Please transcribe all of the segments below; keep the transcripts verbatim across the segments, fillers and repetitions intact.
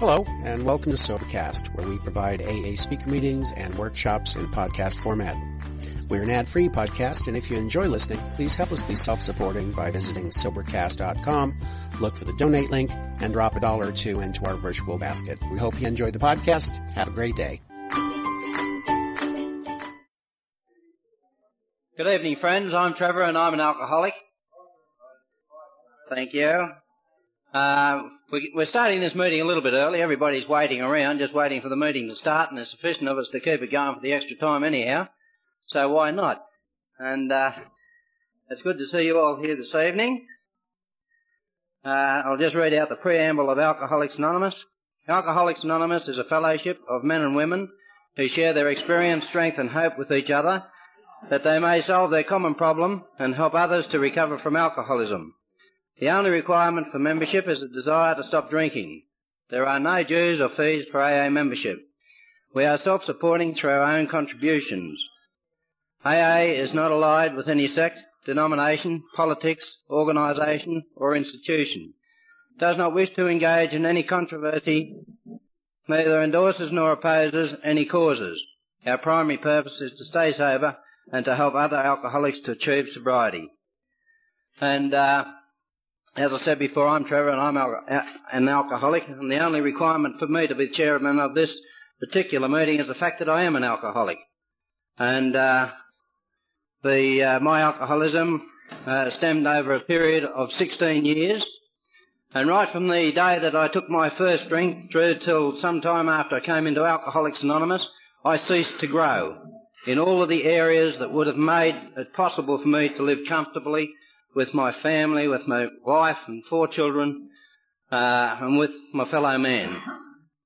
Hello, and welcome to Sobercast, where we provide A A speaker meetings and workshops in podcast format. We're an ad-free podcast, and if you enjoy listening, please help us be self-supporting by visiting Sobercast dot com, look for the donate link, and drop a dollar or two into our virtual basket. We hope you enjoyed the podcast. Have a great day. Good evening, friends. I'm Trevor, and I'm an alcoholic. Thank you. Uh, we, we're starting this meeting a little bit early. Everybody's waiting around, just waiting for the meeting to start, and there's sufficient of us to keep it going for the extra time anyhow, so why not? And uh, it's good to see you all here this evening. Uh, I'll just read out the preamble of Alcoholics Anonymous. Alcoholics Anonymous is a fellowship of men and women who share their experience, strength and hope with each other, that they may solve their common problem and help others to recover from alcoholism. The only requirement for membership is a desire to stop drinking. There are no dues or fees for A A membership. We are self-supporting through our own contributions. A A is not allied with any sect, denomination, politics, organisation or institution. Does not wish to engage in any controversy, neither endorses nor opposes any causes. Our primary purpose is to stay sober and to help other alcoholics to achieve sobriety. And, uh, As I said before, I'm Trevor and I'm an alcoholic, and the only requirement for me to be chairman of this particular meeting is the fact that I am an alcoholic. And uh, the uh, my alcoholism uh, stemmed over a period of sixteen years, and right from the day that I took my first drink through till some time after I came into Alcoholics Anonymous, I ceased to grow in all of the areas that would have made it possible for me to live comfortably with my family, with my wife and four children, uh, and with my fellow men.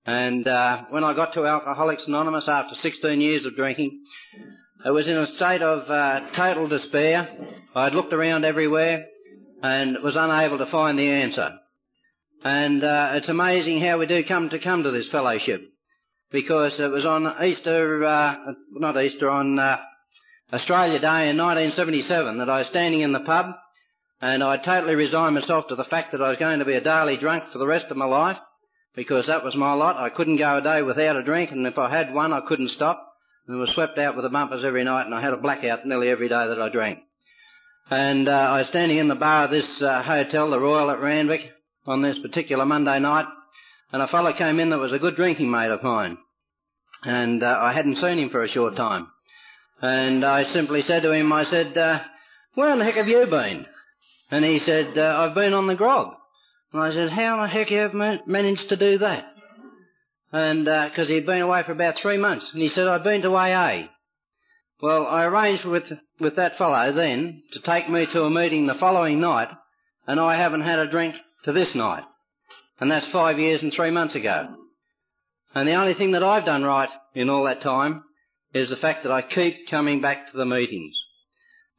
And uh, when I got to Alcoholics Anonymous after sixteen years of drinking, I was in a state of uh, total despair. I'd looked around everywhere and was unable to find the answer. And uh, it's amazing how we do come to come to this fellowship, because it was on Easter, uh, not Easter, on uh, Australia Day in nineteen seventy-seven that I was standing in the pub. And I totally resigned myself to the fact that I was going to be a daily drunk for the rest of my life, because that was my lot. I couldn't go a day without a drink, and if I had one, I couldn't stop. And I was swept out with the bumpers every night, and I had a blackout nearly every day that I drank. And uh, I was standing in the bar of this uh, hotel, the Royal at Randwick, on this particular Monday night, and a fellow came in that was a good drinking mate of mine. And uh, I hadn't seen him for a short time. And I simply said to him, I said, uh, where the heck have you been? And he said, uh, I've been on the grog. And I said, how the heck have you managed to do that? And because uh, he'd been away for about three months. And he said, I've been to A A. Well, I arranged with, with that fellow then to take me to a meeting the following night, and I haven't had a drink to this night. And that's five years and three months ago. And the only thing that I've done right in all that time is the fact that I keep coming back to the meetings.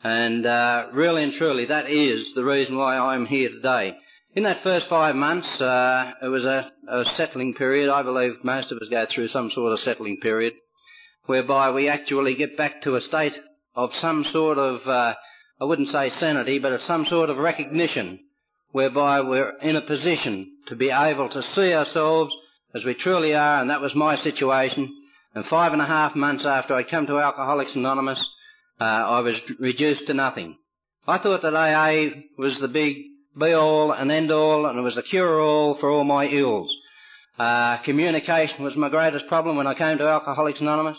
And uh, really and truly, that is the reason why I'm here today. In that first five months, uh, it was a, a settling period. I believe most of us go through some sort of settling period, whereby we actually get back to a state of some sort of, uh, I wouldn't say sanity, but of some sort of recognition, whereby we're in a position to be able to see ourselves as we truly are, and that was my situation. And five and a half months after I'd come to Alcoholics Anonymous, Uh, I was reduced to nothing. I thought that A A was the big be-all and end-all, and it was the cure-all for all my ills. Uh, communication was my greatest problem when I came to Alcoholics Anonymous.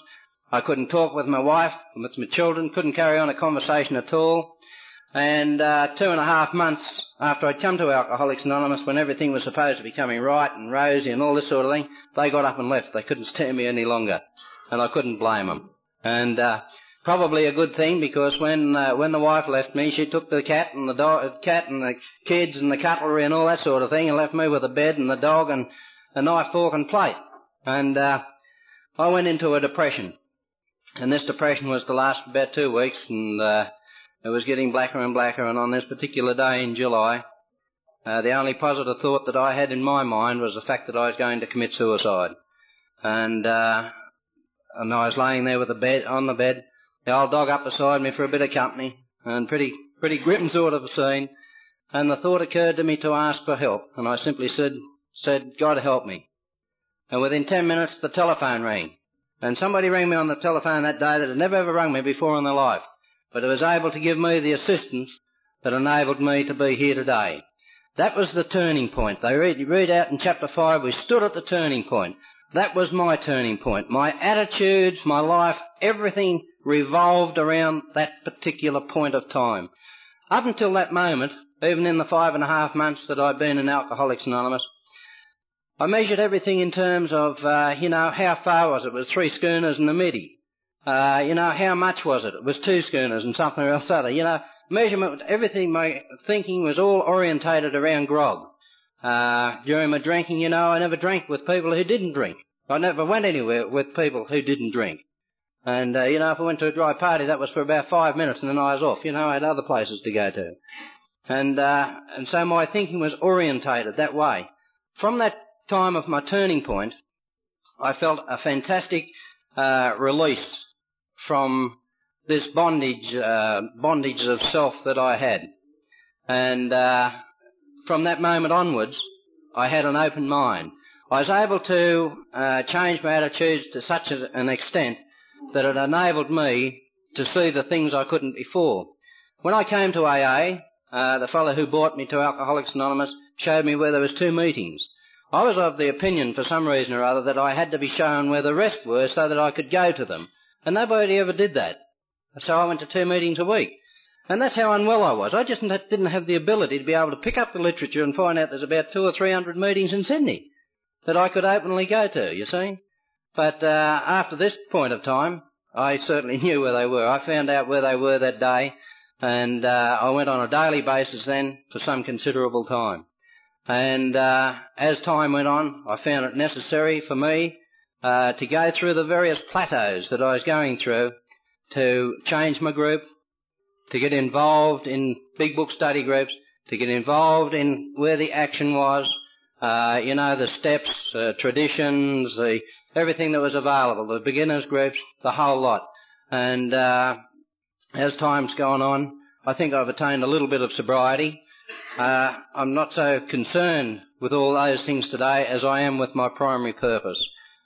I couldn't talk with my wife, with my children, couldn't carry on a conversation at all. And uh, two and a half months after I'd come to Alcoholics Anonymous, when everything was supposed to be coming right and rosy and all this sort of thing, they got up and left. They couldn't stand me any longer, and I couldn't blame them. And... Uh, Probably a good thing, because when uh, when the wife left me, she took the cat and the dog, cat and the kids and the cutlery and all that sort of thing, and left me with a bed and the dog and a knife, fork and plate. And uh, I went into a depression, and this depression was to last about two weeks, and uh, it was getting blacker and blacker. And on this particular day in July, uh, the only positive thought that I had in my mind was the fact that I was going to commit suicide. And uh, and I was laying there with the bed on the bed. The old dog up beside me for a bit of company, and pretty pretty grim sort of a scene, and the thought occurred to me to ask for help, and I simply said, said, God help me. and within ten minutes the telephone rang. And somebody rang me on the telephone that day that had never ever rung me before in their life, but it was able to give me the assistance that enabled me to be here today. That was the turning point. They read, read out in chapter five, we stood at the turning point. That was my turning point. My attitudes, my life, everything revolved around that particular point of time. Up until that moment, even in the five and a half months that I've been in Alcoholics Anonymous, I measured everything in terms of, uh, you know, how far was it? It was three schooners and a middy. Uh, you know, how much was it? It was two schooners and something else other. You know, measurement, everything, my thinking was all orientated around grog. Uh, during my drinking, you know, I never drank with people who didn't drink. I never went anywhere with people who didn't drink. And, uh, you know, if I went to a dry party, that was for about five minutes and then I was off. You know, I had other places to go to. And, uh, and so my thinking was orientated that way. From that time of my turning point, I felt a fantastic uh, release from this bondage, uh, bondage of self that I had. And uh, from that moment onwards, I had an open mind. I was able to uh, change my attitudes to such an extent that it enabled me to see the things I couldn't before. When I came to A A, uh, the fellow who brought me to Alcoholics Anonymous showed me where there was two meetings. I was of the opinion, for some reason or other, that I had to be shown where the rest were so that I could go to them. And nobody ever did that. So I went to two meetings a week. And that's how unwell I was. I just didn't have the ability to be able to pick up the literature and find out there's about two or three hundred meetings in Sydney that I could openly go to, you see. But uh, after this point of time, I certainly knew where they were. I found out where they were that day, and uh, I went on a daily basis then for some considerable time. And uh, as time went on, I found it necessary for me uh, to go through the various plateaus that I was going through, to change my group, to get involved in big book study groups, to get involved in where the action was, uh, you know, the steps, uh, traditions, the everything that was available, the beginners groups, the whole lot. And uh, as time's gone on, I think I've attained a little bit of sobriety. Uh, I'm not so concerned with all those things today as I am with my primary purpose.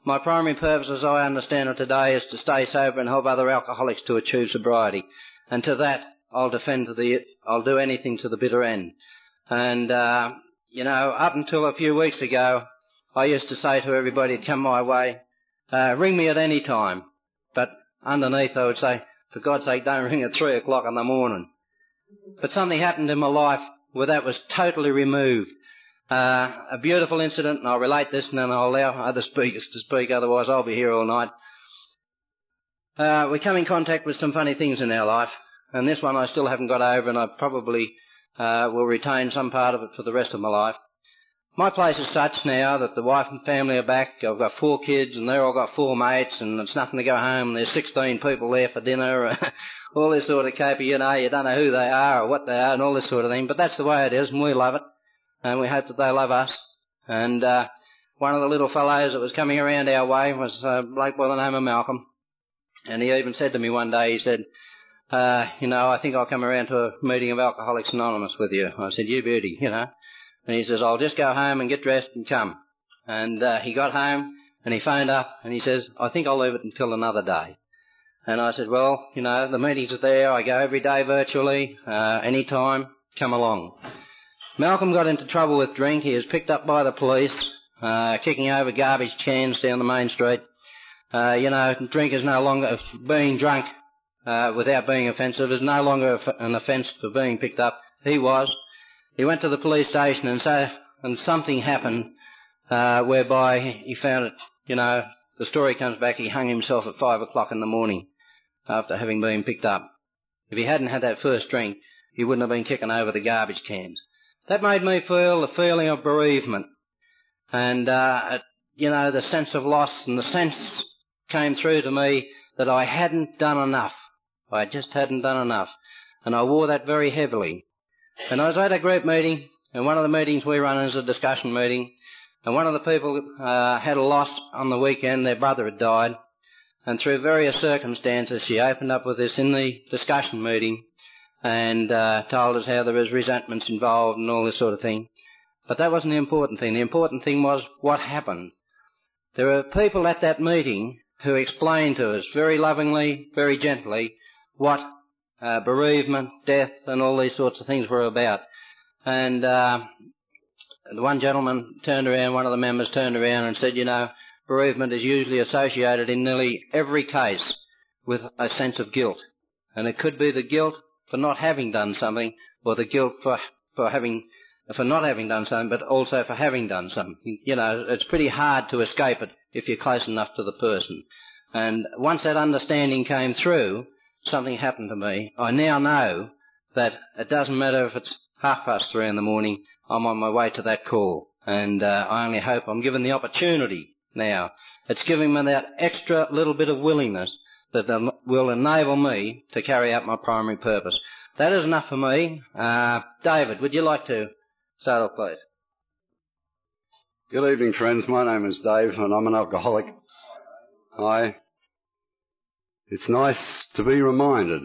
My primary purpose, as I understand it today, is to stay sober and help other alcoholics to achieve sobriety. And to that, I'll defend to the, I'll do anything to the bitter end. And, uh, you know, up until a few weeks ago, I used to say to everybody that come my way, uh, ring me at any time. But underneath I would say, for God's sake, don't ring at three o'clock in the morning. But something happened in my life where that was totally removed. Uh, a beautiful incident, and I'll relate this and then I'll allow other speakers to speak, otherwise I'll be here all night. Uh, we come in contact with some funny things in our life, and this one I still haven't got over, and I probably uh, will retain some part of it for the rest of my life. My place is such now that the wife and family are back. I've got four kids, and they've all got four mates, and it's nothing to go home. There's sixteen people there for dinner, all this sort of caper, you know. You don't know who they are or what they are and all this sort of thing, but that's the way it is, and we love it, and we hope that they love us. And uh, one of the little fellows that was coming around our way was a bloke by the name of Malcolm, and he even said to me one day, he said, uh, you know, I think I'll come around to a meeting of Alcoholics Anonymous with you. I said, you beauty, you know. And he says, I'll just go home and get dressed and come. And uh, he got home and he phoned up and he says, I think I'll leave it until another day. And I said, well, you know, the meetings are there. I go every day virtually, uh, any time, come along. Malcolm got into trouble with drink. He was picked up by the police, uh, kicking over garbage cans down the main street. Uh, you know, drink is no longer, being drunk uh, without being offensive is no longer an offence for being picked up. He was. He went to the police station, and so and something happened uh, whereby he found it, you know, the story comes back, he hung himself at five o'clock in the morning after having been picked up. If he hadn't had that first drink, he wouldn't have been kicking over the garbage cans. That made me feel the feeling of bereavement and, uh, you know, the sense of loss, and the sense came through to me that I hadn't done enough. I just hadn't done enough, and I wore that very heavily. And I was at a group meeting, and one of the meetings we run is a discussion meeting, and one of the people uh, had a loss on the weekend. Their brother had died, and through various circumstances she opened up with this in the discussion meeting and uh, told us how there was resentments involved and all this sort of thing. But that wasn't the important thing. The important thing was what happened. There were people at that meeting who explained to us very lovingly, very gently, what uh, bereavement, death and all these sorts of things were about. And uh, the one gentleman turned around, one of the members turned around and said, you know, bereavement is usually associated in nearly every case with a sense of guilt. And it could be the guilt for not having done something, or the guilt for, for having for not having done something, but also for having done something. You know, it's pretty hard to escape it if you're close enough to the person. And once that understanding came through, something happened to me. I now know that it doesn't matter if it's half past three in the morning, I'm on my way to that call. And uh, I only hope I'm given the opportunity now. It's giving me that extra little bit of willingness that will enable me to carry out my primary purpose. That is enough for me. Uh, David, would you like to start off, please? Good evening, friends. My name is Dave, and I'm an alcoholic. Hi. It's nice to be reminded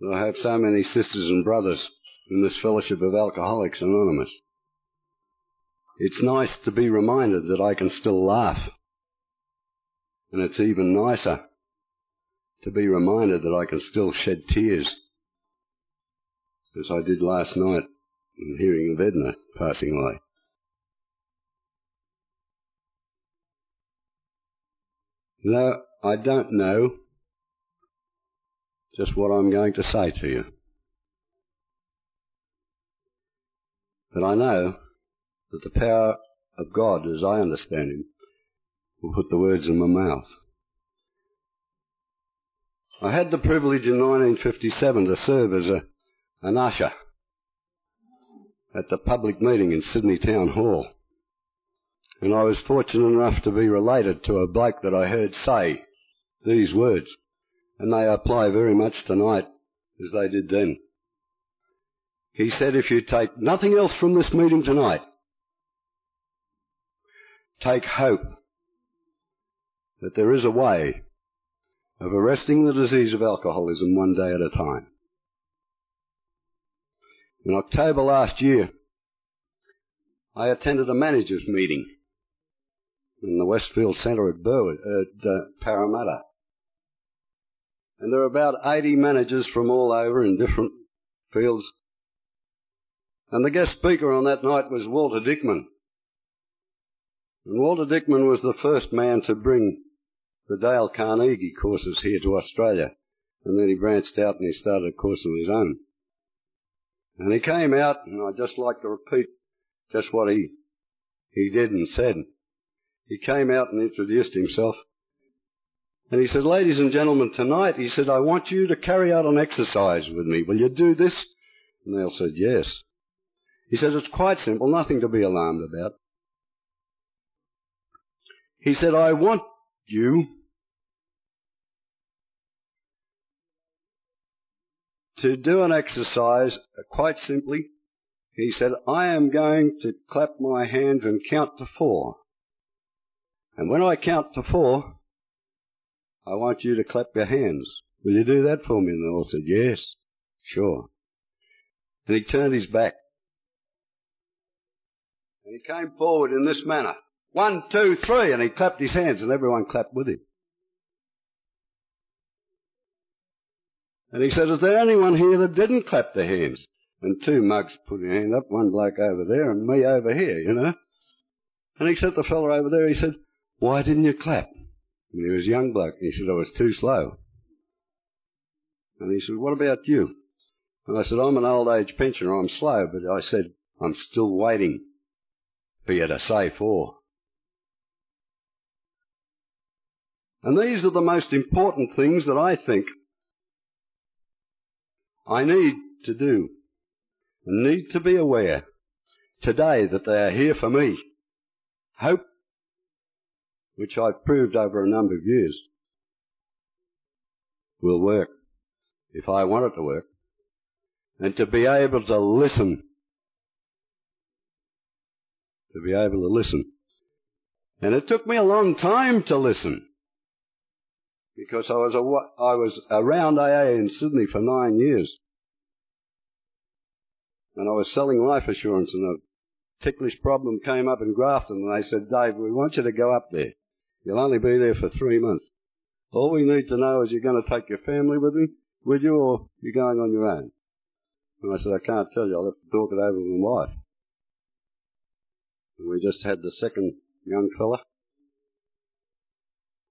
that I have so many sisters and brothers in this fellowship of Alcoholics Anonymous. It's nice to be reminded that I can still laugh. And it's even nicer to be reminded that I can still shed tears, as I did last night in hearing of Edna passing away. No, I don't know just what I'm going to say to you, but I know that the power of God, as I understand him, will put the words in my mouth. I had the privilege in nineteen fifty-seven to serve as a, an usher at the public meeting in Sydney Town Hall. And I was fortunate enough to be related to a bloke that I heard say these words, and they apply very much tonight as they did then. He said, if you take nothing else from this meeting tonight, take hope that there is a way of arresting the disease of alcoholism one day at a time. In October last year, I attended a manager's meeting in the Westfield Centre at Burwood, at uh, Parramatta. And there were about eighty managers from all over in different fields. And the guest speaker on that night was Walter Dickman. And Walter Dickman was the first man to bring the Dale Carnegie courses here to Australia, and then he branched out and he started a course of his own. And he came out, and I'd just like to repeat just what he he did and said. He came out and introduced himself, and he said, ladies and gentlemen, tonight, he said, I want you to carry out an exercise with me. Will you do this? And they all said, yes. He said, it's quite simple, nothing to be alarmed about. He said, I want you to do an exercise, quite simply. He said, I am going to clap my hands and count to four. And when I count to four, I want you to clap your hands. Will you do that for me? And they all said, yes, sure. And he turned his back. And he came forward in this manner. One, two, three, and he clapped his hands, and everyone clapped with him. And he said, is there anyone here that didn't clap their hands? And two mugs put their hand up, one bloke over there and me over here, you know. And he said, the fella over there, he said, why didn't you clap? And he was a young bloke, and he said, I was too slow. And he said, what about you? And I said, I'm an old age pensioner, I'm slow, but I said, I'm still waiting for you to say four. And these are the most important things that I think I need to do, need to be aware today that they are here for me. Hope, which I've proved over a number of years, will work if I want it to work. And to be able to listen, to be able to listen. And it took me a long time to listen, because I was a, I was around A A in Sydney for nine years. And I was selling life assurance in ticklish problem came up in Grafton, and they said, Dave, we want you to go up there. You'll only be there for three months. All we need to know is you're going to take your family with me, with you, or you're going on your own. And I said, I can't tell you. I'll have to talk it over with my wife. And we just had the second young fella.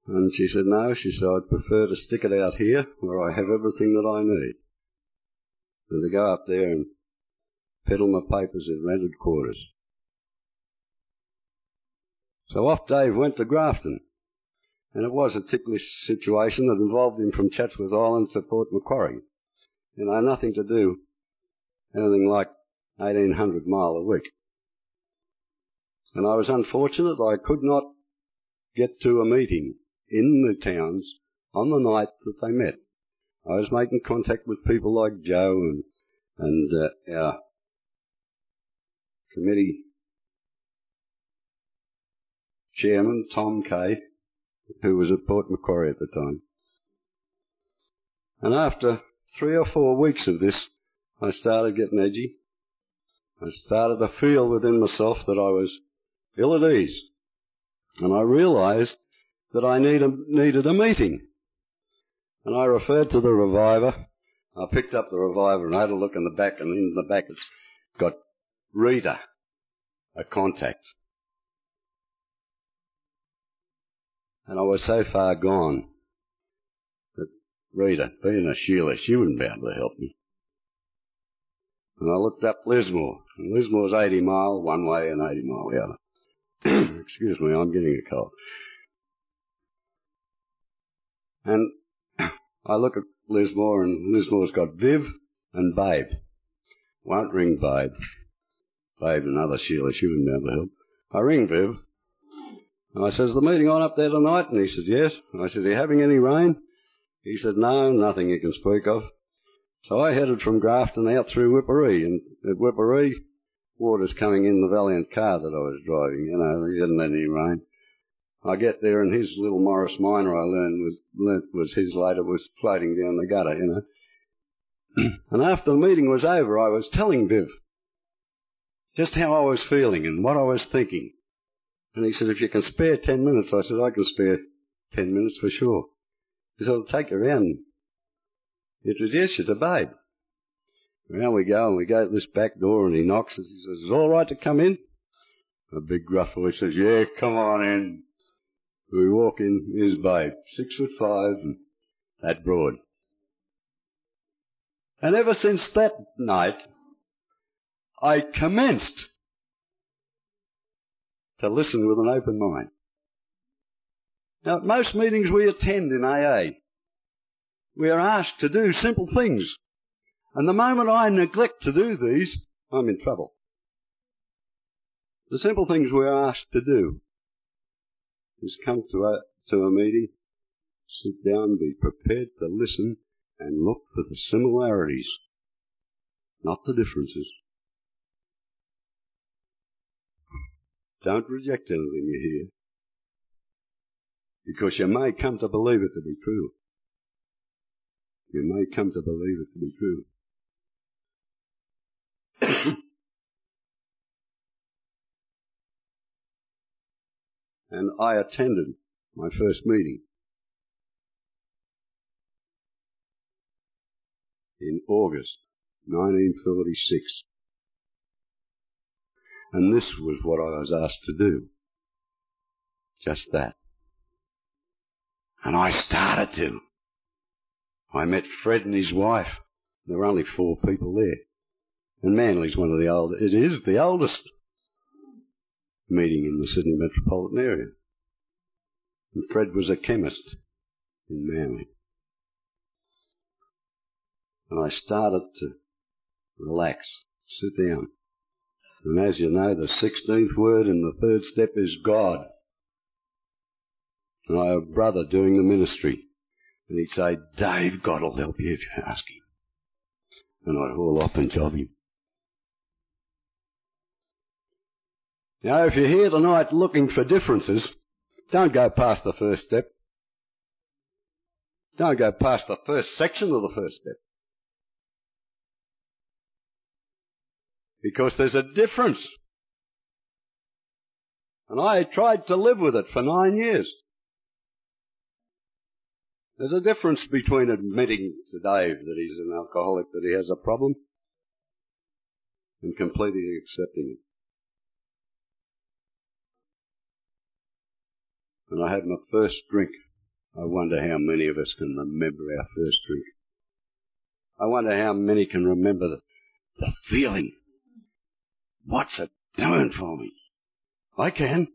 And she said, no, she said, I'd prefer to stick it out here where I have everything that I need than to go up there and peddle my papers in rented quarters. So off Dave went to Grafton. And it was a ticklish situation that involved him from Chatsworth Island to Port Macquarie. You know, nothing to do, anything like eighteen hundred mile a week. And I was unfortunate. I could not get to a meeting in the towns on the night that they met. I was making contact with people like Joe and, and uh, our committee chairman, Tom Kay, who was at Port Macquarie at the time. And after three or four weeks of this, I started getting edgy. I started to feel within myself that I was ill at ease. And I realised that I need a, needed a meeting. And I referred to the reviver. I picked up the reviver and had a look in the back, and in the back it's got Rita, a contact. And I was so far gone that Rita, being a Sheila, she wouldn't be able to help me. And I looked up Lismore, and Lismore's eighty mile one way and eighty mile the other. Excuse me, I'm getting a cold. And I look at Lismore, and Lismore's got Viv and Babe. Won't ring Babe. Babe, another Sheila, she wouldn't be able to help. I ring Viv. And I says, the meeting on up there tonight? And he says, yes. And I says, are you having any rain? He said, no, nothing you can speak of. So I headed from Grafton out through Whipparee. And at Whipparee, water's coming in the Valiant car that I was driving. You know, he didn't let any rain. I get there, and his little Morris Minor, I learned, was, learnt was his later, was floating down the gutter, you know. And after the meeting was over, I was telling Viv just how I was feeling and what I was thinking. And he said, if you can spare ten minutes, I said, I can spare ten minutes for sure. He said, I'll take you around and introduce you to Babe. Around we go, and we go to this back door, and he knocks, and he says, is it all right to come in? A big gruff voice says, yeah, come on in. We walk in, here's Babe, six foot five, and that broad. And ever since that night, I commenced to listen with an open mind. Now, at most meetings we attend in A A, we are asked to do simple things. And the moment I neglect to do these, I'm in trouble. The simple things we are asked to do is come to a, to a meeting, sit down, be prepared to listen, and look for the similarities, not the differences. Don't reject anything you hear, because you may come to believe it to be true. You may come to believe it to be true. And I attended my first meeting in August nineteen forty-six. And this was what I was asked to do. Just that. And I started to. I met Fred and his wife. There were only four people there. And Manly's one of the oldest. It is the oldest meeting in the Sydney metropolitan area. And Fred was a chemist in Manly. And I started to relax, sit down. And as you know, the sixteenth word in the third step is God. And I have a brother doing the ministry. And he'd say, Dave, God will help you if you ask him. And I'd haul up and job him. Now, if you're here tonight looking for differences, don't go past the first step. Don't go past the first section of the first step. Because there's a difference And I tried to live with it for nine years. There's a difference between admitting to Dave that he's an alcoholic, that he has a problem, and completely accepting it. And I had my first drink. I wonder how many of us can remember our first drink. I wonder how many can remember the, the feeling. What's it doing for me? I can.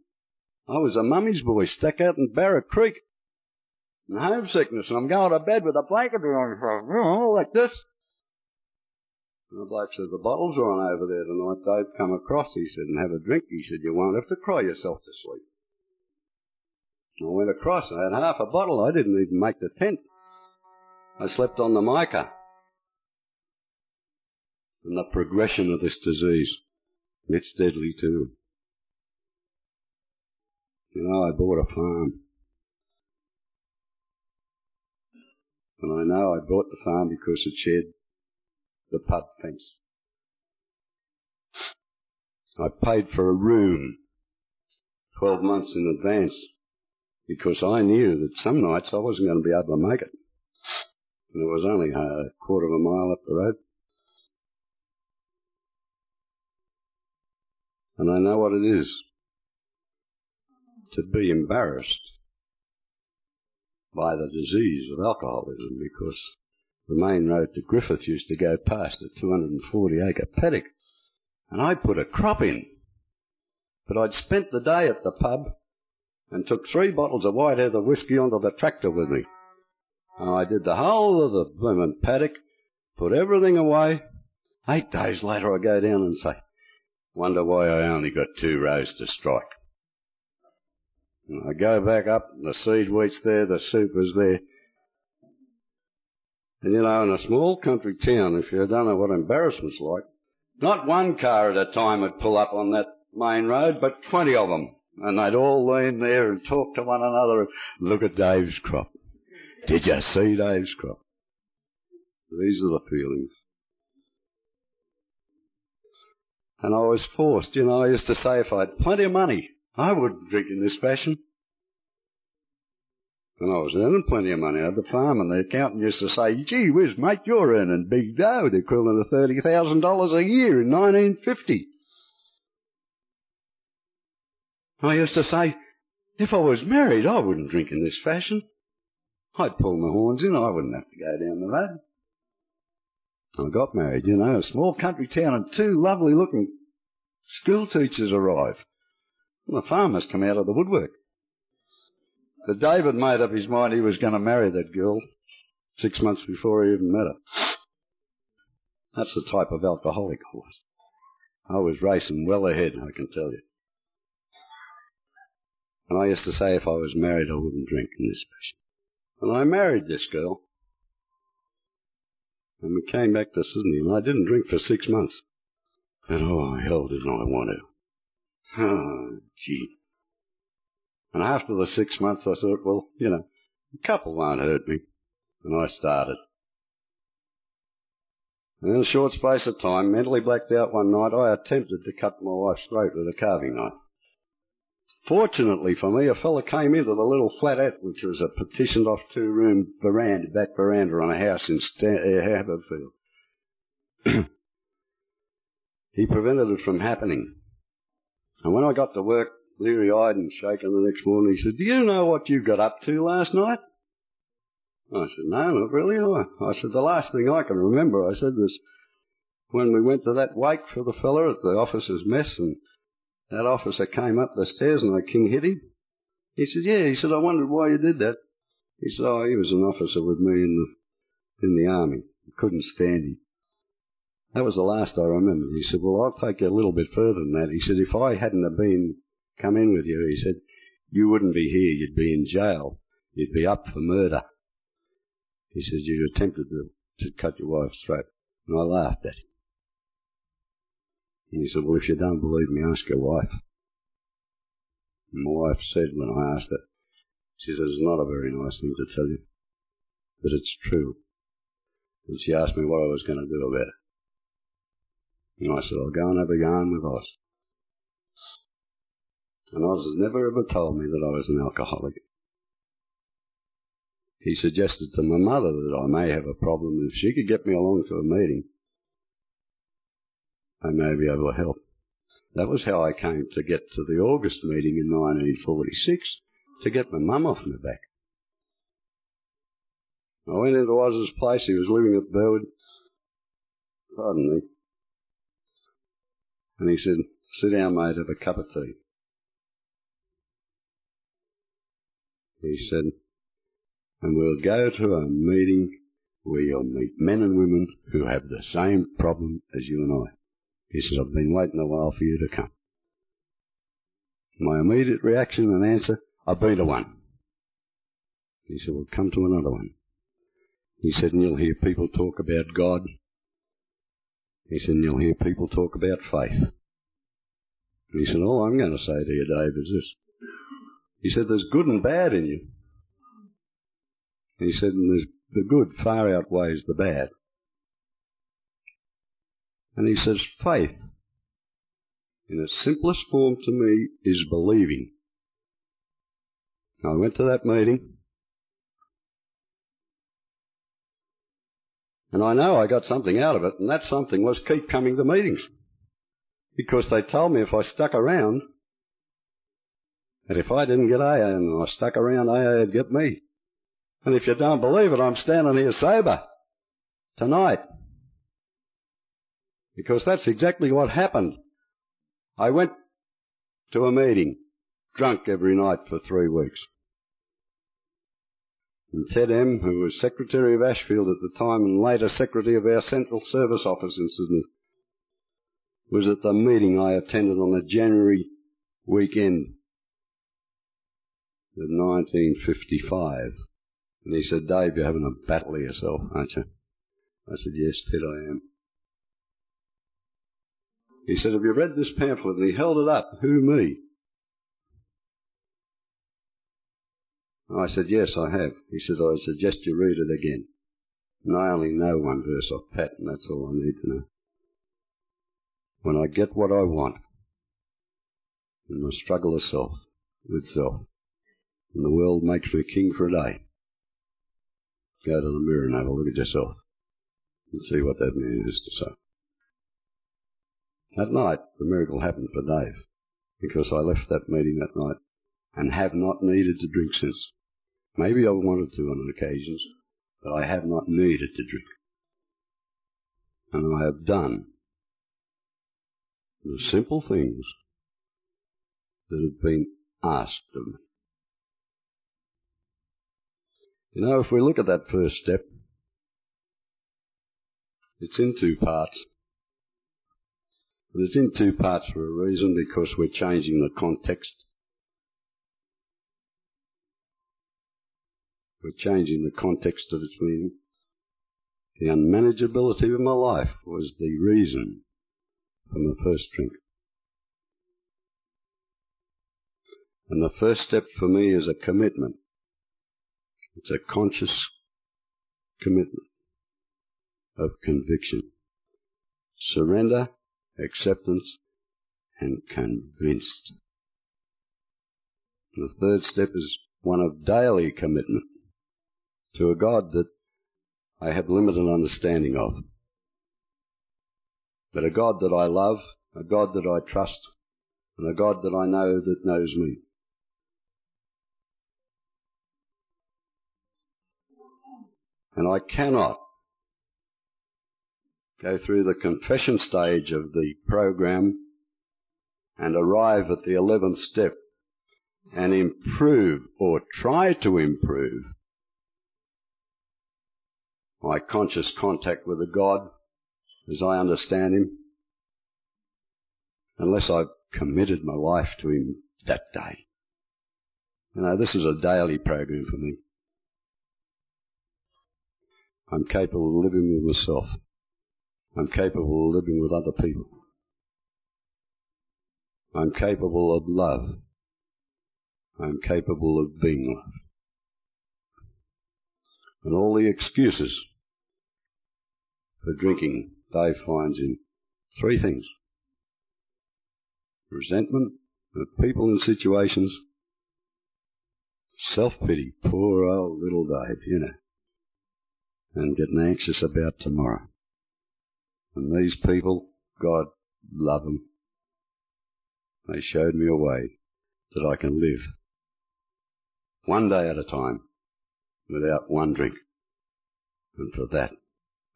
I was a mummy's boy stuck out in Barrett Creek and homesickness, and I'm going to bed with a blanket around myself, you know, like this. And the bloke said, the bottles are on over there tonight, Dave, come across, he said, and have a drink. He said, you won't have to cry yourself to sleep. And I went across, and I had half a bottle. I didn't even make the tent. I slept on the mica. And the progression of this disease, it's deadly too. You know, I bought a farm. And I know I bought the farm because it shared the pub fence. I paid for a room twelve months in advance because I knew that some nights I wasn't going to be able to make it. And it was only a quarter of a mile up the road. And I know what it is to be embarrassed by the disease of alcoholism, because the main road to Griffith used to go past a two hundred forty acre paddock, and I put a crop in. But I'd spent the day at the pub and took three bottles of white heather whiskey onto the tractor with me. And I did the whole of the bloomin' paddock, put everything away. Eight days later I go down and say, wonder why I only got two rows to strike. And I go back up, and the seed wheat's there, the soup is there. And, you know, in a small country town, if you don't know what embarrassment's like, not one car at a time would pull up on that main road, but twenty of them. And they'd all lean there and talk to one another. Look at Dave's crop. Did you see Dave's crop? These are the feelings. And I was forced, you know, I used to say if I had plenty of money, I wouldn't drink in this fashion. And I was earning plenty of money. I had a farm, and the accountant used to say, gee whiz, mate, you're earning big dough, the equivalent of thirty thousand dollars a year in nineteen fifty. I used to say, if I was married, I wouldn't drink in this fashion. I'd pull my horns in, I wouldn't have to go down the road. I got married, you know, a small country town, and two lovely-looking school teachers arrive. And the farmers come out of the woodwork. But David made up his mind he was going to marry that girl six months before he even met her. That's the type of alcoholic I was. I was racing well ahead, I can tell you. And I used to say if I was married, I wouldn't drink in this fashion. And I married this girl. And we came back to Sydney, and I didn't drink for six months. And oh, hell didn't I want to. Oh, gee. And after the six months, I thought, well, you know, a couple won't hurt me. And I started. And in a short space of time, mentally blacked out one night, I attempted to cut my wife's throat with a carving knife. Fortunately for me, a fella came into the little flat-out, which was a partitioned-off two-room veranda, back veranda on a house in Haverfield. He prevented it from happening. And when I got to work, leery-eyed and shaken the next morning, he said, do you know what you got up to last night? I said, no, not really. I, I said, the last thing I can remember, I said, was when we went to that wake for the fella at the officer's mess, and that officer came up the stairs and I king hit him. He said, yeah. He said, I wondered why you did that. He said, oh, he was an officer with me in the, in the army. I couldn't stand him. That was the last I remembered. He said, well, I'll take you a little bit further than that. He said, if I hadn't have been, come in with you, he said, you wouldn't be here. You'd be in jail. You'd be up for murder. He said, you attempted to, to cut your wife's throat. And I laughed at him. He said, well, if you don't believe me, ask your wife. And my wife said when I asked her, she said, it's not a very nice thing to tell you, but it's true. And she asked me what I was going to do about it. And I said, I'll go and have a yarn with Oz. and Oz has never ever told me that I was an alcoholic. He suggested to my mother that I may have a problem, and if she could get me along to a meeting, I may be able to help. That was how I came to get to the August meeting in nineteen forty-six, to get my mum off my back. I went into Oz's place. He was living at Burwood. Pardon me. And he said, "Sit down, mate, have a cup of tea." He said, "And we'll go to a meeting where you'll meet men and women who have the same problem as you and I." He said, "I've been waiting a while for you to come." My immediate reaction and answer, "I've been to one." He said, "Well, come to another one." He said, "And you'll hear people talk about God." He said, "And you'll hear people talk about faith." And he said, "All I'm going to say to you, Dave, is this." He said, "There's good and bad in you." And he said, "And there's, the good far outweighs the bad." And he says, "Faith, in its simplest form to me, is believing." Now, I went to that meeting, and I know I got something out of it, and that something was keep coming to meetings. Because they told me if I stuck around, and if I didn't get A A and I stuck around, A A would get me. And if you don't believe it, I'm standing here sober tonight. Because that's exactly what happened. I went to a meeting, drunk every night for three weeks. And Ted M, who was Secretary of Ashfield at the time and later Secretary of our Central Service Office in Sydney, was at the meeting I attended on the January weekend of nineteen fifty-five. And he said, "Dave, you're having a battle of yourself, aren't you?" I said, "Yes, Ted, I am." He said, "Have you read this pamphlet?" And he held it up. "Who, me?" I said, "Yes, I have." He said, "I suggest you read it again. And I only know one verse off Pat, and that's all I need to know. When I get what I want, and I struggle with self, with self, and the world makes me king for a day, go to the mirror and have a look at yourself and see what that man has to say." That night, the miracle happened for Dave, because I left that meeting that night and have not needed to drink since. Maybe I wanted to on occasions, but I have not needed to drink. And I have done the simple things that have been asked of me. You know, if we look at that first step, it's in two parts. But it's in two parts for a reason, because we're changing the context. We're changing the context of its meaning. The unmanageability of my life was the reason for my first drink. And the first step for me is a commitment. It's a conscious commitment of conviction. Surrender, acceptance, and convinced. The third step is one of daily commitment to a God that I have limited understanding of, but a God that I love, a God that I trust, and a God that I know that knows me. And I cannot go through the confession stage of the program and arrive at the eleventh step and improve or try to improve my conscious contact with a God as I understand him unless I've committed my life to him that day. You know, this is a daily program for me. I'm capable of living with myself. I'm capable of living with other people. I'm capable of love. I'm capable of being loved. And all the excuses for drinking, Dave finds in three things: resentment, But people in situations, self-pity, poor old little Dave, you know, and getting anxious about tomorrow. And these people, God love them, they showed me a way that I can live one day at a time without one drink. And for that,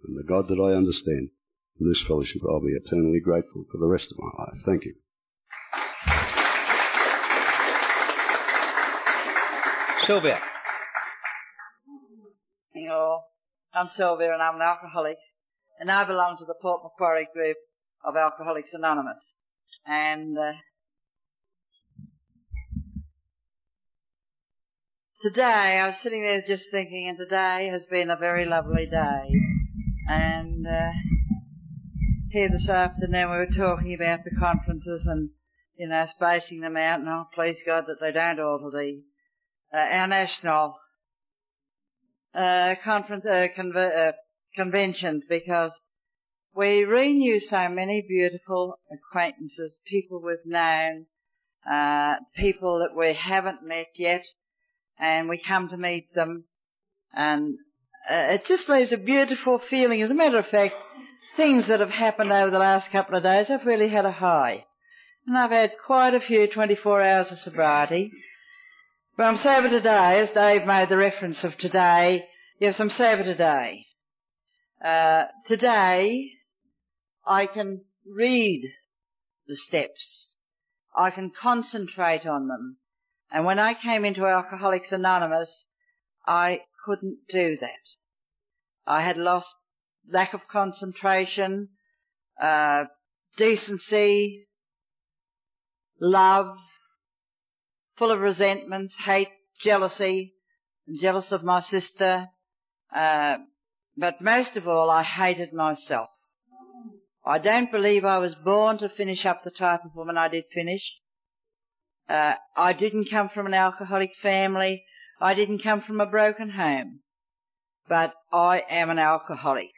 and the God that I understand, in this fellowship, I'll be eternally grateful for the rest of my life. Thank you. Sylvia. Hey all, I'm Sylvia and I'm an alcoholic, and I belong to the Port Macquarie group of Alcoholics Anonymous. And uh, today I was sitting there just thinking, and today has been a very lovely day. And uh, here this afternoon we were talking about the conferences and, you know, spacing them out, and oh, please God that they don't alter the Uh, our national uh, conference uh, con- uh, conventions, because we renew so many beautiful acquaintances, people we've known, uh, people that we haven't met yet, and we come to meet them, and uh, it just leaves a beautiful feeling. As a matter of fact, things that have happened over the last couple of days, I've really had a high, and I've had quite a few twenty-four hours of sobriety. But I'm sober today, as Dave made the reference of today. Yes, I'm sober today. Uh, today, I can read the steps. I can concentrate on them. And when I came into Alcoholics Anonymous, I couldn't do that. I had lost lack of concentration, uh, decency, love, full of resentments, hate, jealousy, jealous of my sister. Uh, but most of all, I hated myself. I don't believe I was born to finish up the type of woman I did finish. Uh, I didn't come from an alcoholic family. I didn't come from a broken home. But I am an alcoholic.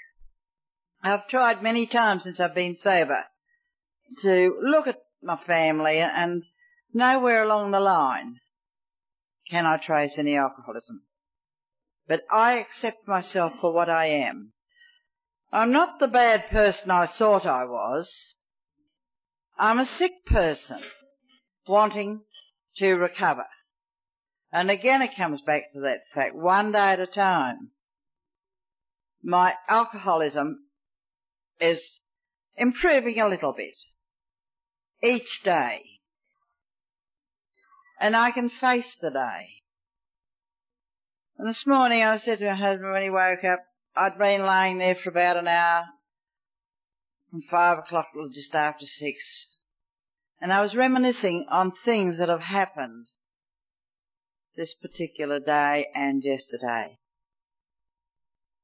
I've tried many times since I've been sober to look at my family, and nowhere along the line can I trace any alcoholism. But I accept myself for what I am. I'm not the bad person I thought I was. I'm a sick person wanting to recover. And again it comes back to that fact, one day at a time. My alcoholism is improving a little bit each day. And I can face the day. And this morning I said to my husband when he woke up, I'd been laying there for about an hour, from five o'clock till just after six. And I was reminiscing on things that have happened this particular day and yesterday.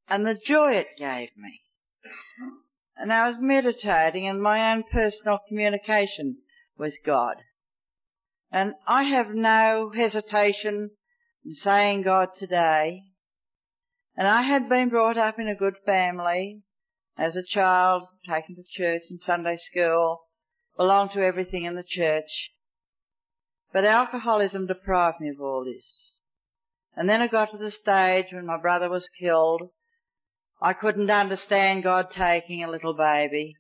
And the joy it gave me. And I was meditating on my own personal communication with God. And I have no hesitation in saying God today. And I had been brought up in a good family as a child, taken to church and Sunday school, belonged to everything in the church. But alcoholism deprived me of all this. And then I got to the stage when my brother was killed. I couldn't understand God taking a little baby.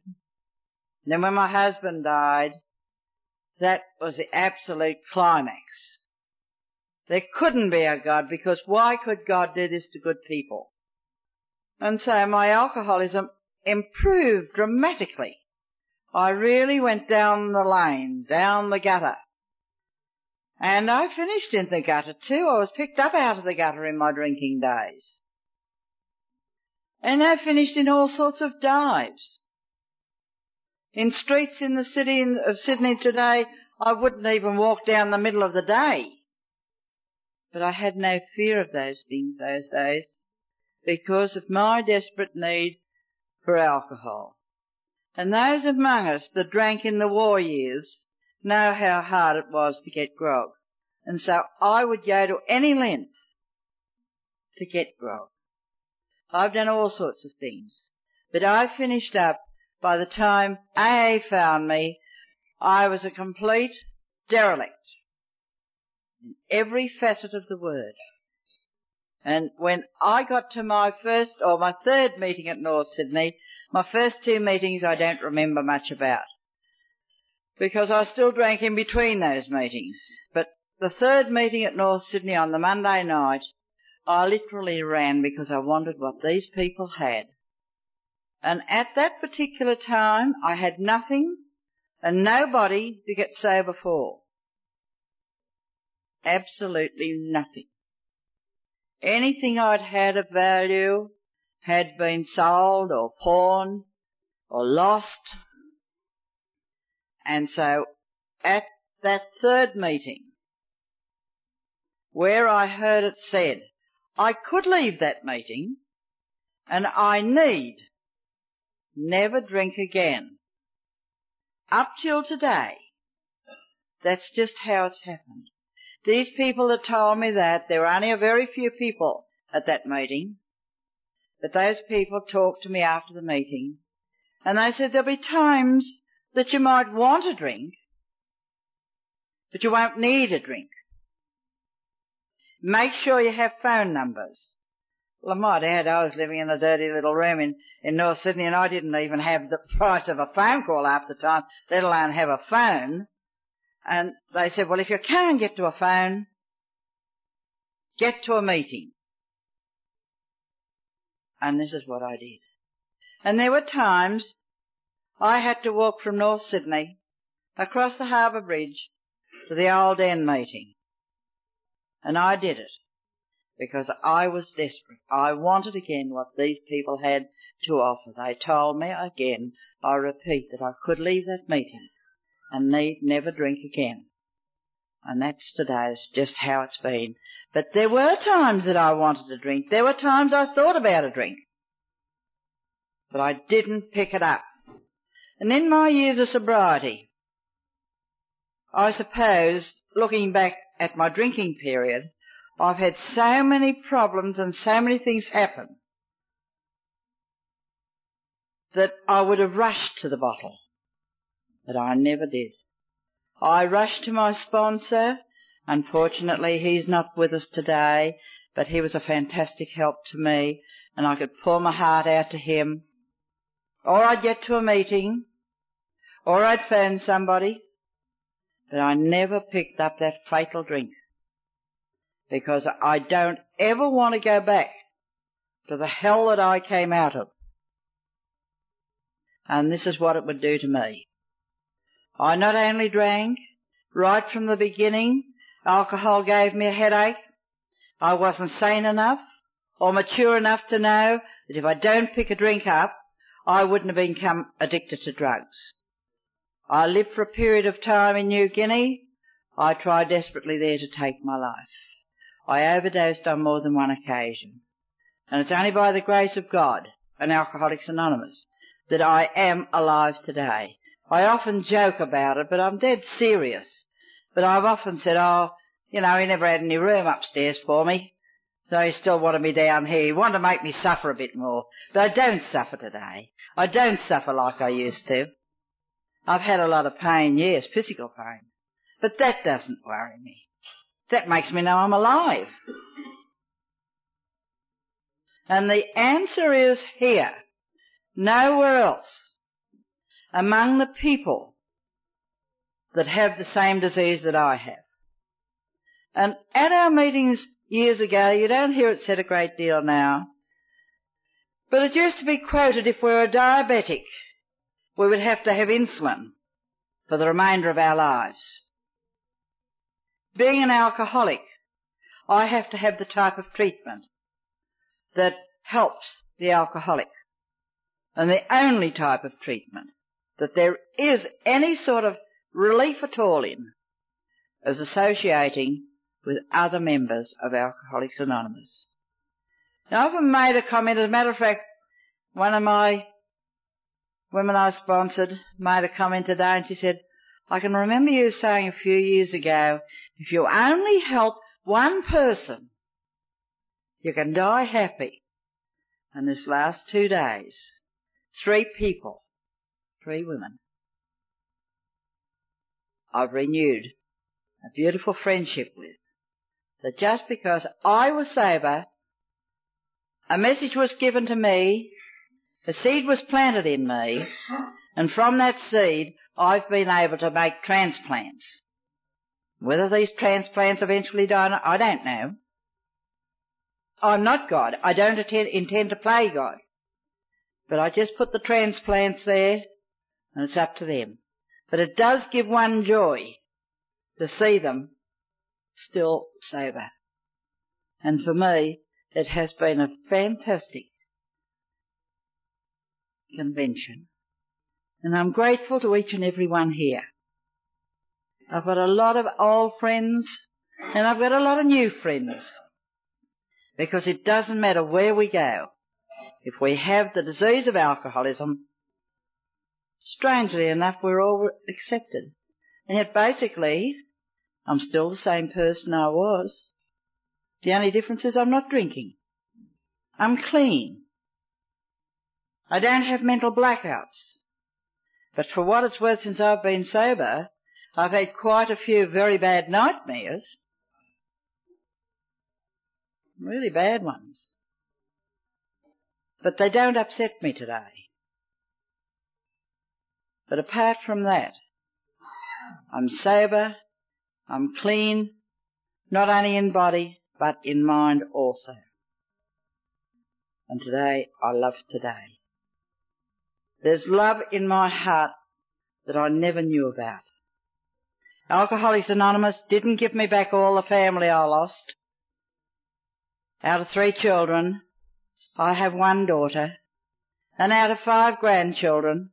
And then when my husband died, that was the absolute climax. There couldn't be a God, because why could God do this to good people? And so my alcoholism improved dramatically. I really went down the lane, down the gutter. And I finished in the gutter too. I was picked up out of the gutter in my drinking days. And I finished in all sorts of dives. In streets in the city of Sydney today, I wouldn't even walk down the middle of the day. But I had no fear of those things those days because of my desperate need for alcohol. And those among us that drank in the war years know how hard it was to get grog. And so I would go to any length to get grog. I've done all sorts of things. But I finished up. By the time A A found me, I was a complete derelict in every facet of the word. And when I got to my first or my third meeting at North Sydney, my first two meetings I don't remember much about, because I still drank in between those meetings. But the third meeting at North Sydney on the Monday night, I literally ran because I wanted what these people had. And at that particular time, I had nothing and nobody to get sober for. Absolutely nothing. Anything I'd had of value had been sold or pawned or lost. And so at that third meeting, where I heard it said, I could leave that meeting and I need never drink again. Up till today, that's just how it's happened. These people that told me that, there were only a very few people at that meeting, but those people talked to me after the meeting, and they said there'll be times that you might want a drink, but you won't need a drink. Make sure you have phone numbers. Well, I might add, I was living in a dirty little room in, in North Sydney, and I didn't even have the price of a phone call half the time, let alone have a phone. And they said, well, if you can't get to a phone, get to a meeting. And this is what I did. And there were times I had to walk from North Sydney across the harbour bridge to the Old End meeting. And I did it because I was desperate. I wanted again what these people had to offer. They told me again, I repeat, that I could leave that meeting and need never drink again. And that's today's just how it's been. But there were times that I wanted to drink. There were times I thought about a drink. But I didn't pick it up. And in my years of sobriety, I suppose, looking back at my drinking period, I've had so many problems and so many things happen that I would have rushed to the bottle. But I never did. I rushed to my sponsor. Unfortunately, he's not with us today, but he was a fantastic help to me, and I could pour my heart out to him. Or I'd get to a meeting, or I'd phone somebody, but I never picked up that fatal drink, because I don't ever want to go back to the hell that I came out of. And this is what it would do to me. I not only drank right from the beginning, alcohol gave me a headache. I wasn't sane enough or mature enough to know that if I don't pick a drink up, I wouldn't have become addicted to drugs. I lived for a period of time in New Guinea. I tried desperately there to take my life. I overdosed on more than one occasion. And it's only by the grace of God and Alcoholics Anonymous that I am alive today. I often joke about it, but I'm dead serious. But I've often said, oh, you know, he never had any room upstairs for me, so he still wanted me down here. He wanted to make me suffer a bit more. But I don't suffer today. I don't suffer like I used to. I've had a lot of pain, yes, physical pain. But that doesn't worry me. That makes me know I'm alive. And the answer is here, nowhere else. Among the people that have the same disease that I have. And at our meetings years ago, you don't hear it said a great deal now, but it used to be quoted, if we were diabetic, we would have to have insulin for the remainder of our lives. Being an alcoholic, I have to have the type of treatment that helps the alcoholic, and the only type of treatment that there is any sort of relief at all in, as associating with other members of Alcoholics Anonymous. Now, I've made a comment, as a matter of fact, one of my women I sponsored made a comment today, and she said, I can remember you saying a few years ago, if you only help one person, you can die happy. And this last two days, three people, three women, I've renewed a beautiful friendship with, that just because I was sober, a message was given to me, a seed was planted in me, and from that seed I've been able to make transplants. Whether these transplants eventually die, I don't know. I'm not God. I don't attend, intend to play God. But I just put the transplants there, and it's up to them. But it does give one joy to see them still sober. And for me, it has been a fantastic convention. And I'm grateful to each and every one here. I've got a lot of old friends, and I've got a lot of new friends. Because it doesn't matter where we go. If we have the disease of alcoholism, strangely enough, we're all accepted. And yet basically, I'm still the same person I was. The only difference is I'm not drinking. I'm clean. I don't have mental blackouts. But for what it's worth, since I've been sober, I've had quite a few very bad nightmares. Really bad ones. But they don't upset me today. But apart from that, I'm sober, I'm clean, not only in body, but in mind also. And today, I love today. There's love in my heart that I never knew about. Alcoholics Anonymous didn't give me back all the family I lost. Out of three children, I have one daughter, and out of five grandchildren,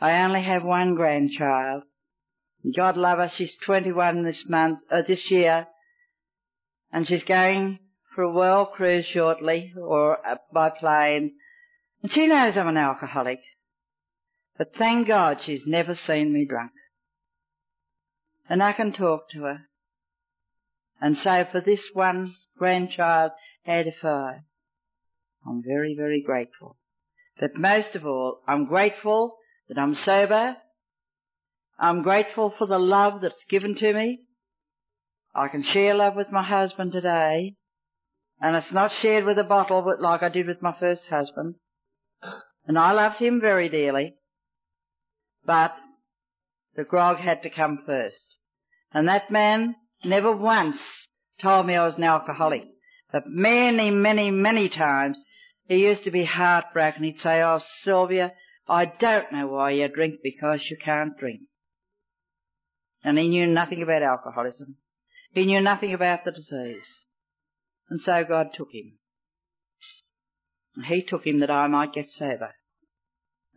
I only have one grandchild. God love her, she's twenty-one this month, uh, this year, and she's going for a world cruise shortly, or uh, by plane, and she knows I'm an alcoholic, but thank God she's never seen me drunk. And I can talk to her. And so for this one grandchild out of five, I'm very, very grateful. But most of all, I'm grateful that I'm sober. I'm grateful for the love that's given to me. I can share love with my husband today. And it's not shared with a bottle but like I did with my first husband. And I loved him very dearly. But the grog had to come first. And that man never once told me I was an alcoholic. But many, many, many times he used to be heartbroken. He'd say, "Oh, Sylvia, I don't know why you drink because you can't drink." And he knew nothing about alcoholism. He knew nothing about the disease. And so God took him. And he took him that I might get sober.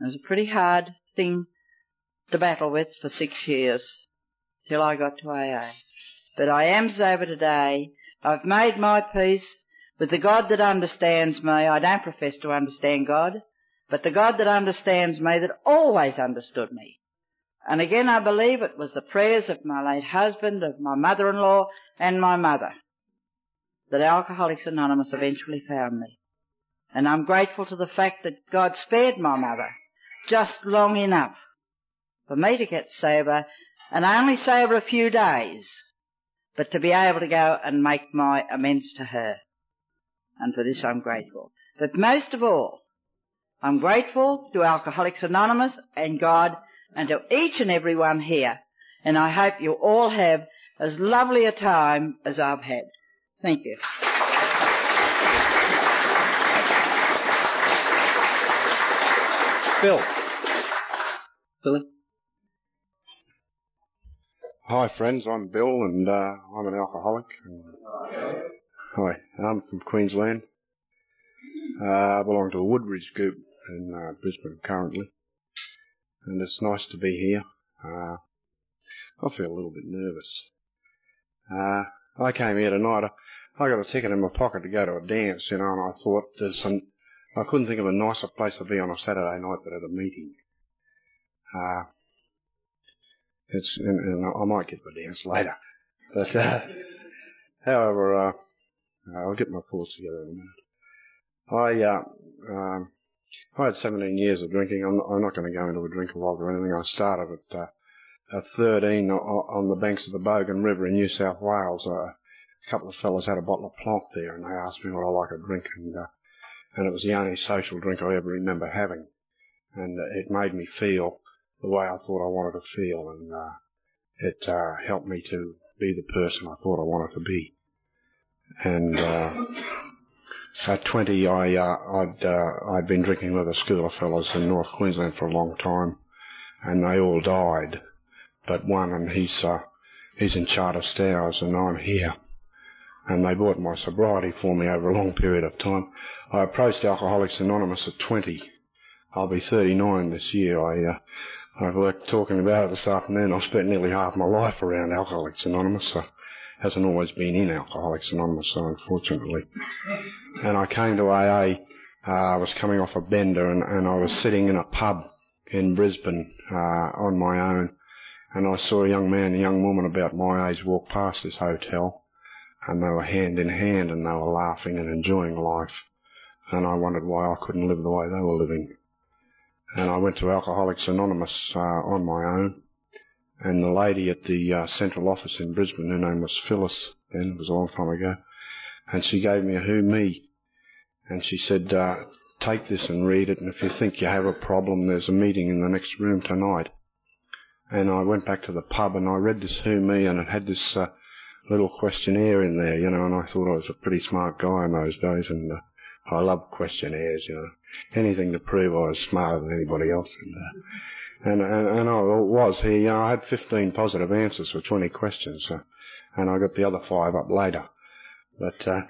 It was a pretty hard thing to battle with for six years till I got to A A. But I am sober today. I've made my peace with the God that understands me. I don't profess to understand God, but the God that understands me, that always understood me. And again, I believe it was the prayers of my late husband, of my mother-in-law and my mother that Alcoholics Anonymous eventually found me. And I'm grateful to the fact that God spared my mother just long enough for me to get sober, and only sober a few days, but to be able to go and make my amends to her. And for this I'm grateful. But most of all, I'm grateful to Alcoholics Anonymous and God and to each and every one here. And I hope you all have as lovely a time as I've had. Thank you. Bill. Billy. Hi friends, I'm Bill and uh, I'm an alcoholic. Hi, I'm from Queensland. Uh, I belong to a Woodbridge group in uh, Brisbane currently. And it's nice to be here. Uh, I feel a little bit nervous. Uh, I came here tonight, I, I got a ticket in my pocket to go to a dance, you know, and I thought there's some, I couldn't think of a nicer place to be on a Saturday night but at a meeting. Uh, It's, and, and I might get my dance later, but uh, however, uh, I'll get my thoughts together in a minute. I uh, um, I had seventeen years of drinking. I'm, I'm not going to go into a drink of alcohol or anything. I started at uh, uh, thirteen on the banks of the Bogan River in New South Wales. Uh, a couple of fellas had a bottle of plonk there, and they asked me what I like a drink, and uh, and it was the only social drink I ever remember having, and uh, it made me feel the way I thought I wanted to feel, and uh, it uh, helped me to be the person I thought I wanted to be. And uh, at twenty, I, uh, I'd uh, I'd been drinking with a school of fellows in North Queensland for a long time, and they all died, but one, and he's uh, he's in charge of Stowers, and I'm here. And they bought my sobriety for me over a long period of time. I approached Alcoholics Anonymous at twenty. I'll be thirty-nine this year. I, uh, I've worked talking about it this afternoon. I've spent nearly half my life around Alcoholics Anonymous. I hasn't always been in Alcoholics Anonymous, so unfortunately. And I came to A A. Uh, I was coming off a bender, and, and I was sitting in a pub in Brisbane uh, on my own, and I saw a young man, a young woman about my age walk past this hotel. And they were hand in hand, and they were laughing and enjoying life. And I wondered why I couldn't live the way they were living. And I went to Alcoholics Anonymous uh, on my own. And the lady at the uh, central office in Brisbane, her name was Phyllis, then, it was a long time ago, and she gave me a Who Me. And she said, uh, take this and read it, and if you think you have a problem, there's a meeting in the next room tonight. And I went back to the pub, and I read this Who Me, and it had this... Uh, little questionnaire in there, you know, and I thought I was a pretty smart guy in those days, and uh, I loved questionnaires, you know, anything to prove I was smarter than anybody else, and uh, and, and, and I was here, you know, I had fifteen positive answers for twenty questions, uh, and I got the other five up later, but uh,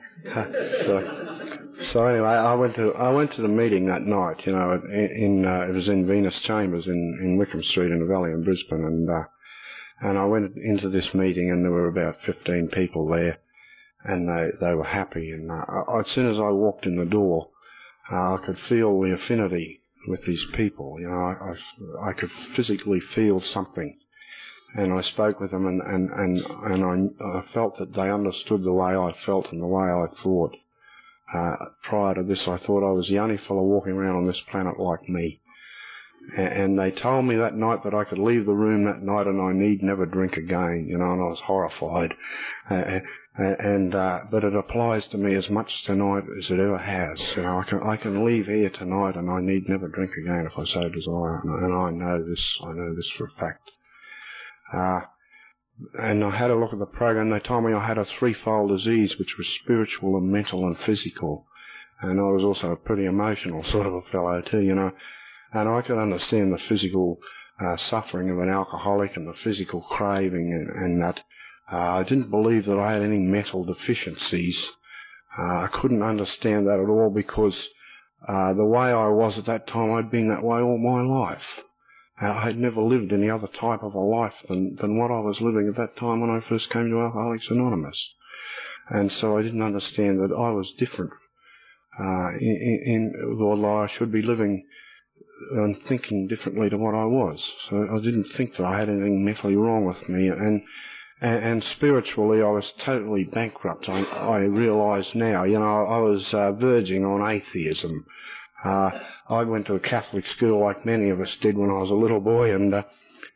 so so anyway, I went to I went to the meeting that night, you know, in, in uh, it was in Venus Chambers in in Wickham Street in the Valley in Brisbane, and. Uh, And I went into this meeting, and there were about fifteen people there, and they, they were happy. And I, as soon as I walked in the door, uh, I could feel the affinity with these people. You know, I, I, I could physically feel something. And I spoke with them, and, and, and, and I, I felt that they understood the way I felt and the way I thought. Uh, prior to this, I thought I was the only fellow walking around on this planet like me. And they told me that night that I could leave the room that night and I need never drink again, you know, and I was horrified. Uh, and uh, But it applies to me as much tonight as it ever has. You know, I can I can leave here tonight and I need never drink again if I so desire, and I know this, I know this for a fact. Uh, and I had a look at the program. They told me I had a threefold disease, which was spiritual and mental and physical, and I was also a pretty emotional sort of a fellow too, you know. And I could understand the physical uh, suffering of an alcoholic and the physical craving and, and that. Uh, I didn't believe that I had any mental deficiencies. Uh, I couldn't understand that at all because uh, the way I was at that time, I'd been that way all my life. Uh, I'd never lived any other type of a life than, than what I was living at that time when I first came to Alcoholics Anonymous. And so I didn't understand that I was different. Uh, in, in, or I should be living... and thinking differently to what I was. So I didn't think that I had anything mentally wrong with me. And and, and spiritually, I was totally bankrupt. I, I realise now, you know, I was uh, verging on atheism. Uh, I went to a Catholic school like many of us did when I was a little boy, and uh,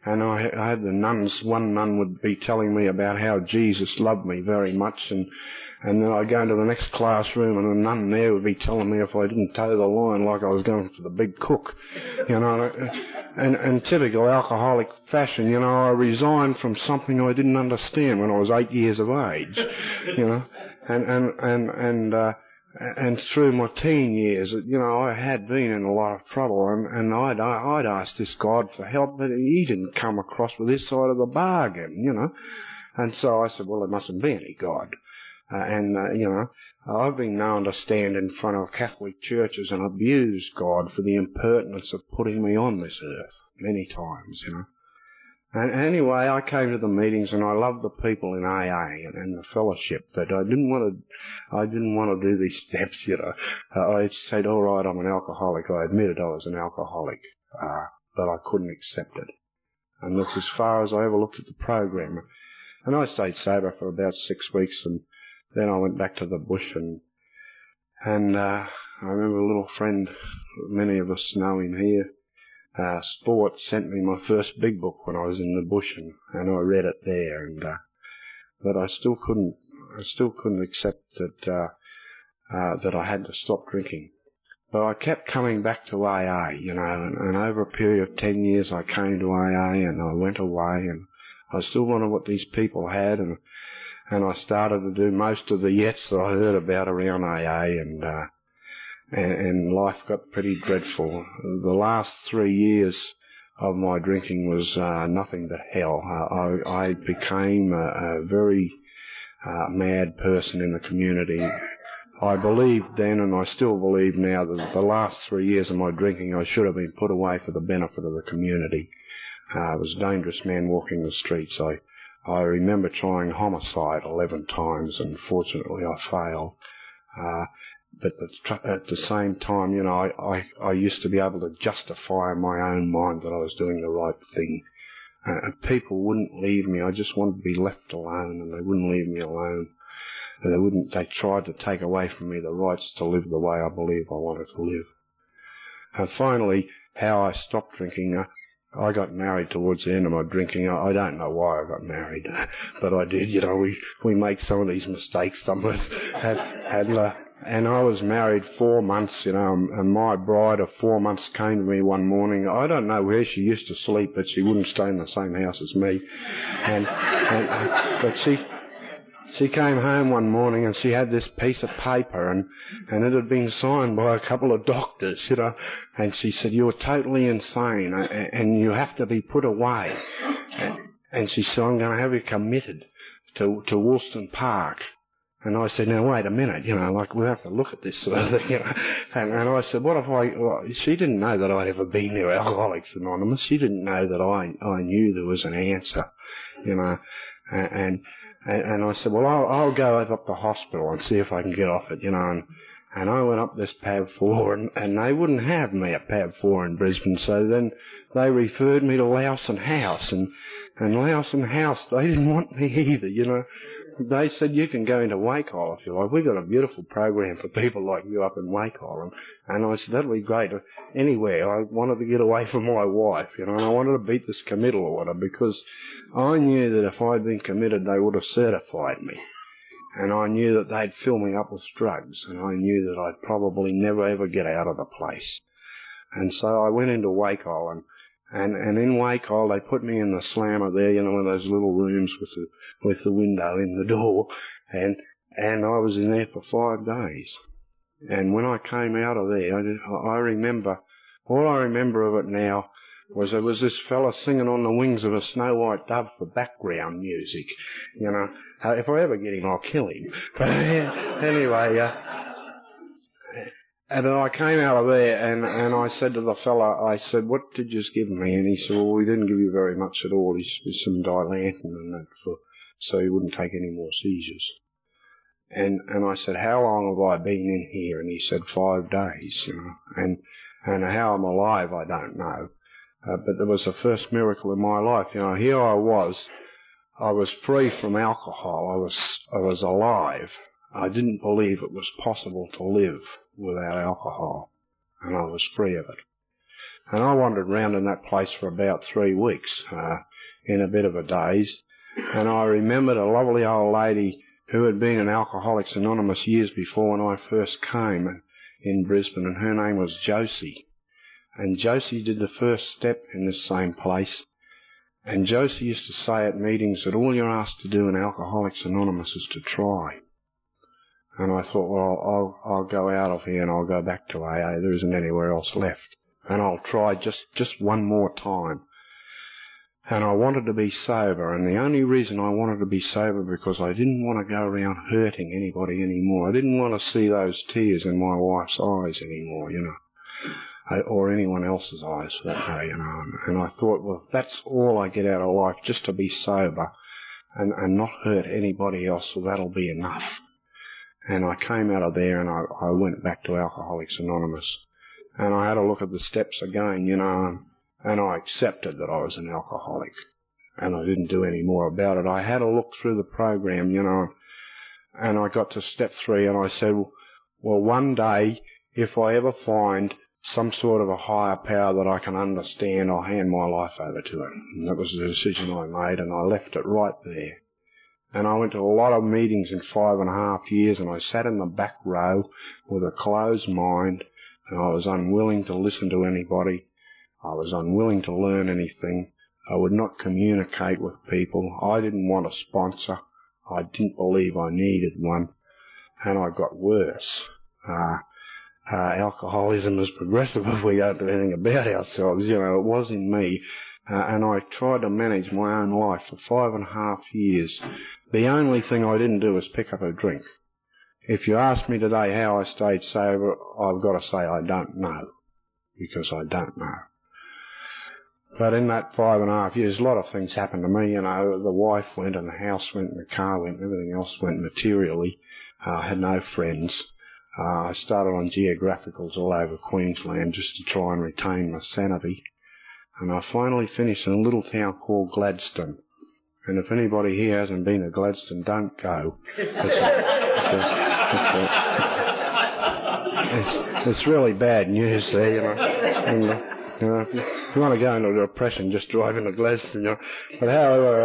and I, I had the nuns. One nun would be telling me about how Jesus loved me very much, and and then I'd go into the next classroom, and a nun there would be telling me if I didn't toe the line like I was going for the big cook, you know. And in typical alcoholic fashion, you know, I resigned from something I didn't understand when I was eight years of age, you know. And and and and uh, and through my teen years, you know, I had been in a lot of trouble, and and I'd I'd asked this God for help, but he didn't come across with his side of the bargain, you know. And so I said, well, there mustn't be any God. Uh, and, uh, you know, I've been known to stand in front of Catholic churches and abuse God for the impertinence of putting me on this earth many times, you know. And anyway, I came to the meetings and I loved the people in A A and, and the fellowship, but I didn't want to, I didn't want to do these steps, you know. Uh, I said, all right, I'm an alcoholic. I admitted I was an alcoholic, uh, but I couldn't accept it. And that's as far as I ever looked at the program. And I stayed sober for about six weeks and then I went back to the bush, and and uh, I remember a little friend, many of us know him here, uh, Sport sent me my first big book when I was in the bush, and, and I read it there. And uh, but I still couldn't, I still couldn't accept that uh, uh, that I had to stop drinking. But I kept coming back to A A, you know, and, and over a period of ten years I came to A A and I went away, and I still wanted what these people had, and and I started to do most of the yets that I heard about around A A, and uh, and, and life got pretty dreadful. The last three years of my drinking was uh, nothing but hell. Uh, I, I became a, a very uh, mad person in the community. I believed then, and I still believe now, that the last three years of my drinking I should have been put away for the benefit of the community. Uh, I was a dangerous man walking the streets. I, I remember trying homicide eleven times, and fortunately I failed. Uh, but at the same time, you know, I, I, I used to be able to justify in my own mind that I was doing the right thing. Uh, and people wouldn't leave me. I just wanted to be left alone, and they wouldn't leave me alone. They wouldn't. They tried to take away from me the rights to live the way I believe I wanted to live. And finally, how I stopped drinking. Uh, I got married towards the end of my drinking. I, I don't know why I got married, but I did. You know, we, we make some of these mistakes. Some of us had, had uh, and I was married four months. You know, and my bride of four months came to me one morning. I don't know where she used to sleep, but she wouldn't stay in the same house as me. And, and uh, but she. She came home one morning and she had this piece of paper, and, and it had been signed by a couple of doctors, you know, and she said, "You're totally insane and, and you have to be put away." And, and she said, "I'm going to have you committed to, to Wollstone Park." And I said, "Now wait a minute, you know, like we have to look at this sort of thing, you know." And, and I said, "What if I?" Well, she didn't know that I'd ever been there, Alcoholics Anonymous. She didn't know that I, I knew there was an answer, you know, and. and And I said, "Well, I'll, I'll go over up the hospital and see if I can get off it, you know." And, and I went up this Pav four, and, and they wouldn't have me at Pav four in Brisbane, so then they referred me to Lawson House. And, and Lawson House, they didn't want me either, you know. They said, "You can go into Wake Island if you like. We've got a beautiful program for people like you up in Wake Island." And I said, "That'll be great." Anyway, I wanted to get away from my wife, you know, and I wanted to beat this committal order, because I knew that if I'd been committed, they would have certified me. And I knew that they'd fill me up with drugs, and I knew that I'd probably never, ever get out of the place. And so I went into Wake Island. And, and in Wake Isle, they put me in the slammer there, you know, one of those little rooms with the, with the window in the door. And, and I was in there for five days. And when I came out of there, I, did, I remember, all I remember of it now was there was this fella singing "On the Wings of a Snow White Dove" for background music. You know, uh, if I ever get him, I'll kill him. But anyway, uh, And I came out of there, and, and I said to the fella, I said, "What did you just give me?" And he said, "Well, we didn't give you very much at all. He did some Dilantin and that, for, so he wouldn't take any more seizures." And and I said, "How long have I been in here?" And he said, five days, you know. And, and how I'm alive, I don't know. Uh, but it was the first miracle in my life. You know, here I was. I was free from alcohol. I was I was alive. I didn't believe it was possible to live without alcohol, and I was free of it. And I wandered round in that place for about three weeks, uh, in a bit of a daze, and I remembered a lovely old lady who had been in Alcoholics Anonymous years before when I first came in Brisbane, and her name was Josie. And Josie did the first step in this same place, and Josie used to say at meetings that all you're asked to do in Alcoholics Anonymous is to try. And I thought, well, I'll, I'll go out of here and I'll go back to A A. There isn't anywhere else left. And I'll try just, just one more time. And I wanted to be sober. And the only reason I wanted to be sober because I didn't want to go around hurting anybody anymore. I didn't want to see those tears in my wife's eyes anymore, you know. I, or anyone else's eyes for that day, you know. And I thought, well, that's all I get out of life, just to be sober and, and not hurt anybody else. So that'll be enough. And I came out of there and I, I went back to Alcoholics Anonymous. And I had a look at the steps again, you know, and I accepted that I was an alcoholic. And I didn't do any more about it. I had a look through the program, you know, and I got to step three and I said, well, one day, if I ever find some sort of a higher power that I can understand, I'll hand my life over to it. And that was the decision I made, and I left it right there. And I went to a lot of meetings in five and a half years, and I sat in the back row with a closed mind, and I was unwilling to listen to anybody. I was unwilling to learn anything. I would not communicate with people. I didn't want a sponsor. I didn't believe I needed one. And I got worse. Uh, uh, alcoholism is progressive if we don't do anything about ourselves. You know, it was in me. Uh, and I tried to manage my own life for five and a half years. The only thing I didn't do was pick up a drink. If you ask me today how I stayed sober, I've got to say I don't know, because I don't know. But in that five and a half years, a lot of things happened to me, you know. The wife went, and the house went, and the car went, and everything else went materially. Uh, I had no friends. Uh, I started on geographicals all over Queensland just to try and retain my sanity. And I finally finished in a little town called Gladstone. And if anybody here hasn't been to Gladstone, don't go. It's, a, it's, a, it's, a, it's, it's really bad news there, you know. And, uh, You know, if you want to go into depression, just drive into Gladstone, you know. But however,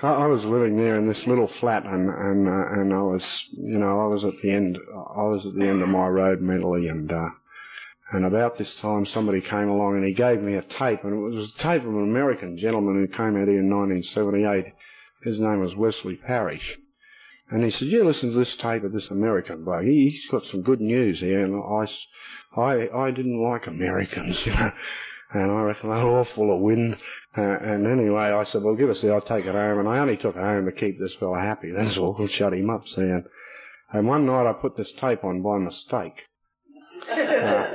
uh, I, I was living there in this little flat, and and uh, and I was, you know, I was at the end, I was at the end of my road mentally, and uh, and about this time somebody came along and he gave me a tape, and it was a tape of an American gentleman who came out here in nineteen seventy-eight. His name was Wesley Parrish, and he said, "You listen to this tape of this American bloke. He, he's got some good news here." And I, I, I didn't like Americans, you know. And I reckon they're all full of wind. Uh, and anyway, I said, well, give us the, I'll take it home. And I only took it home to keep this fella happy. That's all. We'll shut him up, see. And, and one night I put this tape on by mistake. Uh,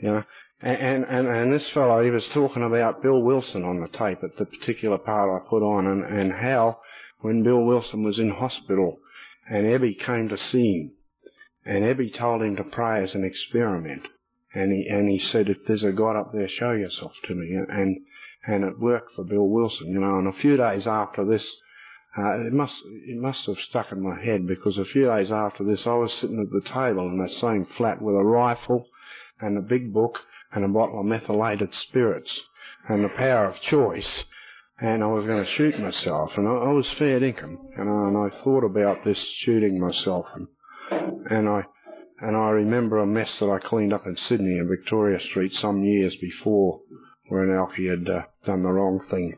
you know, and, and, and this fellow, he was talking about Bill Wilson on the tape at the particular part I put on, and, and how when Bill Wilson was in hospital and Ebby came to see him, and Ebby told him to pray as an experiment. And he, and he said, if there's a God up there, show yourself to me. And, and it worked for Bill Wilson, you know. And a few days after this, uh, it must, it must have stuck in my head, because a few days after this, I was sitting at the table in that same flat with a rifle and a big book and a bottle of methylated spirits and the power of choice. And I was going to shoot myself, and I, I was fair income, you know, and I thought about this shooting myself, and, and I, And I remember a mess that I cleaned up in Sydney in Victoria Street some years before, where an alkie had uh, done the wrong thing.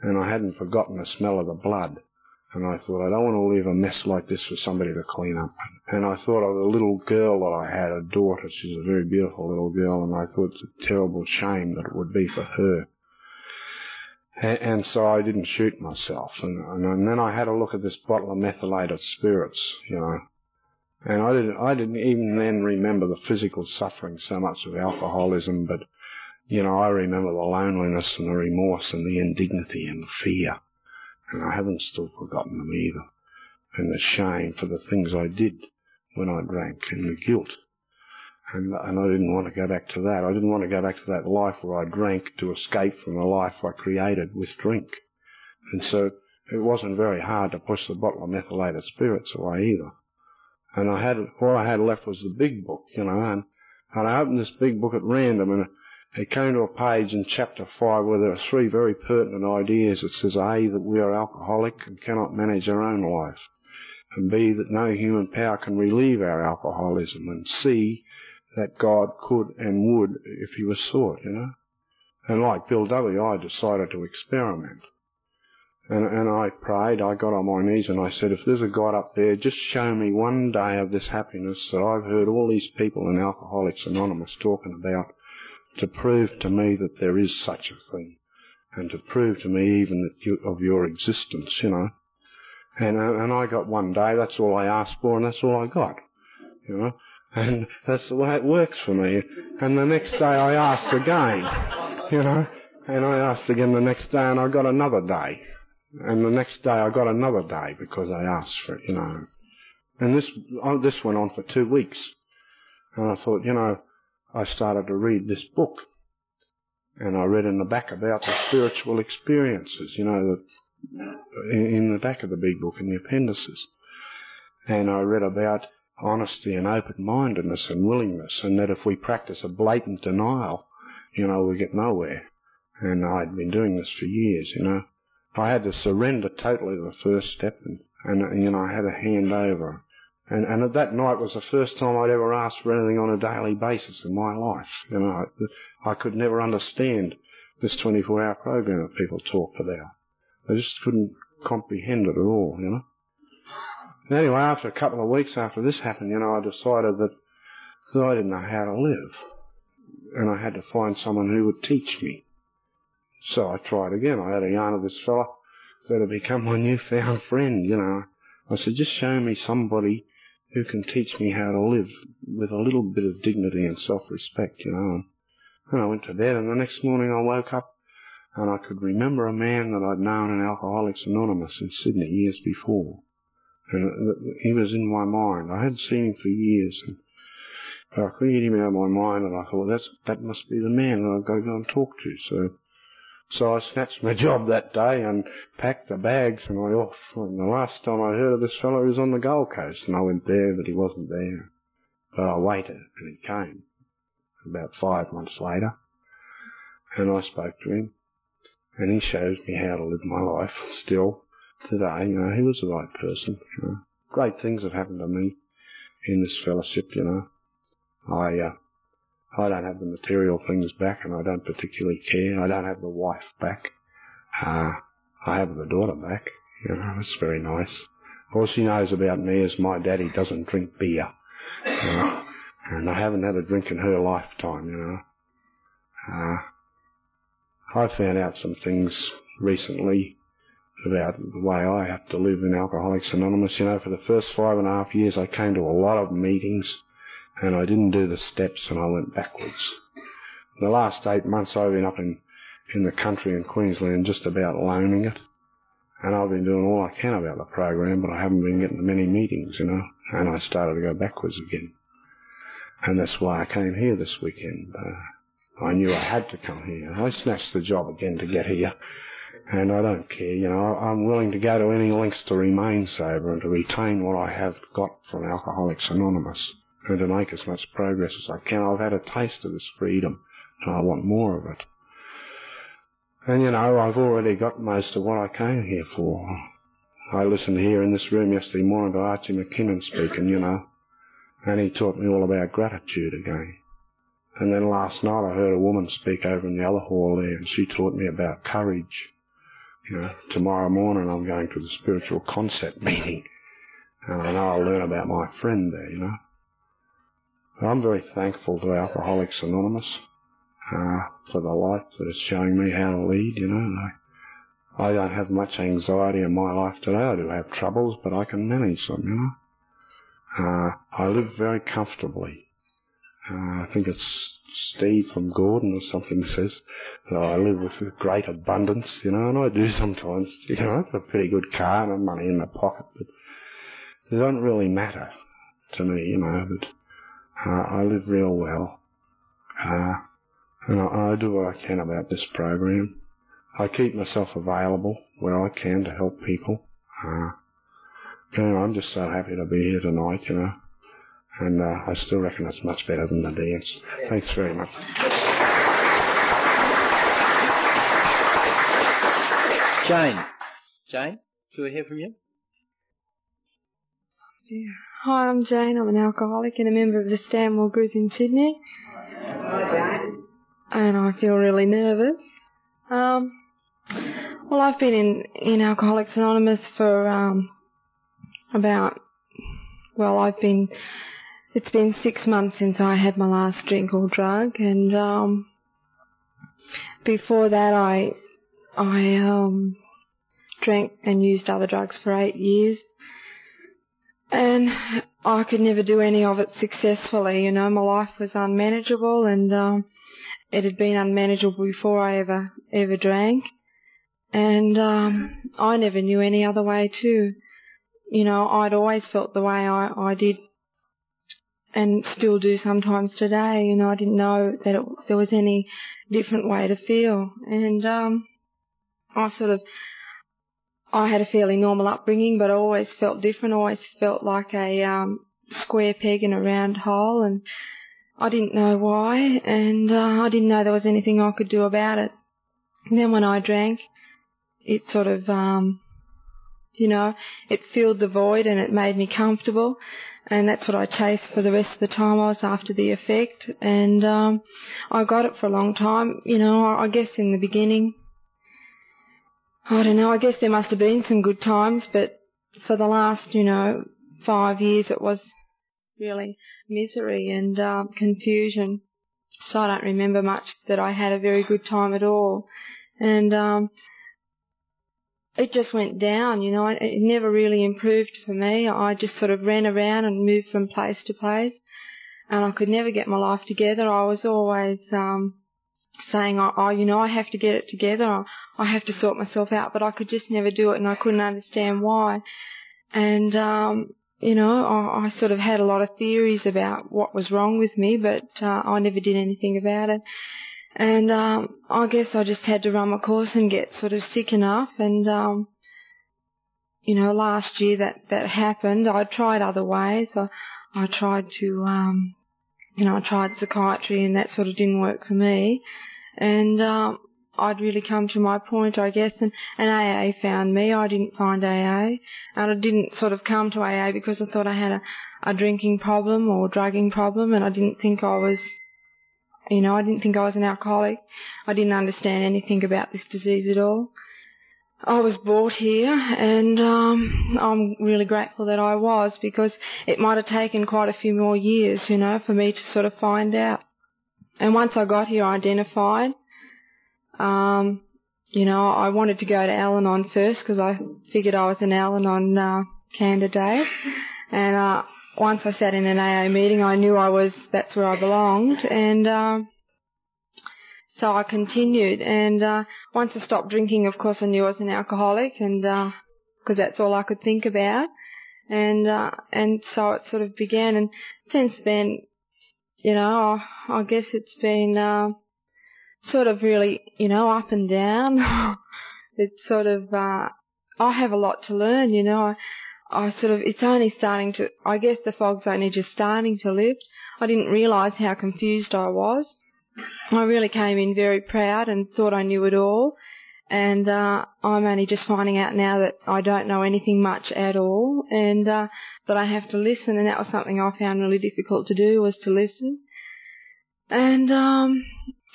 And I hadn't forgotten the smell of the blood. And I thought, I don't want to leave a mess like this for somebody to clean up. And I thought of the little girl that I had, a daughter. She's a very beautiful little girl. And I thought it's a terrible shame that it would be for her. And, and so I didn't shoot myself. And, and, and then I had a look at this bottle of methylated spirits, you know. And I didn't, I didn't even then remember the physical suffering so much of alcoholism, but, you know, I remember the loneliness and the remorse and the indignity and the fear. And I haven't still forgotten them either. And the shame for the things I did when I drank, and the guilt. And, and I didn't want to go back to that. I didn't want to go back to that life where I drank to escape from the life I created with drink. And so it wasn't very hard to push the bottle of methylated spirits away either. And I had, all I had left was the big book, you know, and, and I opened this big book at random, and it came to a page in chapter five where there are three very pertinent ideas. It says, A, that we are alcoholic and cannot manage our own life, and B, that no human power can relieve our alcoholism, and C, that God could and would if he was sought, you know. And like Bill W., I decided to experiment. And, and I prayed, I got on my knees, and I said, if there's a God up there, just show me one day of this happiness that I've heard all these people in Alcoholics Anonymous talking about, to prove to me that there is such a thing, and to prove to me even that you, of your existence, you know. And, and I got one day, that's all I asked for, and that's all I got, you know. And that's the way it works for me. And the next day I asked again, you know, and I asked again the next day, and I got another day. And the next day I got another day because I asked for it, you know. And this this went on for two weeks. And I thought, you know, I started to read this book. And I read in the back about the spiritual experiences, you know, the, in, in the back of the big book, in the appendices. And I read about honesty and open-mindedness and willingness, and that if we practice a blatant denial, you know, we get nowhere. And I'd been doing this for years, you know. I had to surrender totally to the first step, and, and you know, I had to hand over. And, and that night was the first time I'd ever asked for anything on a daily basis in my life. You know, I, I could never understand this twenty-four hour program that people talked about. I just couldn't comprehend it at all, you know. And anyway, after a couple of weeks after this happened, you know, I decided that, that I didn't know how to live, and I had to find someone who would teach me. So I tried again. I had a yarn of this fella that had become my newfound friend, you know. I said, just show me somebody who can teach me how to live with a little bit of dignity and self-respect, you know. And I went to bed, and the next morning I woke up, and I could remember a man that I'd known in Alcoholics Anonymous in Sydney years before. And he was in my mind. I hadn't seen him for years, and I couldn't get him out of my mind, and I thought, well, that's, that must be the man that I've got to go and talk to. So... So I snatched my job that day and packed the bags and went off. And the last time I heard of this fellow, he was on the Gold Coast. And I went there, but he wasn't there. But I waited, and he came about five months later. And I spoke to him. And he showed me how to live my life still today. You know, he was the right person. You know. Great things have happened to me in this fellowship, you know. I... Uh, I don't have the material things back, and I don't particularly care. I don't have the wife back. Uh, I have the daughter back. You know, that's very nice. All she knows about me is my daddy doesn't drink beer. Uh, and I haven't had a drink in her lifetime, you know. Uh, I found out some things recently about the way I have to live in Alcoholics Anonymous. You know, for the first five and a half years, I came to a lot of meetings, and I didn't do the steps, and I went backwards. The last eight months I've been up in, in the country in Queensland just about loaning it, and I've been doing all I can about the program, but I haven't been getting to many meetings, you know, and I started to go backwards again. And that's why I came here this weekend. Uh, I knew I had to come here. I snatched the job again to get here, and I don't care. You know, I'm willing to go to any lengths to remain sober and to retain what I have got from Alcoholics Anonymous, and to make as much progress as I can. I've had a taste of this freedom, and I want more of it. And, you know, I've already got most of what I came here for. I listened here in this room yesterday morning to Archie McKinnon speaking, you know, and he taught me all about gratitude again. And then last night I heard a woman speak over in the other hall there, and she taught me about courage. You know, tomorrow morning I'm going to the spiritual concept meeting, and I know I'll learn about my friend there, you know. I'm very thankful to Alcoholics Anonymous uh, for the life that it's showing me how to lead, you know. I, I don't have much anxiety in my life today. I do have troubles, but I can manage them, you know. Uh, I live very comfortably. Uh, I think it's Steve from Gordon or something says that I live with great abundance, you know, and I do sometimes. You know, I have a pretty good car and money in my pocket, but it doesn't really matter to me, you know, but... Uh, I live real well, uh, and I, I do what I can about this program. I keep myself available where I can to help people. Uh, and I'm just so happy to be here tonight, you know, and uh, I still reckon it's much better than the dance. Thanks very much. Jane, Jane, do I hear from you? Yeah. Hi, I'm Jane. I'm an alcoholic and a member of the Stanmore group in Sydney. Hi, Jane. And I feel really nervous. Um, well, I've been in, in Alcoholics Anonymous for um, about, well, I've been, it's been six months since I had my last drink or drug. And um, before that, I, I um, drank and used other drugs for eight years. And I could never do any of it successfully, you know. My life was unmanageable, and um, it had been unmanageable before I ever, ever drank. And um, I never knew any other way too. You know, I'd always felt the way I, I did and still do sometimes today. You know, I didn't know that it, there was any different way to feel. And um, I sort of... I had a fairly normal upbringing, but I always felt different, always felt like a um, square peg in a round hole, and I didn't know why, and uh, I didn't know there was anything I could do about it. And then when I drank, it sort of, um, you know, it filled the void and it made me comfortable, and that's what I chased for the rest of the time. I was after the effect, and um, I got it for a long time. You know, I, I guess in the beginning, I don't know, I guess there must have been some good times, but for the last, you know, five years it was really misery and um, confusion. So I don't remember much that I had a very good time at all. And um, it just went down, you know. It never really improved for me. I just sort of ran around and moved from place to place, and I could never get my life together. I was always um, saying, oh, you know, I have to get it together. I have to sort myself out. But I could just never do it, and I couldn't understand why. And um You know, I, I sort of had a lot of theories about what was wrong with me, but uh, I never did anything about it. And um, I guess I just had to run my course and get sort of sick enough. And, um, you know, last year that, that happened. I tried other ways. I, I tried to, um, you know, I tried psychiatry, and that sort of didn't work for me. And um, I'd really come to my point, I guess, and, and A A found me. I didn't find A A, and I didn't sort of come to A A because I thought I had a, a drinking problem or drugging problem, and I didn't think I was, you know, I didn't think I was an alcoholic. I didn't understand anything about this disease at all. I was brought here, and um, I'm really grateful that I was, because it might have taken quite a few more years, you know, for me to sort of find out. And once I got here, I identified. Um, you know, I wanted to go to Al-Anon first because I figured I was an Al-Anon uh, candidate. And uh, once I sat in an A A meeting, I knew I was, that's where I belonged. And um, so I continued. And uh, once I stopped drinking, of course, I knew I was an alcoholic, and because uh, that's all I could think about. And uh, and so it sort of began. And since then, you know, I guess it's been... Uh, sort of really, you know, up and down. It's sort of, uh, I have a lot to learn, you know. I, I sort of, it's only starting to, I guess the fog's only just starting to lift. I didn't realise how confused I was. I really came in very proud and thought I knew it all. And uh, I'm only just finding out now that I don't know anything much at all, and uh, that I have to listen. And that was something I found really difficult to do, was to listen. And, um...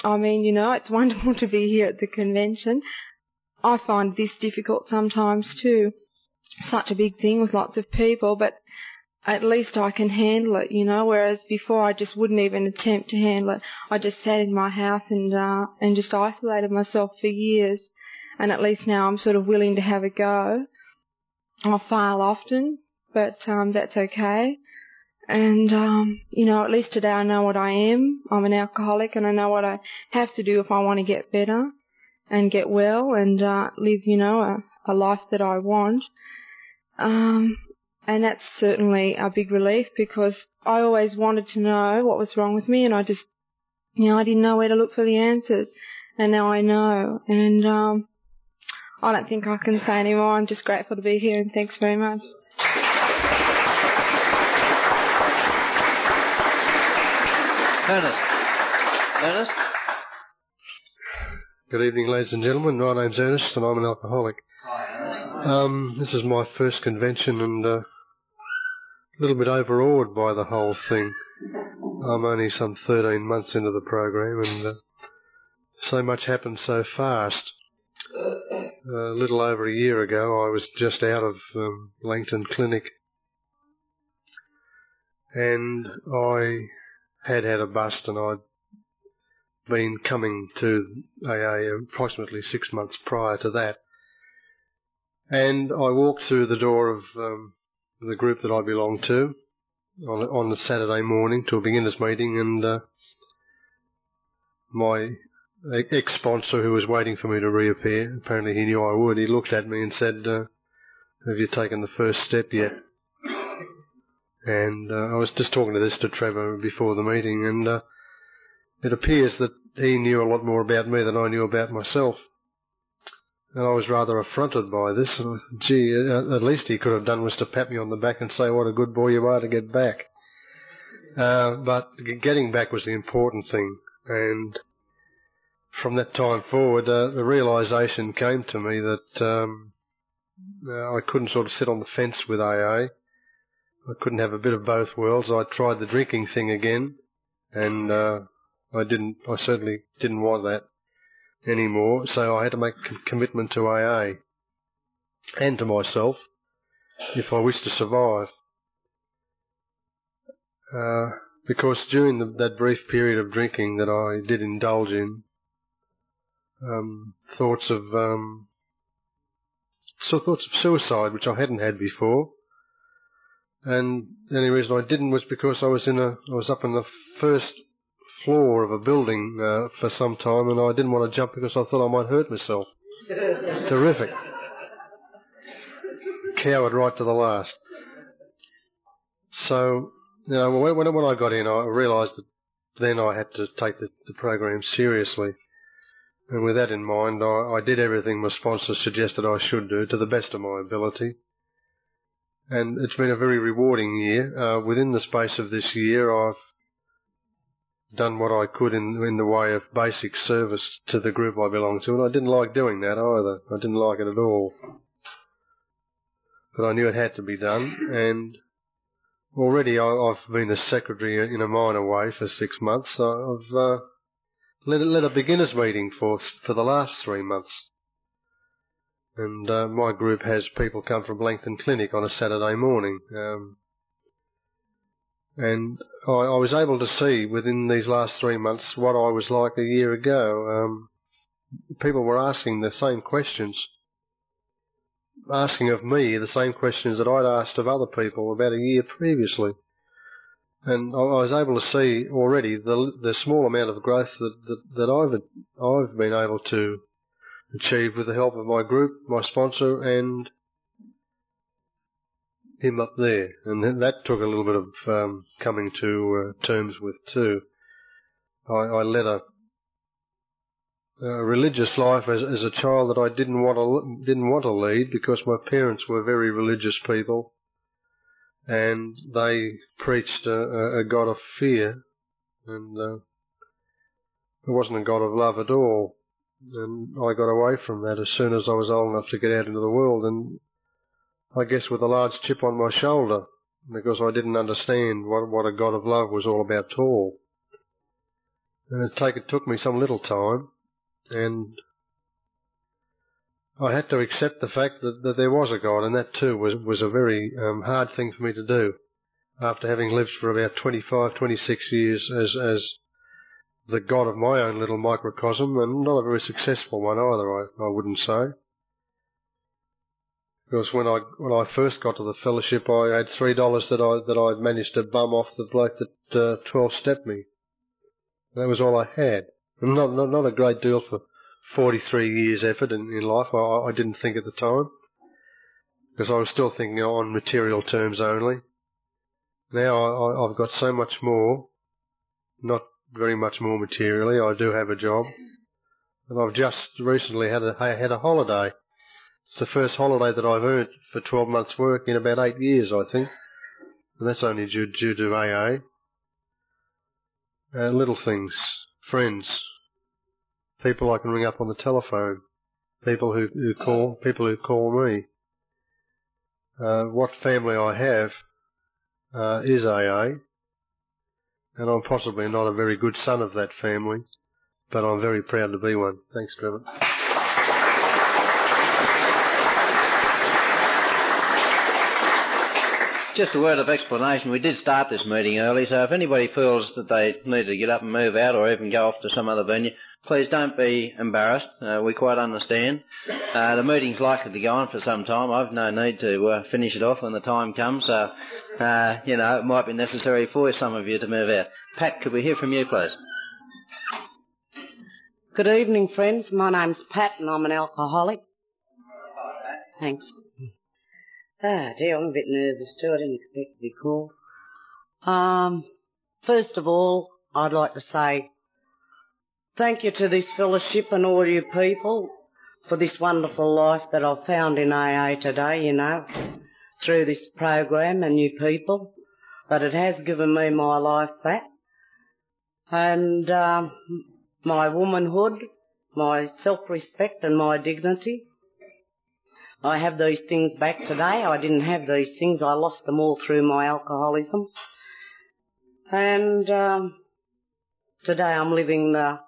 I mean, you know, it's wonderful to be here at the convention. I find this difficult sometimes too. Such a big thing with lots of people, but at least I can handle it, you know, whereas before I just wouldn't even attempt to handle it. I just sat in my house and uh, and just isolated myself for years, and at least now I'm sort of willing to have a go. I'll fail often, but um, that's okay. And, um, you know, at least today I know what I am. I'm an alcoholic, and I know what I have to do if I want to get better and get well and uh, live, you know, a, a life that I want. Um, and that's certainly a big relief, because I always wanted to know what was wrong with me, and I just, you know, I didn't know where to look for the answers. And now I know. And um, I don't think I can say any more. I'm just grateful to be here, and thanks very much. Ernest. Ernest? Good evening, ladies and gentlemen. My name's Ernest, and I'm an alcoholic. Um, this is my first convention, and uh, a little bit overawed by the whole thing. I'm only some thirteen months into the program, and uh, so much happened so fast. Uh, a little over a year ago, I was just out of um, Langton Clinic, and I... had had a bust, and I'd been coming to A A approximately six months prior to that. And I walked through the door of um, the group that I belonged to on, on the Saturday morning to a beginners meeting, and uh, my ex-sponsor, who was waiting for me to reappear, apparently he knew I would, he looked at me and said, uh, have you taken the first step yet? And uh, I was just talking to this to Trevor before the meeting, and uh, it appears that he knew a lot more about me than I knew about myself. and I was rather affronted by this. Gee, at least he could have done was to pat me on the back and say, what a good boy you are to get back. Uh, but getting back was the important thing, and from that time forward, uh, the realisation came to me that um, I couldn't sort of sit on the fence with A A. I couldn't have a bit of both worlds. I tried the drinking thing again, and uh, I didn't. I certainly didn't want that anymore, so I had to make a commitment to A A and to myself if I wished to survive. Uh, because during the, that brief period of drinking that I did indulge in, um, thoughts of um, so thoughts of suicide, which I hadn't had before. And the only reason I didn't was because I was in a, I was up in the first floor of a building uh, for some time, and I didn't want to jump because I thought I might hurt myself. Terrific. Coward right to the last. So, you know, when, when I got in, I realised that then I had to take the, the program seriously. And with that in mind, I, I did everything my sponsor suggested I should do to the best of my ability. And it's been a very rewarding year. Uh, within the space of this year, I've done what I could in, in the way of basic service to the group I belong to, and I didn't like doing that either. I didn't like it at all. But I knew it had to be done, and already I, I've been a secretary in a minor way for six months. So I've uh, led, led a beginners meeting for for the last three months. And uh, my group has people come from Langton Clinic on a Saturday morning. Um, and I, I was able to see within these last three months what I was like a year ago. Um, people were asking the same questions, asking of me the same questions that I'd asked of other people about a year previously. And I, I was able to see already the, the small amount of growth that, that, that I've, I've been able to achieved with the help of my group, my sponsor, and him up there. And that took a little bit of um, coming to uh, terms with too. I, I led a, a religious life as, as a child that I didn't want to didn't want to lead because my parents were very religious people, and they preached a, a God of fear, and uh, it wasn't a God of love at all. And I got away from that as soon as I was old enough to get out into the world, and I guess with a large chip on my shoulder, because I didn't understand what, what a God of love was all about at all. And it, take, it took me some little time, and I had to accept the fact that, that there was a God, and that too was, was a very um, hard thing for me to do, after having lived for about twenty-five, twenty-six years as... as the god of my own little microcosm, and not a very successful one either, I, I wouldn't say. Because when I when I first got to the fellowship, I had three dollars that I that I'd managed to bum off the bloke that uh, twelve-stepped me. That was all I had. Not not, not a great deal for forty-three years' effort in, in life. I, I didn't think at the time, because I was still thinking on material terms only. Now I, I, I've got so much more, not very much more materially. I do have a job, and I've just recently had a I had a holiday. It's the first holiday that I've earned for twelve months' work in about eight years, I think, and that's only due, due to A A. Uh, little things, friends, people I can ring up on the telephone, people who, who call, people who call me. Uh, what family I have uh, is A A. And I'm possibly not a very good son of that family, but I'm very proud to be one. Thanks, Trevor. Just a word of explanation. We did start this meeting early, so if anybody feels that they need to get up and move out or even go off to some other venue, please don't be embarrassed. Uh, we quite understand. Uh, the meeting's likely to go on for some time. I've no need to uh, finish it off when the time comes. So, uh, you know, it might be necessary for some of you to move out. Pat, could we hear from you, please? Good evening, friends. My name's Pat, and I'm an alcoholic. Thanks. Oh, dear, I'm a bit nervous too. I didn't expect to be called. Um, first of all, I'd like to say thank you to this fellowship and all you people. for this wonderful life that I've found in A A today, you know, through this program and you people. But it has given me my life back. And um, my womanhood, my self-respect and my dignity. I have these things back today. I didn't have these things. I lost them all through my alcoholism. And um, today I'm living the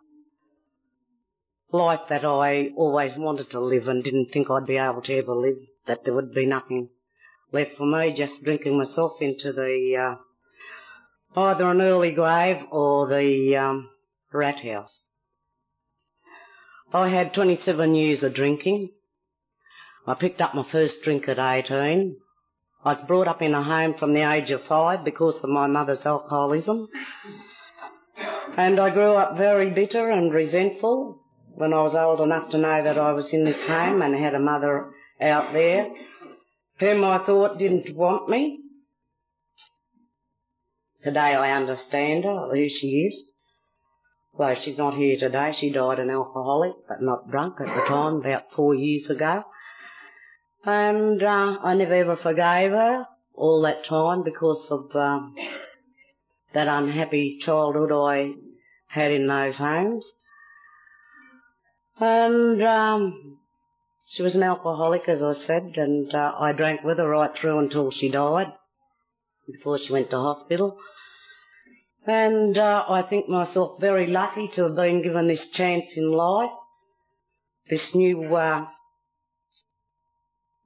life that I always wanted to live and didn't think I'd be able to ever live, that there would be nothing left for me, just drinking myself into the uh, either an early grave or the um, rat house. I had twenty-seven years of drinking. I picked up my first drink at eighteen. I was brought up in a home from the age of five because of my mother's alcoholism. And I grew up very bitter and resentful when I was old enough to know that I was in this home and had a mother out there whom I thought didn't want me. Today I understand her, who she is. Well, she's not here today. She died an alcoholic, but not drunk at the time, about four years ago. And uh, I never ever forgave her all that time because of um, that unhappy childhood I had in those homes. And um, she was an alcoholic, as I said, and uh, I drank with her right through until she died, before she went to hospital. And uh, I think myself very lucky to have been given this chance in life, this new... Uh,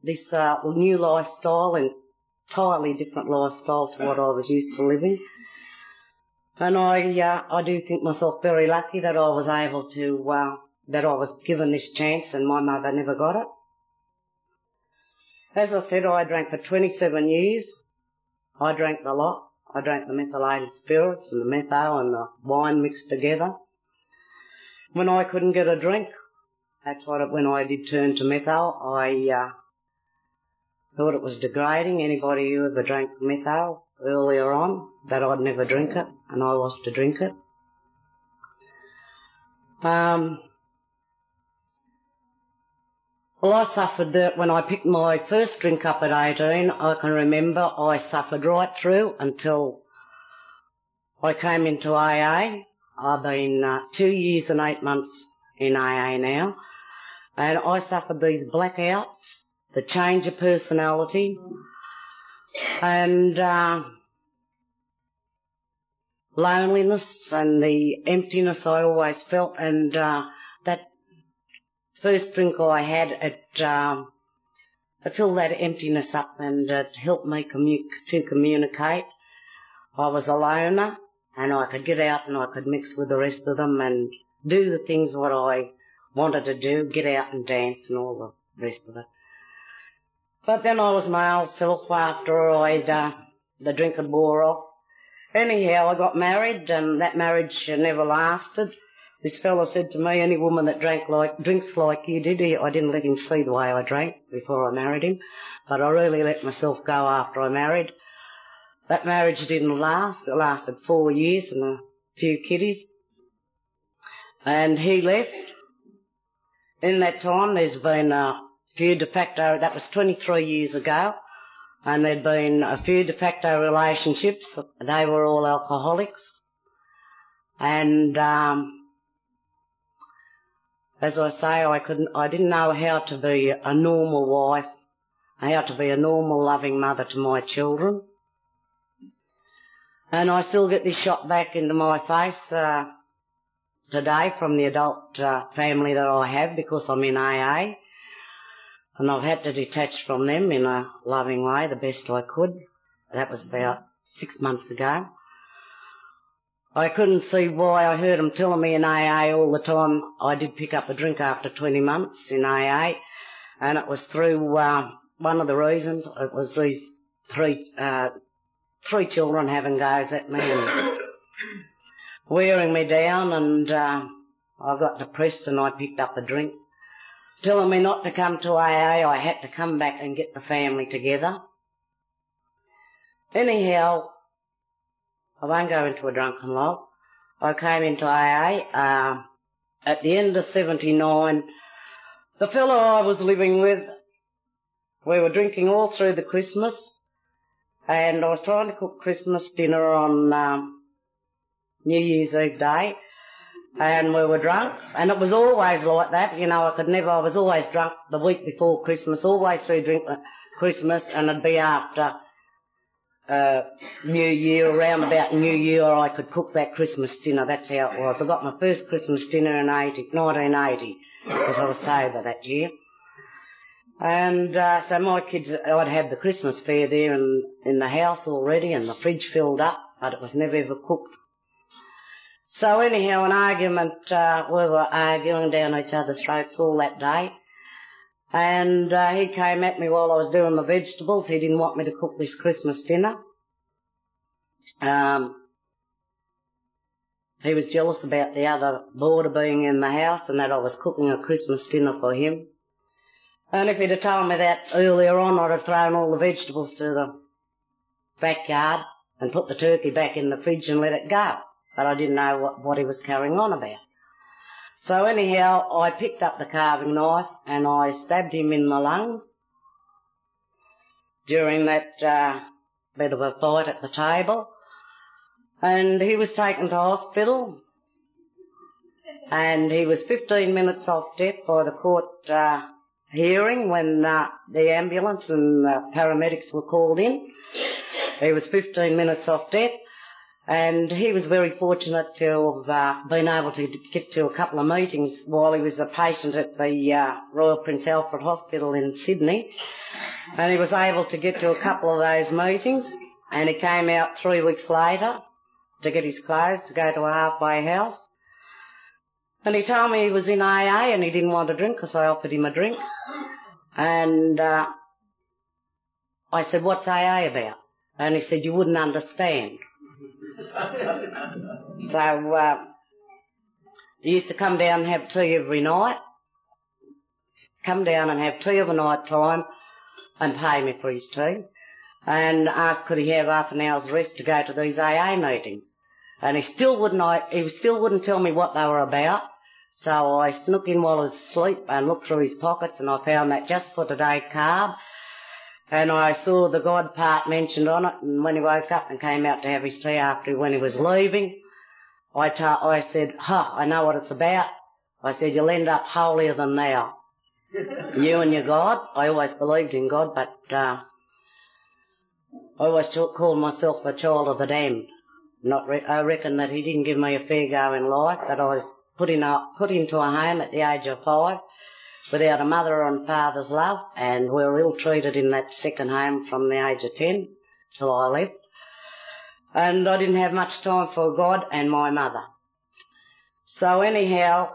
This uh, new lifestyle, entirely different lifestyle to what I was used to living. And I uh, I do think myself very lucky that I was able to, uh, that I was given this chance and my mother never got it. As I said, I drank for twenty-seven years. I drank the lot. I drank the methylated spirits and the metho and the wine mixed together. When I couldn't get a drink, that's what it, when I did turn to metho, I... Uh, thought it was degrading. Anybody who ever drank methyl earlier on, that I'd never drink it, and I was to drink it. Um, well, I suffered that when I picked my first drink up at eighteen, I can remember I suffered right through until I came into A A. I've been uh, two years and eight months in A A now, and I suffered these blackouts, the change of personality, and uh, loneliness and the emptiness I always felt. And uh, that first drink I had, it, um, it filled that emptiness up and it helped me commu- to communicate. I was a loner and I could get out and I could mix with the rest of them and do the things what I wanted to do, get out and dance and all the rest of it. But then I was my old self after I'd, uh, the drink had wore off. Anyhow, I got married and that marriage never lasted. This fella said to me, any woman that drank like, drinks like you did, I didn't let him see the way I drank before I married him, but I really let myself go after I married. That marriage didn't last. It lasted four years and a few kiddies. And he left. In that time, there's been a few de facto, that was twenty-three years ago, and there'd been a few de facto relationships. They were all alcoholics. And, um, as I say, I couldn't, I didn't know how to be a normal wife, how to be a normal loving mother to my children. And I still get this shot back into my face, uh, today from the adult, uh, family that I have because I'm in A A. And I've had to detach from them in a loving way, the best I could. That was about six months ago. I couldn't see why. I heard them telling me in A A all the time. I did pick up a drink after twenty months in A A, and it was through uh, one of the reasons. It was these three uh, three children having goes at me and wearing me down, and uh, I got depressed and I picked up a drink. Telling me not to come to A A, I had to come back and get the family together. Anyhow, I won't go into a drunken log. I came into A A uh, at the end of seventy-nine. The fellow I was living with, we were drinking all through the Christmas, and I was trying to cook Christmas dinner on um, New Year's Eve day, and we were drunk, and it was always like that, you know, I could never, I was always drunk the week before Christmas, always through drink Christmas, and it'd be after uh, New Year, around about New Year, I could cook that Christmas dinner, that's how it was. I got my first Christmas dinner in nineteen eighty, because I was sober that year. And uh, so my kids, I'd have the Christmas fair there in, in the house already, and the fridge filled up, but it was never ever cooked. So anyhow, an argument, uh, we were arguing down each other's throats all that day. And uh, he came at me while I was doing the vegetables. He didn't want me to cook this Christmas dinner. Um, he was jealous about the other boarder being in the house and that I was cooking a Christmas dinner for him. And if he'd have told me that earlier on, I'd have thrown all the vegetables to the backyard and put the turkey back in the fridge and let it go. But I didn't know what, what he was carrying on about. So anyhow, I picked up the carving knife and I stabbed him in the lungs during that uh, bit of a fight at the table. And he was taken to hospital and he was fifteen minutes off death by the court uh, hearing when uh, the ambulance and the paramedics were called in. He was fifteen minutes off death, and he was very fortunate to have uh, been able to get to a couple of meetings while he was a patient at the uh, Royal Prince Alfred Hospital in Sydney, and he was able to get to a couple of those meetings, and he came out three weeks later to get his clothes to go to a halfway house. And he told me he was in A A and he didn't want a drink because I offered him a drink. And uh, I said, what's A A about? And he said, you wouldn't understand. So uh, he used to come down and have tea every night, come down and have tea of a night time and pay me for his tea and ask could he have half an hour's rest to go to these A A meetings. And he still wouldn't, he still wouldn't tell me what they were about. So I snuck in while I was asleep and looked through his pockets and I found that just for today card. And I saw the God part mentioned on it, and when he woke up and came out to have his tea after when he was leaving, I, ta- I said, huh, I know what it's about. I said, you'll end up holier than thou. You and your God. I always believed in God, but uh, I always t- called myself a child of the damned. Not re- I reckon that he didn't give me a fair go in life, that I was put, in a, put into a home at the age of five without a mother and father's love, and we were ill-treated in that second home from the age of ten till I left. And I didn't have much time for God and my mother. So anyhow,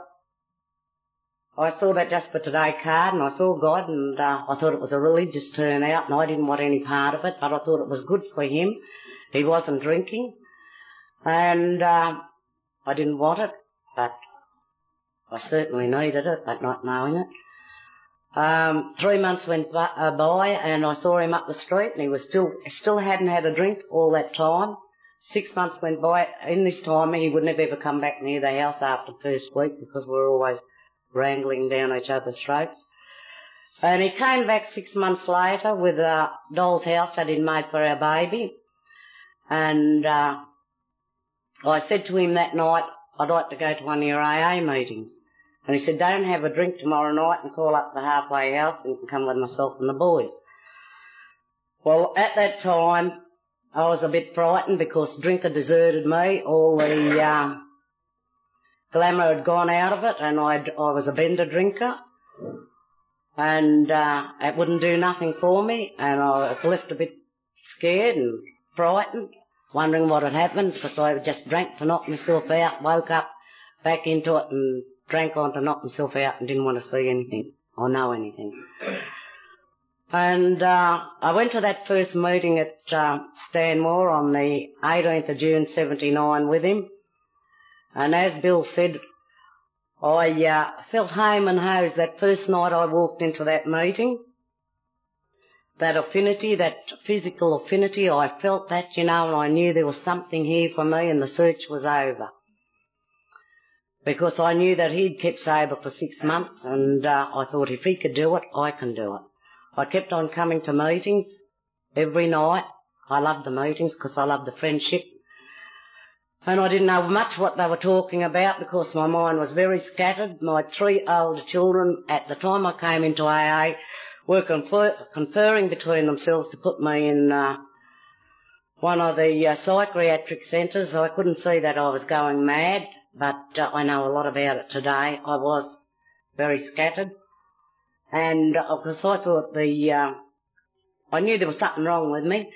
I saw that just for today card, and I saw God, and uh, I thought it was a religious turnout, and I didn't want any part of it, but I thought it was good for him. He wasn't drinking. And uh, I didn't want it, but I certainly needed it, but not knowing it. Um, three months went by and I saw him up the street and he was still still hadn't had a drink all that time. Six months went by. In this time he would never ever come back near the house after the first week because we were always wrangling down each other's throats. And he came back six months later with a doll's house that he'd made for our baby. And uh I said to him that night, I'd like to go to one of your A A meetings. And he said, don't have a drink tomorrow night and call up the halfway house and you can come with myself and the boys. Well, at that time, I was a bit frightened because drink had deserted me. All the uh, glamour had gone out of it and I'd, I was a bender drinker. And uh, it wouldn't do nothing for me. And I was left a bit scared and frightened, wondering what had happened, because I just drank to knock myself out, woke up back into it and drank on to knock myself out and didn't want to see anything or know anything. And uh, I went to that first meeting at uh, Stanmore on the eighteenth of June seventy-nine with him, and as Bill said, I uh, felt home and hosed that first night I walked into that meeting. That affinity, that physical affinity, I felt that, you know, and I knew there was something here for me and the search was over. because I knew that he'd kept sober for six months and uh, I thought if he could do it, I can do it. I kept on coming to meetings every night. I loved the meetings because I loved the friendship. And I didn't know much what they were talking about because my mind was very scattered. My three older children, at the time I came into A A, were confer- conferring between themselves to put me in uh, one of the uh, psychiatric centres. I couldn't see that I was going mad, but uh, I know a lot about it today. I was very scattered. And uh, of course I thought the... Uh, I knew there was something wrong with me.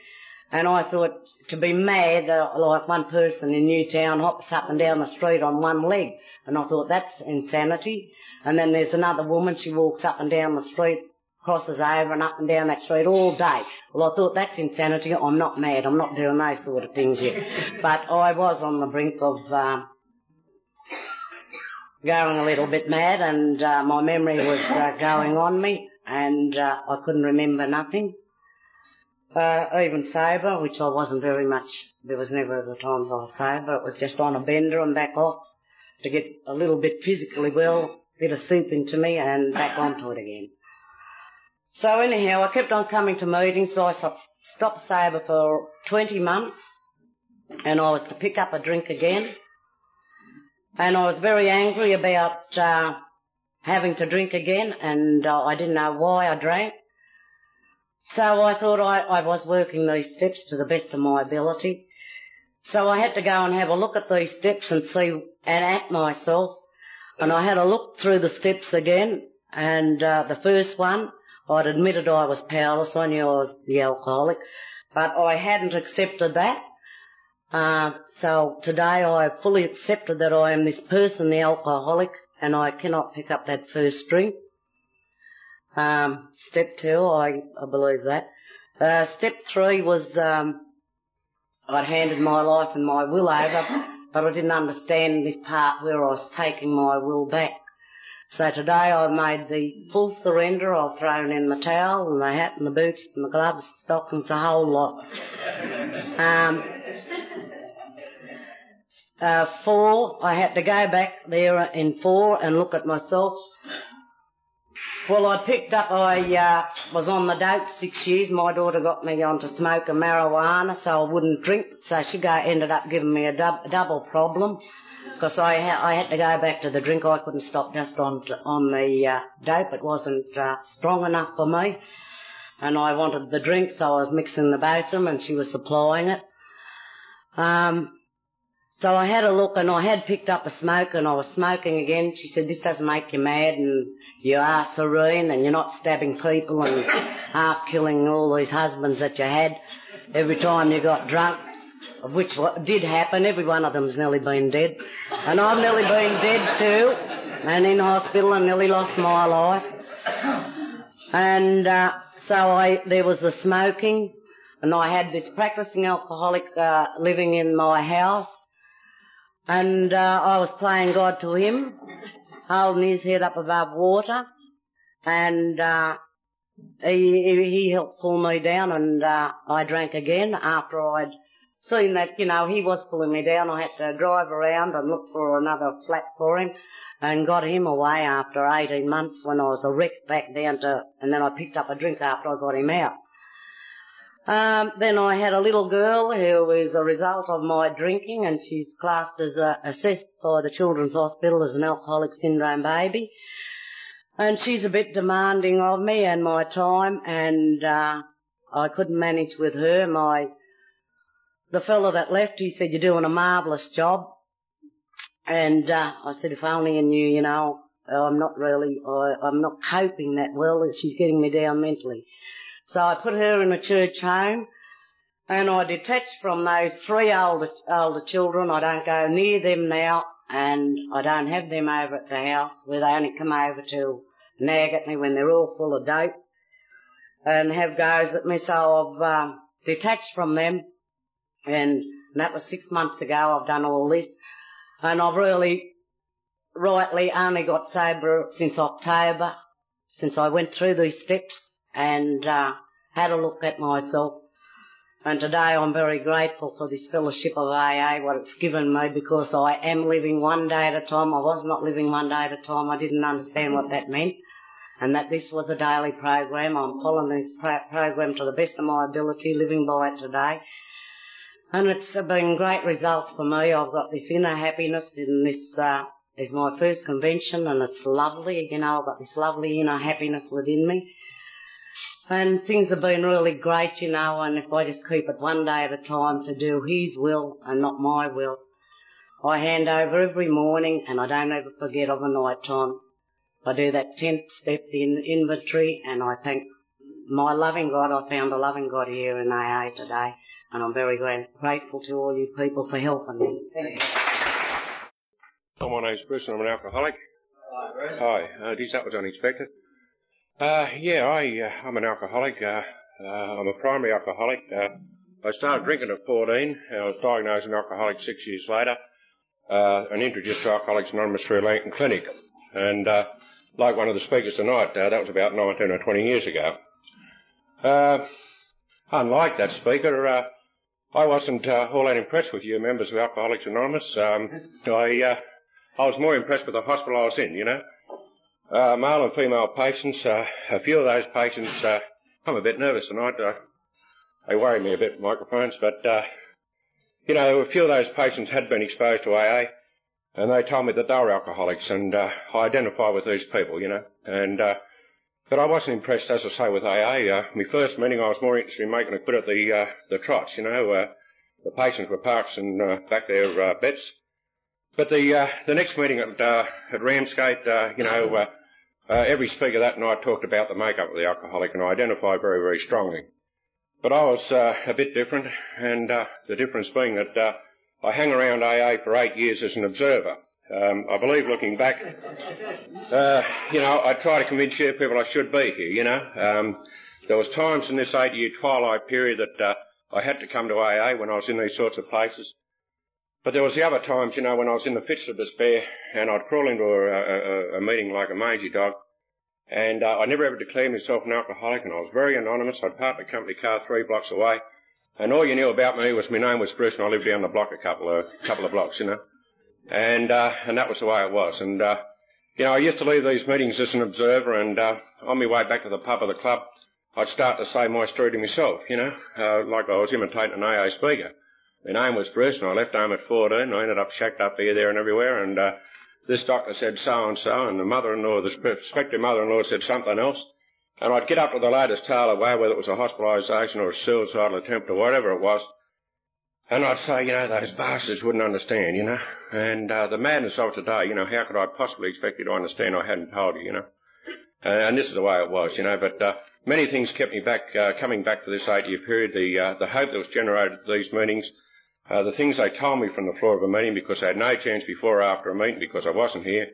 And I thought, to be mad, uh, like one person in Newtown hops up and down the street on one leg. And I thought, that's insanity. And then there's another woman, she walks up and down the street, crosses over and up and down that street all day. Well, I thought, that's insanity. I'm not mad. I'm not doing those sort of things yet. But I was on the brink of uh, going a little bit mad, and uh, my memory was uh, going on me, and uh, I couldn't remember nothing. Uh, even sober, which I wasn't very much, there was never the times I was sober, it was just on a bender and back off to get a little bit physically well, bit of soup into me and back onto it again. So anyhow, I kept on coming to meetings, so I stopped sober for twenty months and I was to pick up a drink again. And I was very angry about uh, having to drink again and uh, I didn't know why I drank. So I thought I, I was working these steps to the best of my ability. So I had to go and have a look at these steps and see and at myself. And I had a look through the steps again. And uh, the first one, I'd admitted I was powerless. I knew I was the alcoholic. But I hadn't accepted that. Uh, so today I fully accepted that I am this person, the alcoholic, and I cannot pick up that first drink. Um, step two, I, I believe that. Uh, step three was, um, I'd handed my life and my will over, but I didn't understand this part where I was taking my will back. So today I made the full surrender. I've thrown in the towel and the hat and the boots and the gloves, stockings, the whole lot. um, uh, four, I had to go back there in four and look at myself. Well, I picked up, I uh, was on the dope six years. My daughter got me onto smoke and marijuana, so I wouldn't drink. So she go, ended up giving me a dub, double problem because I, ha- I had to go back to the drink. I couldn't stop just on on the uh, dope. It wasn't uh, strong enough for me. And I wanted the drink, so I was mixing the both of them and she was supplying it. Um... So I had a look and I had picked up a smoke and I was smoking again. She said, this doesn't make you mad and you are serene and you're not stabbing people and half-killing all these husbands that you had every time you got drunk, which did happen. Every one of them's nearly been dead. And I've nearly been dead too and in hospital and nearly lost my life. And uh, so I there was the smoking and I had this practising alcoholic uh, living in my house. And uh, I was playing God to him, holding his head up above water, and uh, he, he helped pull me down, and uh, I drank again after I'd seen that, you know, he was pulling me down. I had to drive around and look for another flat for him and got him away after eighteen months when I was a wreck back down to, and then I picked up a drink after I got him out. Um, then I had a little girl who was a result of my drinking and she's classed as a, assessed by the Children's Hospital as an alcoholic syndrome baby. And she's a bit demanding of me and my time and, uh, I couldn't manage with her. My, the fellow that left, he said, you're doing a marvellous job. And, uh, I said, if only I knew, you know, I'm not really, I, I'm not coping that well. She's getting me down mentally. So I put her in a church home and I detached from those three older, older children. I don't go near them now and I don't have them over at the house where they only come over to nag at me when they're all full of dope and have goes at me. So I've um, detached from them and that was six months ago I've done all this and I've really rightly only got sober since October, since I went through these steps. And uh, had a look at myself And today I'm very grateful for this fellowship of A A, what it's given me, because I am living one day at a time. I was not living one day at a time. I didn't understand what that meant. And that this was a daily program. I'm following this pro- program to the best of my ability, living by it today. And it's been great results for me. I've got this inner happiness in this, uh, is my first convention, and it's lovely. You know, I've got this lovely inner happiness within me. And things have been really great, you know, and if I just keep it one day at a time to do his will and not my will. I hand over every morning and I don't ever forget of a night time. I do that tenth step in inventory, and I thank my loving God. I found a loving God here in A A today, and I'm very grateful to all you people for helping me. Thank you. Hi, my name's Bruce and I'm an alcoholic. Hi, Bruce. Hi. Uh, geez, that was unexpected. Uh, yeah, I, uh, I'm an alcoholic. Uh, uh, I'm a primary alcoholic. Uh, I started drinking at fourteen. I was diagnosed an alcoholic six years later uh, and introduced to Alcoholics Anonymous through Langton Clinic. And uh, like one of the speakers tonight, uh, that was about nineteen or twenty years ago. Uh, unlike that speaker, uh, I wasn't uh, all that impressed with you members of Alcoholics Anonymous. Um, I, uh, I was more impressed with the hospital I was in, you know. Uh, male and female patients, uh, a few of those patients, uh, I'm a bit nervous tonight, uh, they worry me a bit, microphones, but, uh, you know, a few of those patients had been exposed to A A, and they told me that they were alcoholics, and, uh, I identify with these people, you know, and, uh, but I wasn't impressed, as I say, with A A. Uh, my first meeting, I was more interested in making a quid at the, uh, the trots, you know, uh, the patients were passing, uh, back their, uh, bets. But the, uh, the next meeting at, uh, at Ramsgate, uh, you know, uh, Uh, every speaker that night talked about the makeup of the alcoholic, and I identified very, very strongly. But I was uh, a bit different, and uh, the difference being that uh, I hung around A A for eight years as an observer. Um, I believe, looking back, uh, you know, I try to convince you people I should be here, you know. Um, there was times in this eight-year twilight period that uh, I had to come to A A when I was in these sorts of places. But there was the other times, you know, when I was in the fits of despair and I'd crawl into a, a, a meeting like a mangy dog, and uh, I never ever declared myself an alcoholic, and I was very anonymous. I'd parked a company car three blocks away, and all you knew about me was my name was Bruce and I lived down the block a couple of, couple of blocks, you know. And uh, and that was the way it was. And, uh, you know, I used to leave these meetings as an observer, and uh, on my way back to the pub or the club, I'd start to say my story to myself, you know, uh, like I was imitating an A A speaker. My name was Bruce, and I left home at fourteen, and I ended up shacked up here, there, and everywhere, and uh, this doctor said so-and-so, and the mother-in-law, the prospective mother-in-law said something else, and I'd get up to the latest tale away, whether it was a hospitalisation or a suicidal attempt or whatever it was, and I'd say, you know, those bastards wouldn't understand, you know, and uh, the madness of today, you know, how could I possibly expect you to understand I hadn't told you, you know, and, and this is the way it was, you know, but... Uh, many things kept me back, uh, coming back to this eight-year period, the uh, the hope that was generated at these meetings, uh, the things they told me from the floor of a meeting, because I had no chance before or after a meeting because I wasn't here.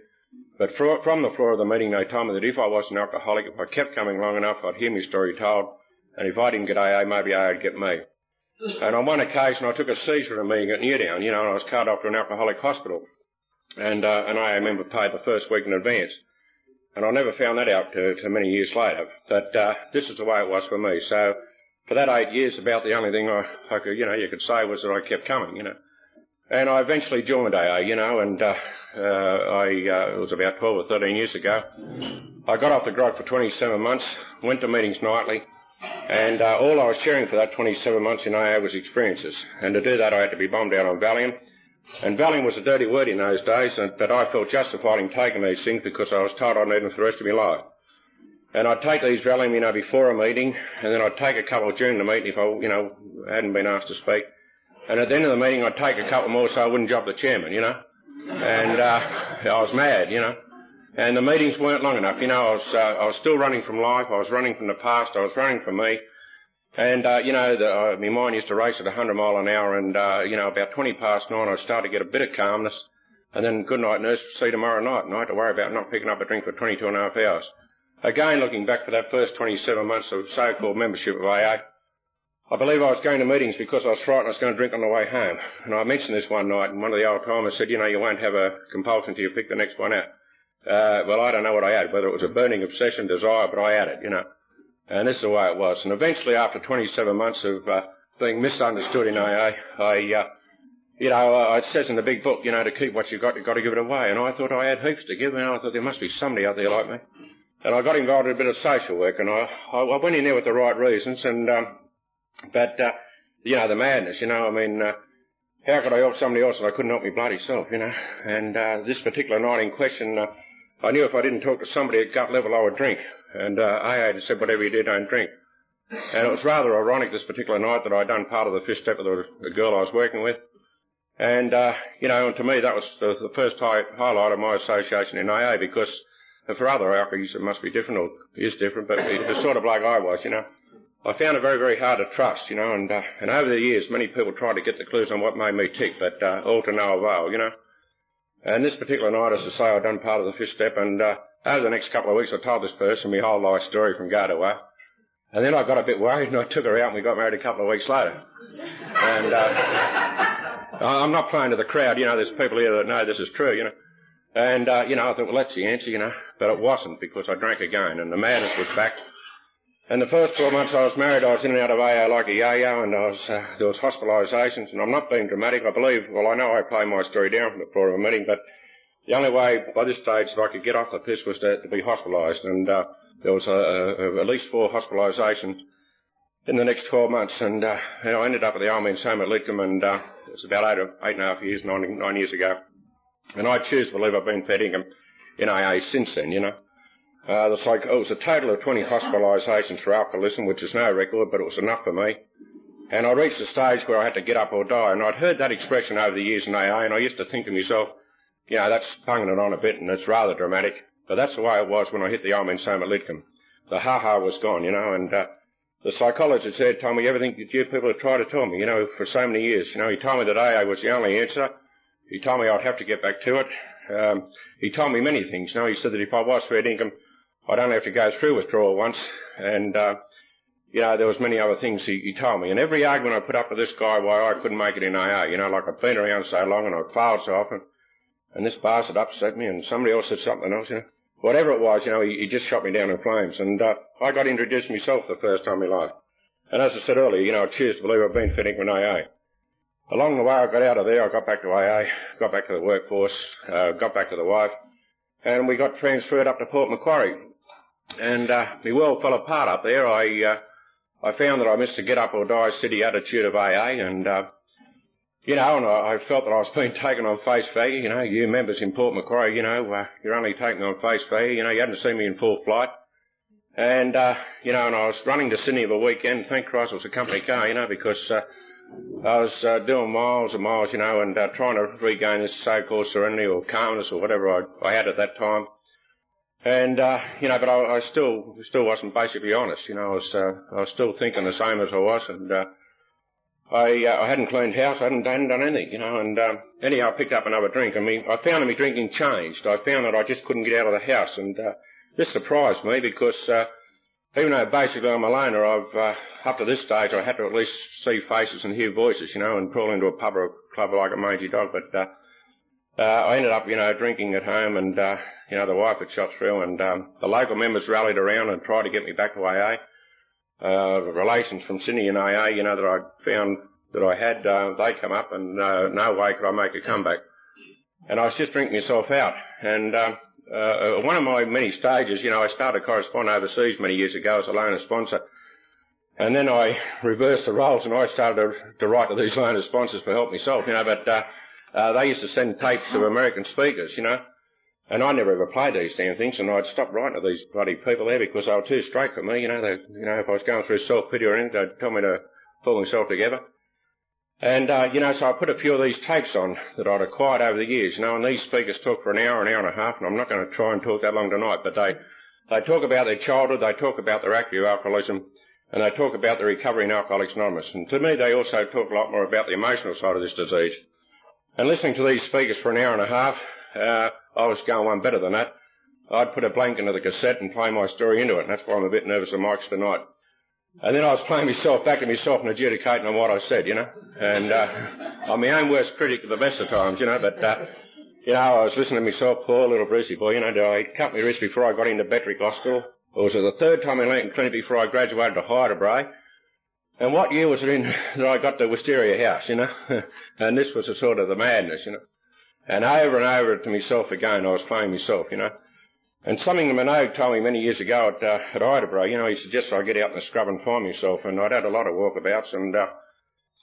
But for, from the floor of the meeting, they told me that if I was an alcoholic, if I kept coming long enough, I'd hear my story told, and if I didn't get A A, maybe A A would get me. And on one occasion, I took a seizure at a meeting at Newtown, you know, and I was carted off to an alcoholic hospital, and uh, an A A member paid the first week in advance. And I never found that out to, to many years later. But uh, this is the way it was for me. So for that eight years, about the only thing I, I could, you know, you could say was that I kept coming, you know. And I eventually joined A A, you know, and uh, uh, I uh, it was about twelve or thirteen years ago. I got off the grog for twenty-seven months, went to meetings nightly, and uh, all I was sharing for that twenty-seven months in A A was experiences. And to do that, I had to be bombed out on Valium. And Valium was a dirty word in those days, and, but I felt justified in taking these things because I was told I'd need them for the rest of my life. And I'd take these Valium, you know, before a meeting, and then I'd take a couple during the meeting if I, you know, hadn't been asked to speak. And at the end of the meeting, I'd take a couple more so I wouldn't job the chairman, you know. And uh, I was mad, you know. And the meetings weren't long enough, you know. I was, uh, I was still running from life. I was running from the past. I was running from me. And, uh, you know, the, uh, my mind used to race at one hundred mile an hour, and, uh, you know, about twenty past nine, I started to get a bit of calmness, and then good night, nurse, see you tomorrow night, and I had to worry about not picking up a drink for twenty-two and a half hours. Again, looking back for that first twenty-seven months of so-called membership of A A, I believe I was going to meetings because I was frightened I was going to drink on the way home. And I mentioned this one night, and one of the old timers said, you know, you won't have a compulsion till you pick the next one out. Uh, well, I don't know what I had, whether it was a burning obsession, desire, but I had it, you know. And this is the way it was. And eventually, after twenty-seven months of uh, being misunderstood in A A. I, uh, you know, I, it says in the big book, you know, to keep what you've got, you've got to give it away. And I thought I had heaps to give, and I thought there must be somebody out there like me. And I got involved in a bit of social work, and I, I, I went in there with the right reasons. And um, but uh, you know, the madness, you know, I mean, uh, how could I help somebody else, and I couldn't help me bloody self, you know? And uh, this particular night in question, uh, I knew if I didn't talk to somebody at gut level, I would drink. And uh, A A had said, whatever you do, don't drink. And it was rather ironic this particular night that I'd done part of the fist step with the girl I was working with. And, uh, you know, and to me that was the, the first high, highlight of my association in A A, because for other alcoholics it must be different, or is different, but it, the sort of bloke I was, you know. I found it very, very hard to trust, you know, and uh, and over the years many people tried to get the clues on what made me tick, but uh, all to no avail, you know. And this particular night, as I say, I'd done part of the fifth step, and uh, over the next couple of weeks I told this person my whole life story from go to way. And then I got a bit worried, and I took her out, and we got married a couple of weeks later. And uh, I'm not playing to the crowd, you know, there's people here that know this is true, you know. And, uh, you know, I thought, well, that's the answer, you know. But it wasn't, because I drank again, and the madness was back. And the first four months I was married, I was in and out of A A like a yo-yo, and I was, uh, there was hospitalisations, and I'm not being dramatic, I believe. Well, I know I play my story down from the floor of a meeting, but the only way by this stage that I could get off the piss was to, to be hospitalised, and uh, there was uh, uh, at least four hospitalisations in the next twelve months, and, uh, and I ended up at the Old Men's Home at Lidcombe, and uh, it was about eight, eight and a half years, nine, nine years ago, and I choose to believe I've been petting them in A A since then, you know. Uh, the psych- it was a total of twenty hospitalisations for alcoholism, which is no record, but it was enough for me. And I reached the stage where I had to get up or die, and I'd heard that expression over the years in A A, and I used to think to myself, you know, that's bunging it on a bit, and it's rather dramatic. But that's the way it was when I hit the Old Men's Home at Lidcombe. The ha-ha was gone, you know, and uh, the psychologist there told me everything that you people had tried to tell me, you know, for so many years. You know, he told me that A A was the only answer. He told me I'd have to get back to it. Um, he told me many things, you know. He said that if I was fed income, I'd only have to go through withdrawal once, and, uh, you know, there was many other things he, he told me. And every argument I put up with this guy, why I couldn't make it in A A, you know, like I've been around so long and I've failed so often, and this bastard upset me, and somebody else said something else, you know. Whatever it was, you know, he, he just shot me down in flames, and uh, I got introduced myself the first time in my life. And as I said earlier, you know, I choose to believe I've been fed income in A A. Along the way I got out of there, I got back to A A, got back to the workforce, uh, got back to the wife, and we got transferred up to Port Macquarie. And uh, my world fell apart up there. I uh, I found that I missed the get-up-or-die city attitude of A A, and, uh, you know, and I, I felt that I was being taken on face value. You know, you members in Port Macquarie, you know, uh, you're only taken on face value. You know, you hadn't seen me in full flight. And, uh, you know, and I was running to Sydney of a weekend. Thank Christ it was a company car, you know, because uh, I was uh, doing miles and miles, you know, and uh, trying to regain this so-called serenity or calmness or whatever I, I had at that time. And, uh, you know, but I, I still still wasn't basically honest, you know. I was, uh, I was still thinking the same as I was, and uh, I uh, I hadn't cleaned house, I hadn't, I hadn't done anything, you know. And um, anyhow, I picked up another drink, and me, I found that my drinking changed. I found that I just couldn't get out of the house, and uh, this surprised me because uh, even though basically I'm a loner, I've, uh, up to this stage I had to at least see faces and hear voices, you know, and crawl into a pub or a club like a mangy dog, but... Uh, Uh, I ended up, you know, drinking at home, and, uh, you know, the wife had shot through, and um, the local members rallied around and tried to get me back to A A. Uh, the relations from Sydney and A A, you know, that I found that I had, uh, they come up, and uh, no way could I make a comeback. And I was just drinking myself out. And uh, uh, one of my many stages, you know, I started corresponding overseas many years ago as a loaner sponsor. And then I reversed the roles, and I started to, to write to these loaner sponsors to help myself, you know, but... Uh, Uh, they used to send tapes of American speakers, you know, and I never ever played these damn things, and I'd stop writing to these bloody people there because they were too straight for me, you know. They, you know, if I was going through self-pity or anything, they'd tell me to pull myself together. And, uh, you know, so I put a few of these tapes on that I'd acquired over the years, you know, and these speakers talk for an hour, an hour and a half, and I'm not going to try and talk that long tonight, but they, they talk about their childhood, they talk about their active alcoholism, and they talk about the recovery in Alcoholics Anonymous. And to me, they also talk a lot more about the emotional side of this disease. And listening to these speakers for an hour and a half, uh, I was going one better than that. I'd put a blank into the cassette and play my story into it, and that's why I'm a bit nervous of mics tonight. And then I was playing myself back to myself and adjudicating on what I said, you know. And uh, I'm my own worst critic at the best of times, you know, but, uh, you know, I was listening to myself, poor little Brucey boy, you know, I cut my wrist before I got into Bedrick Hospital. It was the third time in Langton Clinic before I graduated to Hyderabad. And what year was it in that I got the Wisteria House, you know? And this was a sort of the madness, you know. And over and over to myself again, I was playing myself, you know. And something that Minogue told me many years ago at, uh, at Idabra, you know, he suggested I get out in the scrub and find myself, and I'd had a lot of walkabouts, and uh,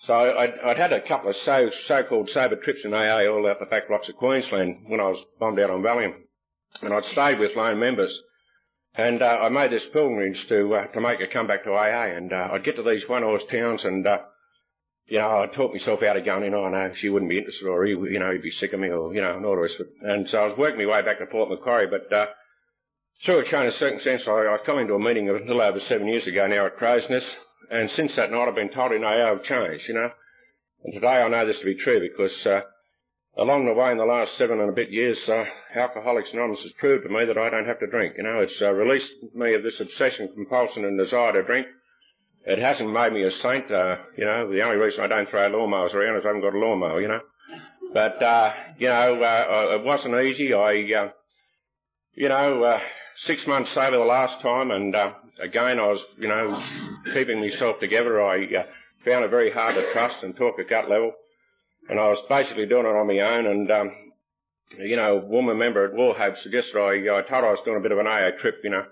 so I'd, I'd had a couple of so, so-called sober trips in A A all out the back blocks of Queensland when I was bombed out on Valium, and I'd stayed with lone members. And uh, I made this pilgrimage to uh, to make a comeback to A A, and uh, I'd get to these one-horse towns, and uh, you know, I'd talk myself out of going, you know, I know she wouldn't be interested, or he, you know, he'd be sick of me, or you know, and all the rest of it. And so I was working my way back to Port Macquarie, but uh, through a chain of circumstances, I, I come into a meeting a little over seven years ago now at Crow's Nest, and since that night, I've been told in A A I've changed, you know. And today, I know this to be true because. Uh, Along the way in the last seven and a bit years, uh, Alcoholics Anonymous has proved to me that I don't have to drink. You know, it's uh, released me of this obsession, compulsion and desire to drink. It hasn't made me a saint. Uh, you know, the only reason I don't throw lawnmowers around is I haven't got a lawnmower, you know. But, uh, you know, uh, it wasn't easy. I, uh, you know, uh, six months sober the last time and, uh, again I was, you know, keeping myself together. I uh, found it very hard to trust and talk at gut level. And I was basically doing it on my own, and, um, you know, a woman member at Warhope suggested I, I told her I was doing a bit of an A A trip, you know.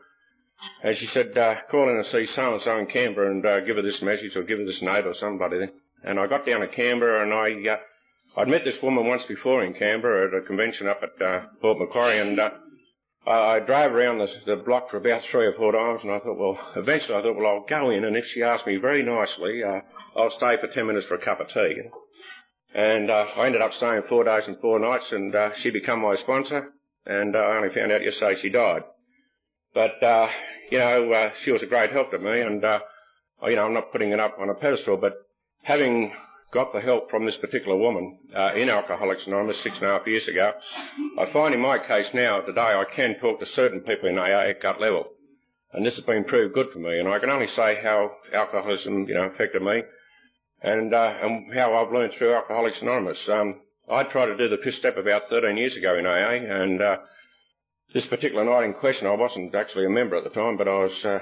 And she said, uh, call in and see so-and-so in Canberra and uh, give her this message or give her this note or somebody. And I got down to Canberra, and I, uh, I'd met this woman once before in Canberra at a convention up at uh, Port Macquarie, and uh, I, I drove around the, the block for about three or four times, and I thought, well, eventually I thought, well, I'll go in, and if she asks me very nicely, uh, I'll stay for ten minutes for a cup of tea, you know. And uh, I ended up staying four days and four nights, and uh, she became my sponsor, and uh, I only found out yesterday she died. But, uh, you know, uh, she was a great help to me, and, uh, you know, I'm not putting it up on a pedestal, but having got the help from this particular woman uh, in Alcoholics Anonymous six and a half years ago, I find in my case now, today, I can talk to certain people in A A at gut level, and this has been proved good for me, and I can only say how alcoholism, you know, affected me. And, uh, and how I've learned through Alcoholics Anonymous. Um, I tried to do the fifth step about thirteen years ago in A A, and uh, this particular night in question, I wasn't actually a member at the time, but I was uh,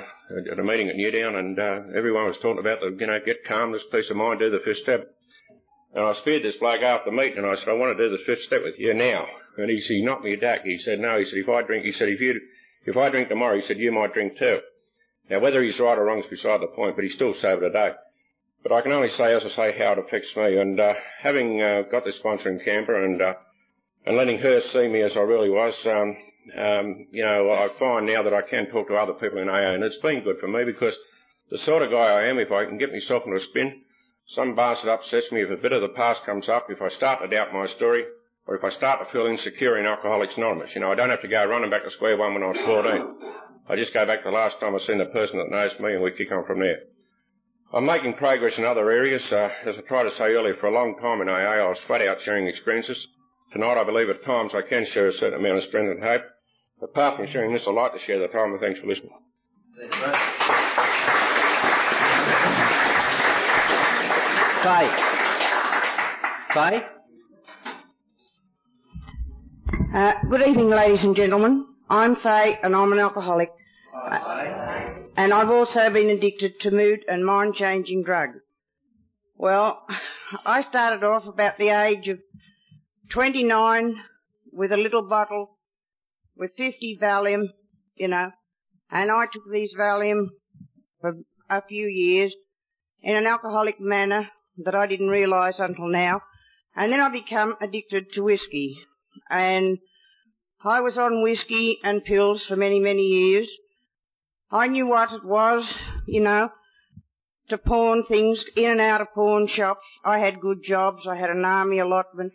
at a meeting at Newtown, and uh, everyone was talking about, the, you know, get calm, this peace of mind, do the fifth step. And I speared this bloke after the meeting, and I said, I want to do the fifth step with you now. And he, he knocked me back. He said, no, he said, if I drink, he said, if you, if I drink tomorrow, he said, you might drink too. Now, whether he's right or wrong is beside the point, but he's still sober today. But I can only say, as I say, how it affects me. And uh, having uh, got this sponsor in Canberra and uh, and letting her see me as I really was, um, um, you know, I find now that I can talk to other people in A A, and it's been good for me because the sort of guy I am, if I can get myself into a spin, some bastard upsets me, if a bit of the past comes up, if I start to doubt my story, or if I start to feel insecure in Alcoholics Anonymous. You know, I don't have to go running back to square one when I was fourteen. I just go back to the last time I seen the person that knows me, and we kick on from there. I'm making progress in other areas. Uh, as I tried to say earlier, for a long time in A A, I was flat out sharing experiences. Tonight, I believe at times I can share a certain amount of strength and hope. Apart from sharing this, I'd like to share the time, and thanks for listening. Thank you, mate. Faye. Faye? Uh, good evening, ladies and gentlemen. I'm Faye, and I'm an alcoholic. Hi, Faye. And I've also been addicted to mood and mind-changing drugs. Well, I started off about the age of twenty-nine with a little bottle with fifty Valium, you know, and I took these Valium for a few years in an alcoholic manner that I didn't realise until now. And then I became addicted to whiskey. And I was on whiskey and pills for many, many years. I knew what it was, you know, to pawn things in and out of pawn shops. I had good jobs. I had an army allotment.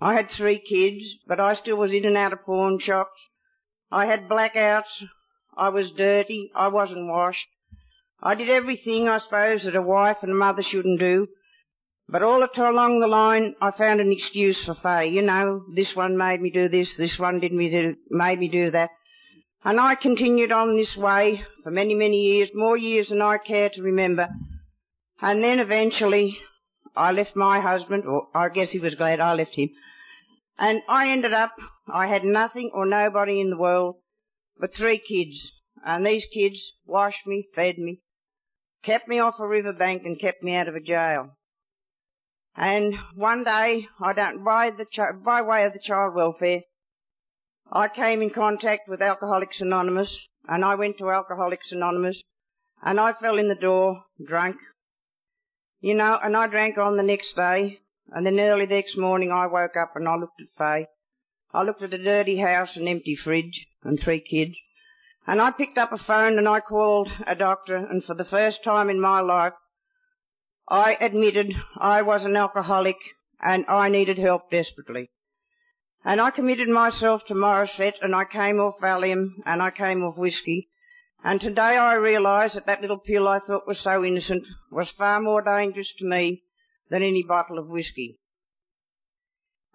I had three kids, but I still was in and out of pawn shops. I had blackouts. I was dirty. I wasn't washed. I did everything, I suppose, that a wife and a mother shouldn't do. But all along the line, I found an excuse for Faye. You know, this one made me do this. This one did me do, made me do that. And I continued on this way for many, many years, more years than I care to remember. And then eventually I left my husband, or I guess he was glad I left him. And I ended up, I had nothing or nobody in the world but three kids. And these kids washed me, fed me, kept me off a riverbank and kept me out of a jail. And one day, I don't, by, the ch- by way of the child welfare, I came in contact with Alcoholics Anonymous, and I went to Alcoholics Anonymous, and I fell in the door, drunk, you know, and I drank on the next day, and then early the next morning I woke up and I looked at Faye. I looked at a dirty house, an empty fridge, and three kids, and I picked up a phone and I called a doctor, and for the first time in my life, I admitted I was an alcoholic and I needed help desperately. And I committed myself to Morissette, and I came off Valium, and I came off whiskey. And today I realise that that little pill I thought was so innocent was far more dangerous to me than any bottle of whiskey.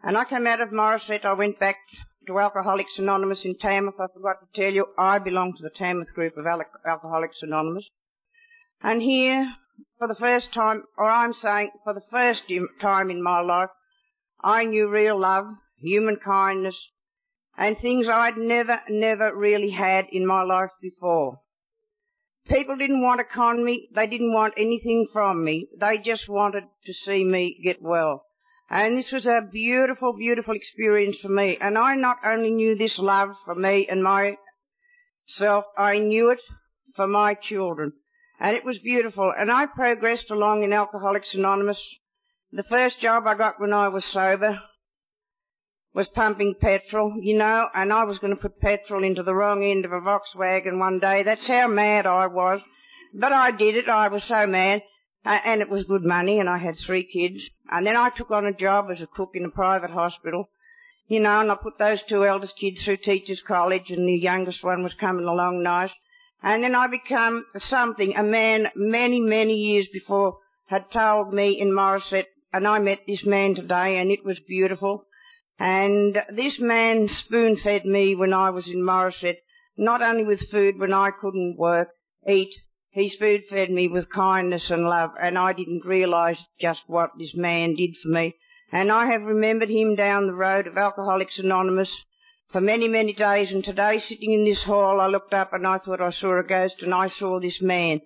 And I came out of Morissette, I went back to Alcoholics Anonymous in Tamworth. I forgot to tell you, I belong to the Tamworth group of Al- Alcoholics Anonymous. And here, for the first time, or I'm saying for the first time in my life, I knew real love, human kindness, and things I'd never, never really had in my life before. People didn't want to con me. They didn't want anything from me. They just wanted to see me get well. And this was a beautiful, beautiful experience for me. And I not only knew this love for me and myself, I knew it for my children. And it was beautiful. And I progressed along in Alcoholics Anonymous. The first job I got when I was sober was pumping petrol, you know, and I was going to put petrol into the wrong end of a Volkswagen one day. That's how mad I was. But I did it. I was so mad. Uh, and it was good money, and I had three kids. And then I took on a job as a cook in a private hospital, you know, and I put those two eldest kids through teachers' college, and the youngest one was coming along nice. And then I became something a man many, many years before had told me in Morissette, and I met this man today, and it was beautiful. And this man spoon-fed me when I was in Morissette, not only with food when I couldn't work, eat. He spoon-fed me with kindness and love, and I didn't realise just what this man did for me. And I have remembered him down the road of Alcoholics Anonymous for many, many days, and today, sitting in this hall, I looked up and I thought I saw a ghost, and I saw this man.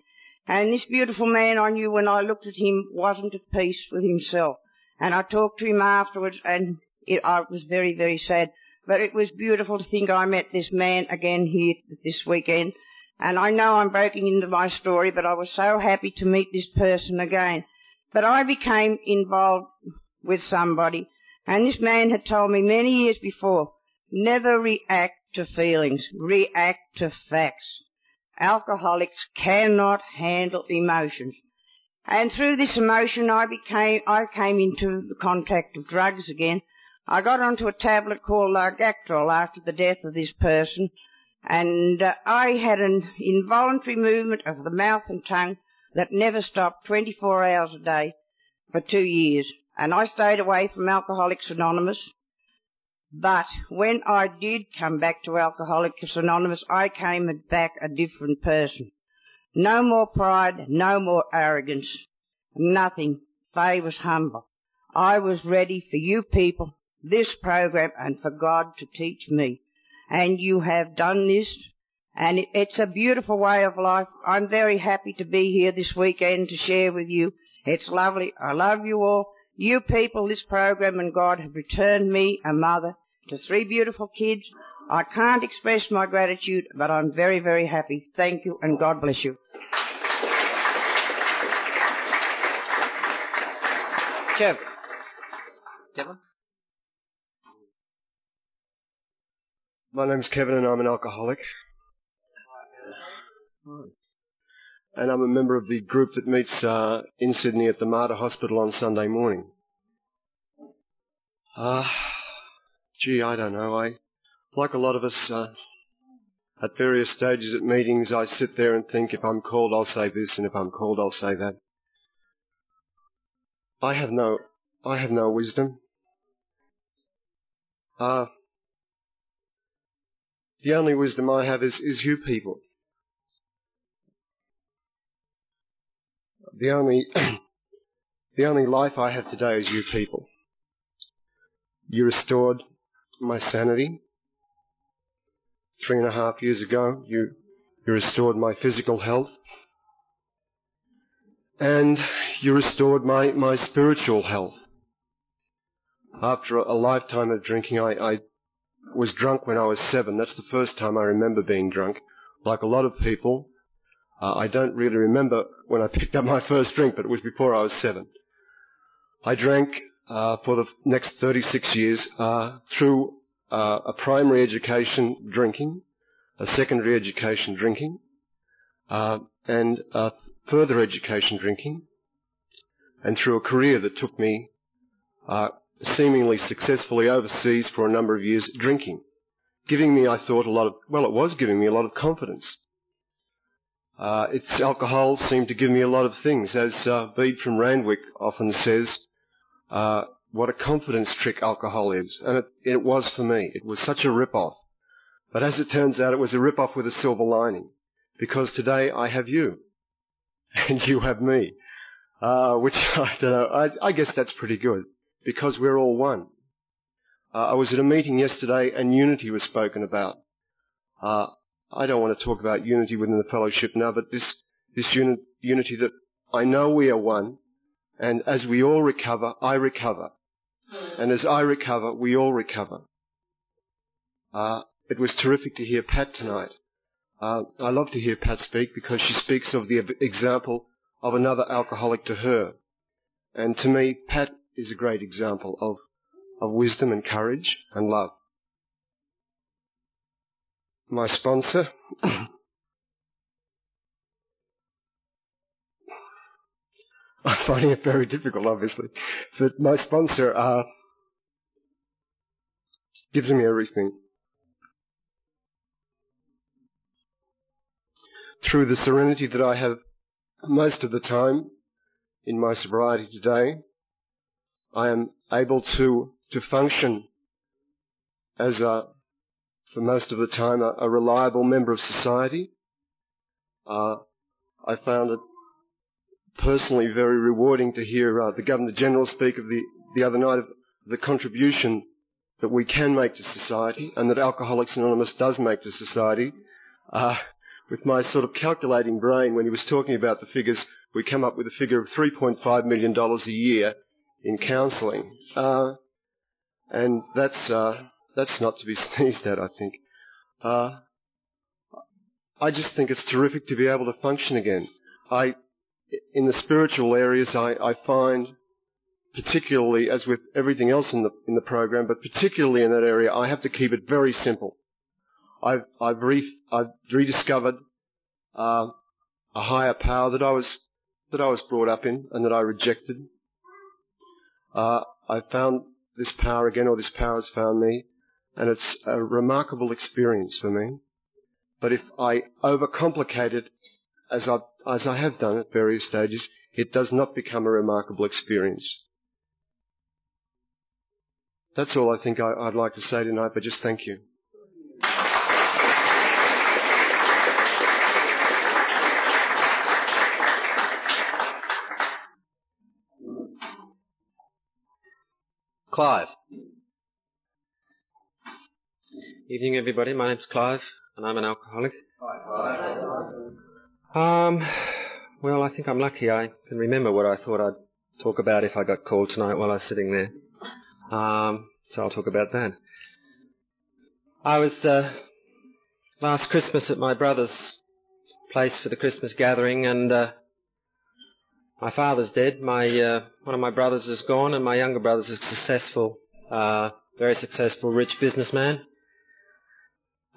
And this beautiful man, I knew when I looked at him, wasn't at peace with himself. And I talked to him afterwards, and It, I was very, very sad, but it was beautiful to think I met this man again here this weekend. And I know I'm breaking into my story, but I was so happy to meet this person again. But I became involved with somebody, and this man had told me many years before, never react to feelings, react to facts. Alcoholics cannot handle emotions. And through this emotion, I became, I came into the contact of drugs again. I got onto a tablet called Largactyl after the death of this person, and uh, I had an involuntary movement of the mouth and tongue that never stopped twenty-four hours a day for two years. And I stayed away from Alcoholics Anonymous. But when I did come back to Alcoholics Anonymous, I came back a different person. No more pride, no more arrogance, nothing. Faye was humble. I was ready for you people, this program, and for God to teach me. And you have done this, and it, it's a beautiful way of life. I'm very happy to be here this weekend to share with you. It's lovely. I love you all. You people, this program, and God have returned me a mother to three beautiful kids. I can't express my gratitude, but I'm very, very happy. Thank you, and God bless you. Kev. Kevin? My name's Kevin and I'm an alcoholic. And I'm a member of the group that meets uh, in Sydney at the Mater Hospital on Sunday morning. Uh, gee, I don't know. I, like a lot of us, uh, at various stages at meetings, I sit there and think, if I'm called, I'll say this, and if I'm called, I'll say that. I have no, I have no wisdom. Uh, the only wisdom I have is, is you people. The only, the only life I have today is you people. You restored my sanity. Three and a half years ago, you, you restored my physical health. and you restored my, my spiritual health. After a, a lifetime of drinking, I, I was drunk when I was seven. That's the first time I remember being drunk. Like a lot of people, uh, I don't really remember when I picked up my first drink, but it was before I was seven. I drank uh, for the next thirty-six years uh, through uh, a primary education drinking, a secondary education drinking, uh, and uh, further education drinking, and through a career that took me uh, seemingly successfully overseas for a number of years drinking, giving me, I thought, a lot of, well, it was giving me a lot of confidence. Uh, its alcohol seemed to give me a lot of things. As uh, Bede from Randwick often says, uh, what a confidence trick alcohol is. And it, it was for me. It was such a rip-off. But as it turns out, it was a rip-off with a silver lining, because today I have you, and you have me, uh, which I don't know. I, I guess that's pretty good, because we're all one. Uh, I was at a meeting yesterday, and unity was spoken about. Uh, I don't want to talk about unity within the fellowship now, but this this uni- unity that I know we are one, and as we all recover, I recover, and as I recover, we all recover. Uh, It was terrific to hear Pat tonight. Uh, I love to hear Pat speak because she speaks of the example of another alcoholic to her. And to me, Pat is a great example of, of wisdom and courage and love. My sponsor. I'm finding it very difficult, obviously. But my sponsor uh, gives me everything. Through the serenity that I have most of the time in my sobriety today, I am able to, to function as a, for most of the time, a, a reliable member of society. Uh, I found it personally very rewarding to hear uh, the Governor General speak of the, the other night of the contribution that we can make to society and that Alcoholics Anonymous does make to society. Uh, with my sort of calculating brain, when he was talking about the figures, we come up with a figure of three point five million dollars a year in counselling. Uh, and that's uh, that's not to be sneezed at, I think. Uh, I just think it's terrific to be able to function again. I, in the spiritual areas, I, I find, particularly, as with everything else in the in the program, but particularly in that area, I have to keep it very simple. I've, I've, re, I've rediscovered uh, a higher power that I was that I was brought up in and that I rejected. Uh, I found this power again, or this power has found me, and it's a remarkable experience for me. But if I overcomplicate it, as I as I have done at various stages, it does not become a remarkable experience. That's all I think I, I'd like to say tonight. But just thank you. Clive. Evening, everybody. My name's Clive, and I'm an alcoholic. Hi, Clive. Um, well, I think I'm lucky. I can remember what I thought I'd talk about if I got called tonight while I was sitting there. Um, so I'll talk about that. I was uh, last Christmas at my brother's place for the Christmas gathering, and uh, my father's dead. My uh, one of my brothers is gone, and my younger brother's a successful, uh, very successful, rich businessman.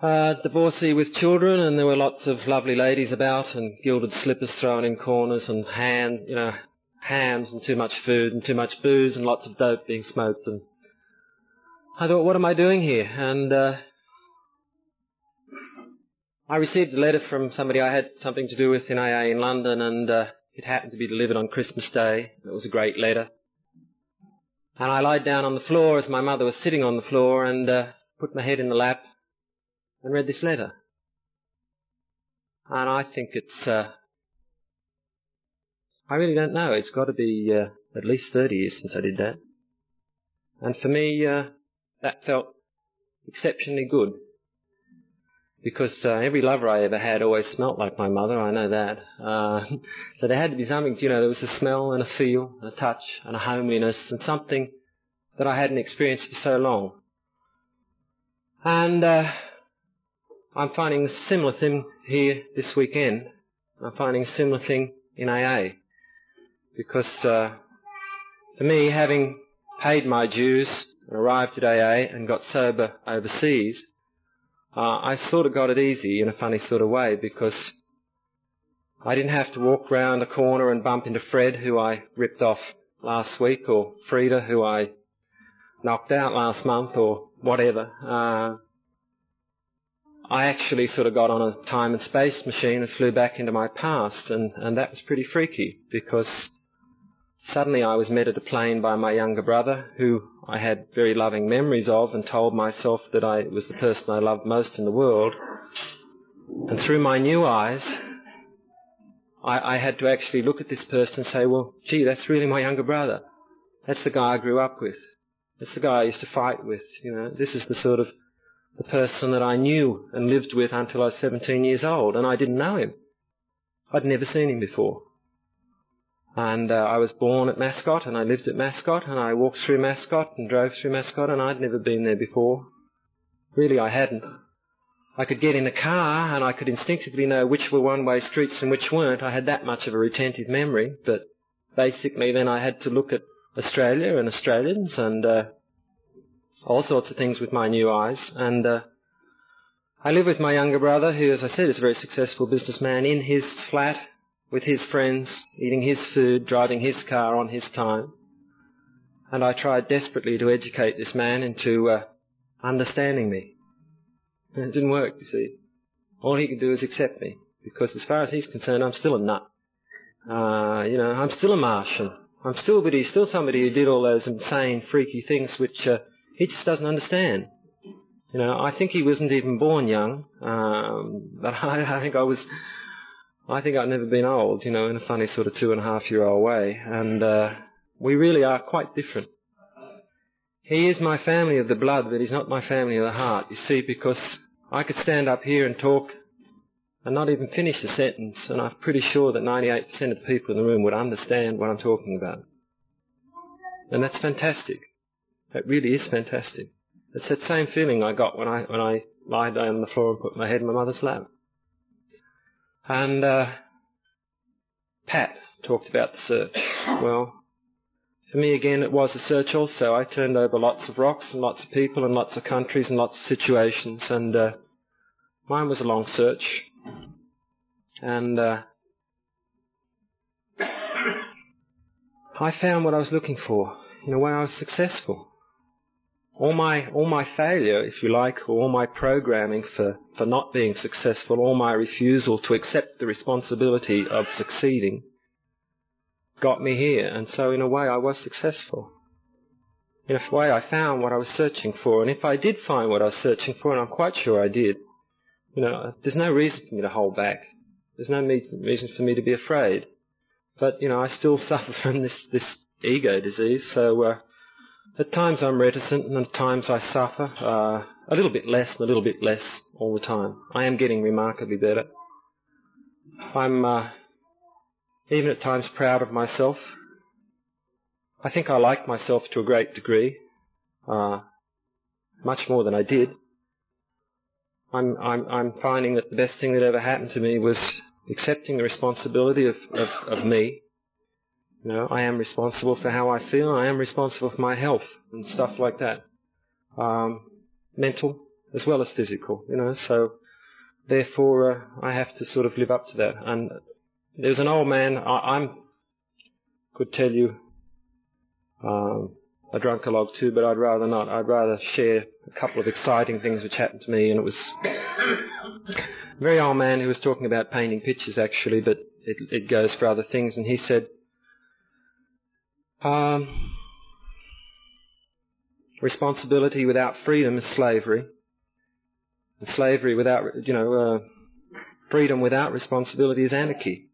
Uh, divorcee with children, and there were lots of lovely ladies about, and gilded slippers thrown in corners, and ham, you know, hams, and too much food, and too much booze, and lots of dope being smoked. And I thought, what am I doing here? And uh, I received a letter from somebody I had something to do with in A A in London, and Uh, It happened to be delivered on Christmas Day. It was a great letter. And I lied down on the floor as my mother was sitting on the floor and uh, put my head in the lap and read this letter. And I think it's, uh, I really don't know. It's got to be uh, at least thirty years since I did that. And for me, uh, that felt exceptionally good. because uh, every lover I ever had always smelt like my mother, I know that. Uh, so there had to be something, you know, there was a smell and a feel and a touch and a homeliness and something that I hadn't experienced for so long. And uh, I'm finding a similar thing here this weekend. I'm finding a similar thing in A A, because uh, for me, having paid my dues and arrived at A A and got sober overseas, uh, I sort of got it easy in a funny sort of way, because I didn't have to walk round a corner and bump into Fred, who I ripped off last week, or Frida, who I knocked out last month, or whatever. Uh, I actually sort of got on a time and space machine and flew back into my past, and, and that was pretty freaky, because suddenly I was met at a plane by my younger brother, who I had very loving memories of, and told myself that I was the person I loved most in the world. And through my new eyes, I, I had to actually look at this person and say, well, gee, that's really my younger brother. That's the guy I grew up with. That's the guy I used to fight with. You know, this is the sort of the person that I knew and lived with until I was seventeen years old, and I didn't know him. I'd never seen him before. And uh, I was born at Mascot, and I lived at Mascot, and I walked through Mascot and drove through Mascot, and I'd never been there before. Really, I hadn't. I could get in a car, and I could instinctively know which were one-way streets and which weren't. I had that much of a retentive memory, but basically then I had to look at Australia and Australians and uh, all sorts of things with my new eyes. And uh, I live with my younger brother, who, as I said, is a very successful businessman, in his flat, with his friends, eating his food, driving his car on his time. And I tried desperately to educate this man into uh, understanding me. And it didn't work, you see. All he could do is accept me, because as far as he's concerned, I'm still a nut. Uh, you know, I'm still a Martian. I'm still, but he's still somebody who did all those insane, freaky things which uh, he just doesn't understand. You know, I think he wasn't even born young, um, but I, I think I was... I think I've never been old, you know, in a funny sort of two-and-a-half-year-old way, and uh, we really are quite different. He is my family of the blood, but he's not my family of the heart, you see, because I could stand up here and talk and not even finish a sentence, and I'm pretty sure that ninety-eight percent of the people in the room would understand what I'm talking about. And that's fantastic. That really is fantastic. It's that same feeling I got when I, when I lied down on the floor and put my head in my mother's lap. And uh, Pat talked about the search. Well, for me again, it was a search also. I turned over lots of rocks and lots of people and lots of countries and lots of situations, and uh, mine was a long search. And uh, I found what I was looking for. In a way, I was successful. All my, all my failure, if you like, or all my programming for, for not being successful, all my refusal to accept the responsibility of succeeding, got me here. And so in a way, I was successful. In a way, I found what I was searching for. And if I did find what I was searching for, and I'm quite sure I did, you know, there's no reason for me to hold back. There's no need, reason for me to be afraid. But, you know, I still suffer from this, this ego disease, so... Uh, At times I'm reticent, and at times I suffer, uh, a little bit less and a little bit less all the time. I am getting remarkably better. I'm uh, even at times proud of myself. I think I like myself to a great degree, uh, much more than I did. I'm, I'm, I'm finding that the best thing that ever happened to me was accepting the responsibility of, of, of me. You know, I am responsible for how I feel. I am responsible for my health and stuff like that, um, mental as well as physical. You know, so therefore uh, I have to sort of live up to that. And there's an old man I I'm, could tell you um, a drunkalog too, but I'd rather not. I'd rather share a couple of exciting things which happened to me. And it was a very old man who was talking about painting pictures actually, but it, it goes for other things. And he said. Um, responsibility without freedom is slavery. And slavery without, you know, uh, freedom without responsibility is anarchy.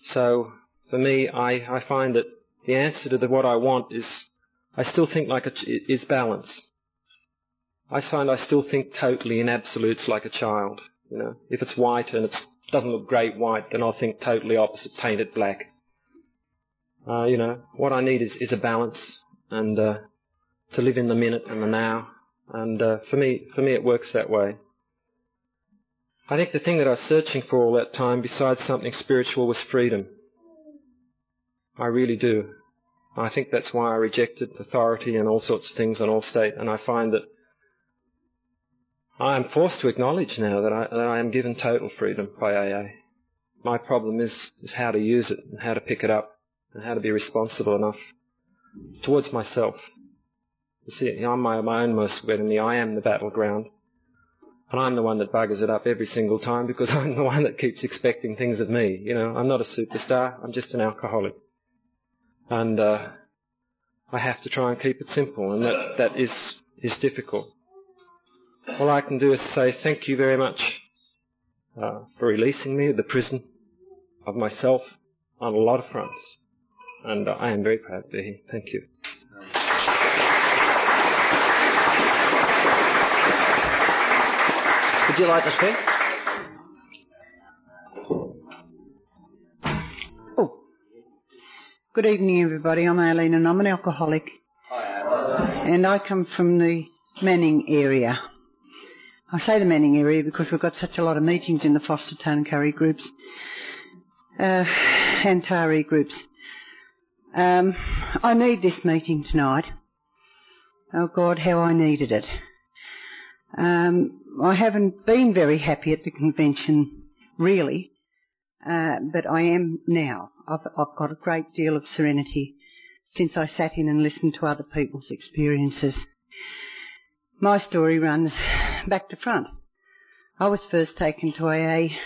So, for me, I, I find that the answer to the, what I want is, I still think like a, is balance. I find I still think totally in absolutes like a child. You know, if it's white and it doesn't look great white, then I'll think totally opposite, painted black. Uh, you know, what I need is, is a balance and uh, to live in the minute and the now. And uh, for me, for me, it works that way. I think the thing that I was searching for all that time, besides something spiritual, was freedom. I really do. I think that's why I rejected authority and all sorts of things on Allstate, and I find that I am forced to acknowledge now that I, that I am given total freedom by A A. My problem is, is how to use it and how to pick it up and how to be responsible enough towards myself. You see, I'm my, my own most wet in me. I am the battleground. And I'm the one that buggers it up every single time because I'm the one that keeps expecting things of me. You know, I'm not a superstar. I'm just an alcoholic. And uh, I have to try and keep it simple, and that, that is, is difficult. All I can do is say thank you very much uh, for releasing me of the prison of myself on a lot of fronts. And uh, I am very proud to be here. Thank you. Would you like to speak? Oh. Good evening, everybody. I'm Aileen and I'm an alcoholic. Hi, and I come from the Manning area. I say the Manning area because we've got such a lot of meetings in the Foster Tankari groups, uh, and Tari groups. Um, I need this meeting tonight. Oh God, how I needed it. Um, I haven't been very happy at the convention, really, uh, but I am now. I've, I've got a great deal of serenity since I sat in and listened to other people's experiences. My story runs back to front. I was first taken to A A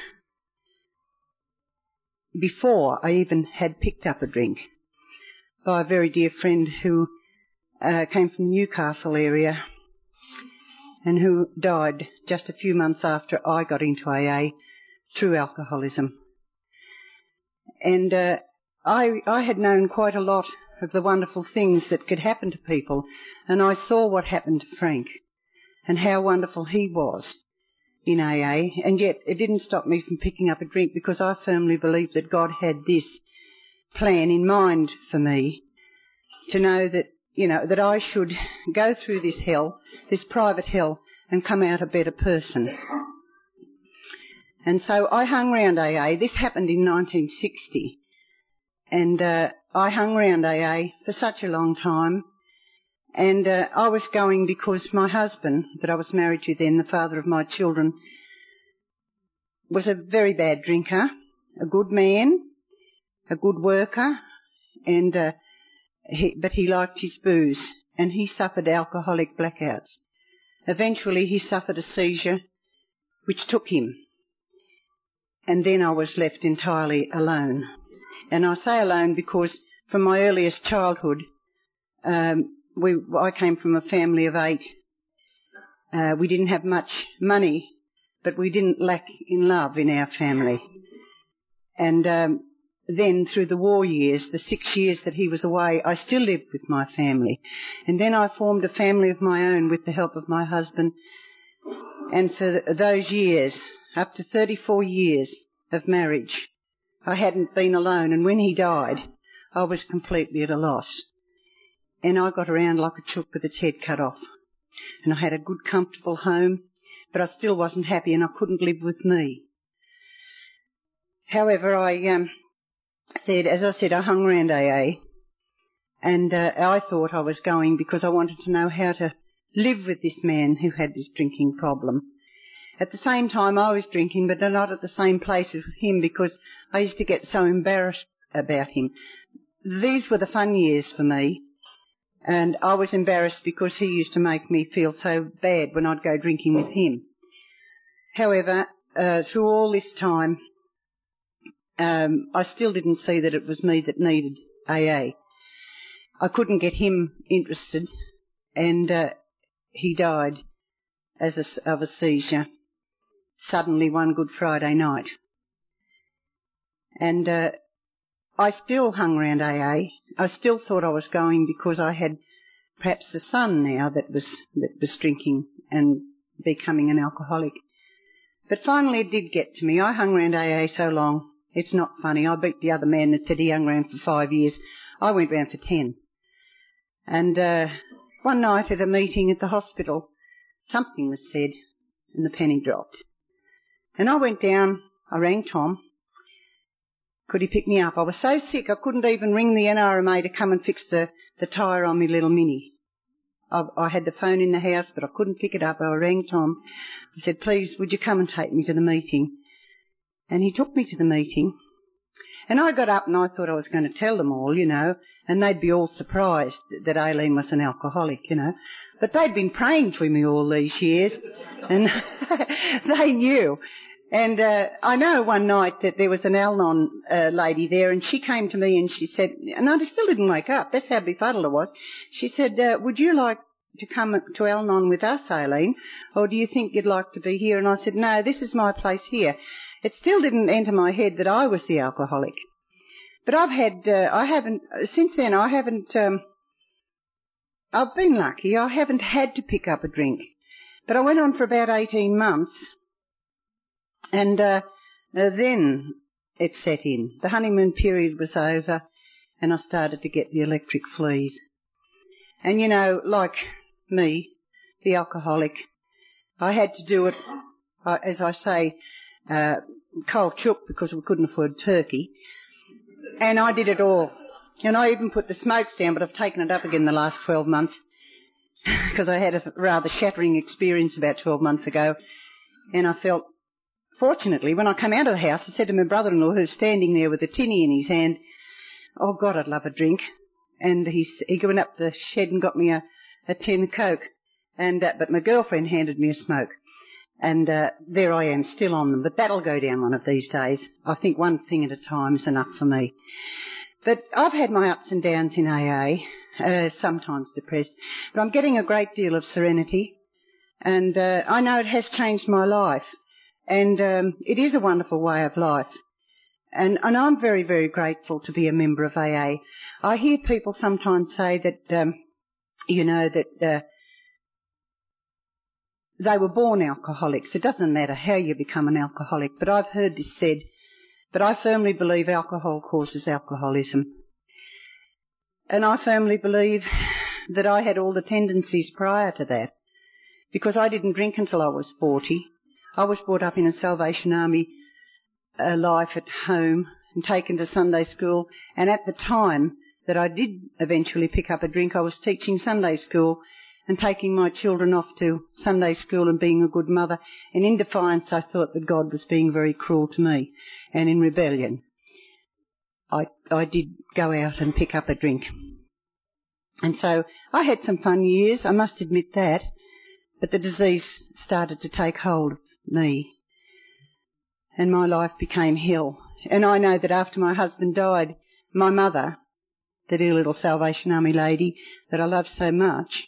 before I even had picked up a drink by a very dear friend who uh, came from the Newcastle area and who died just a few months after I got into A A through alcoholism. And uh, I, I had known quite a lot of the wonderful things that could happen to people, and I saw what happened to Frank and how wonderful he was in A A, and yet it didn't stop me from picking up a drink because I firmly believe that God had this plan in mind for me, to know that, you know, that I should go through this hell, this private hell, and come out a better person. And so I hung round A A. This happened in nineteen sixty, and uh, I hung round A A for such a long time. And uh, I was going because my husband, that I was married to then, the father of my children, was a very bad drinker, a good man, a good worker, and uh, he, but he liked his booze, and he suffered alcoholic blackouts. Eventually he suffered a seizure, which took him. And then I was left entirely alone. And I say alone because from my earliest childhood, um, We, I came from a family of eight. Uh, we didn't have much money, but we didn't lack in love in our family. And um, then through the war years, the six years that he was away, I still lived with my family. And then I formed a family of my own with the help of my husband. And for those years, up to thirty-four years of marriage, I hadn't been alone. And when he died, I was completely at a loss. And I got around like a chook with its head cut off. And I had a good, comfortable home, but I still wasn't happy and I couldn't live with me. However, I um, said, as I said, I hung around A A, and uh, I thought I was going because I wanted to know how to live with this man who had this drinking problem. At the same time, I was drinking, but not at the same place as him because I used to get so embarrassed about him. These were the fun years for me. And I was embarrassed because he used to make me feel so bad when I'd go drinking with him. However, uh, through all this time, um, I still didn't see that it was me that needed A A. I couldn't get him interested, and uh, he died as a, of a seizure suddenly one Good Friday night. And uh, I still hung around A A. I still thought I was going because I had perhaps the son now that was that was drinking and becoming an alcoholic. But finally it did get to me. I hung around A A so long, it's not funny. I beat the other man that said he hung around for five years. I went round for ten. And uh, one night at a meeting at the hospital, something was said and the penny dropped. And I went down, I rang Tom. Could he pick me up? I was so sick I couldn't even ring the N R M A to come and fix the, the tyre on my little Mini. I, I had the phone in the house, but I couldn't pick it up. I rang Tom. I said, please, would you come and take me to the meeting? And he took me to the meeting. And I got up and I thought I was going to tell them all, you know, and they'd be all surprised that Aileen was an alcoholic, you know. But they'd been praying for me all these years, and they knew. And uh, I know one night that there was an Al-Non uh, lady there, and she came to me and she said, and I still didn't wake up, that's how befuddled I was. She said, uh, would you like to come to Al-Non with us, Aileen, or do you think you'd like to be here? And I said, no, this is my place here. It still didn't enter my head that I was the alcoholic. But I've had, uh, I haven't, since then I haven't, um, I've been lucky. I haven't had to pick up a drink. But I went on for about eighteen months, and uh, uh, then it set in. The honeymoon period was over and I started to get the electric fleas. And, you know, like me, the alcoholic, I had to do it, uh, as I say, uh, cold chook, because we couldn't afford turkey. And I did it all. And I even put the smokes down, but I've taken it up again the last twelve months because I had a rather shattering experience about twelve months ago. And I felt, fortunately, when I came out of the house, I said to my brother-in-law, who's standing there with a tinny in his hand, oh, God, I'd love a drink. And he, he went up the shed and got me a, a tin Coke. And uh, but my girlfriend handed me a smoke. And uh, there I am, still on them. But that'll go down one of these days. I think one thing at a time is enough for me. But I've had my ups and downs in A A, uh, sometimes depressed. But I'm getting a great deal of serenity. And uh, I know it has changed my life. And um, it is a wonderful way of life. And, and I'm very, very grateful to be a member of A A. I hear people sometimes say that, um, you know, that uh, they were born alcoholics. It doesn't matter how you become an alcoholic. But I've heard this said, but I firmly believe alcohol causes alcoholism. And I firmly believe that I had all the tendencies prior to that, because I didn't drink until I was forty. I was brought up in a Salvation Army uh, life at home and taken to Sunday school. And at the time that I did eventually pick up a drink, I was teaching Sunday school and taking my children off to Sunday school and being a good mother. And in defiance, I thought that God was being very cruel to me. And in rebellion, I, I did go out and pick up a drink. And so I had some fun years, I must admit that, but the disease started to take hold me, and my life became hell. And I know that after my husband died, my mother, the dear little Salvation Army lady that I love so much,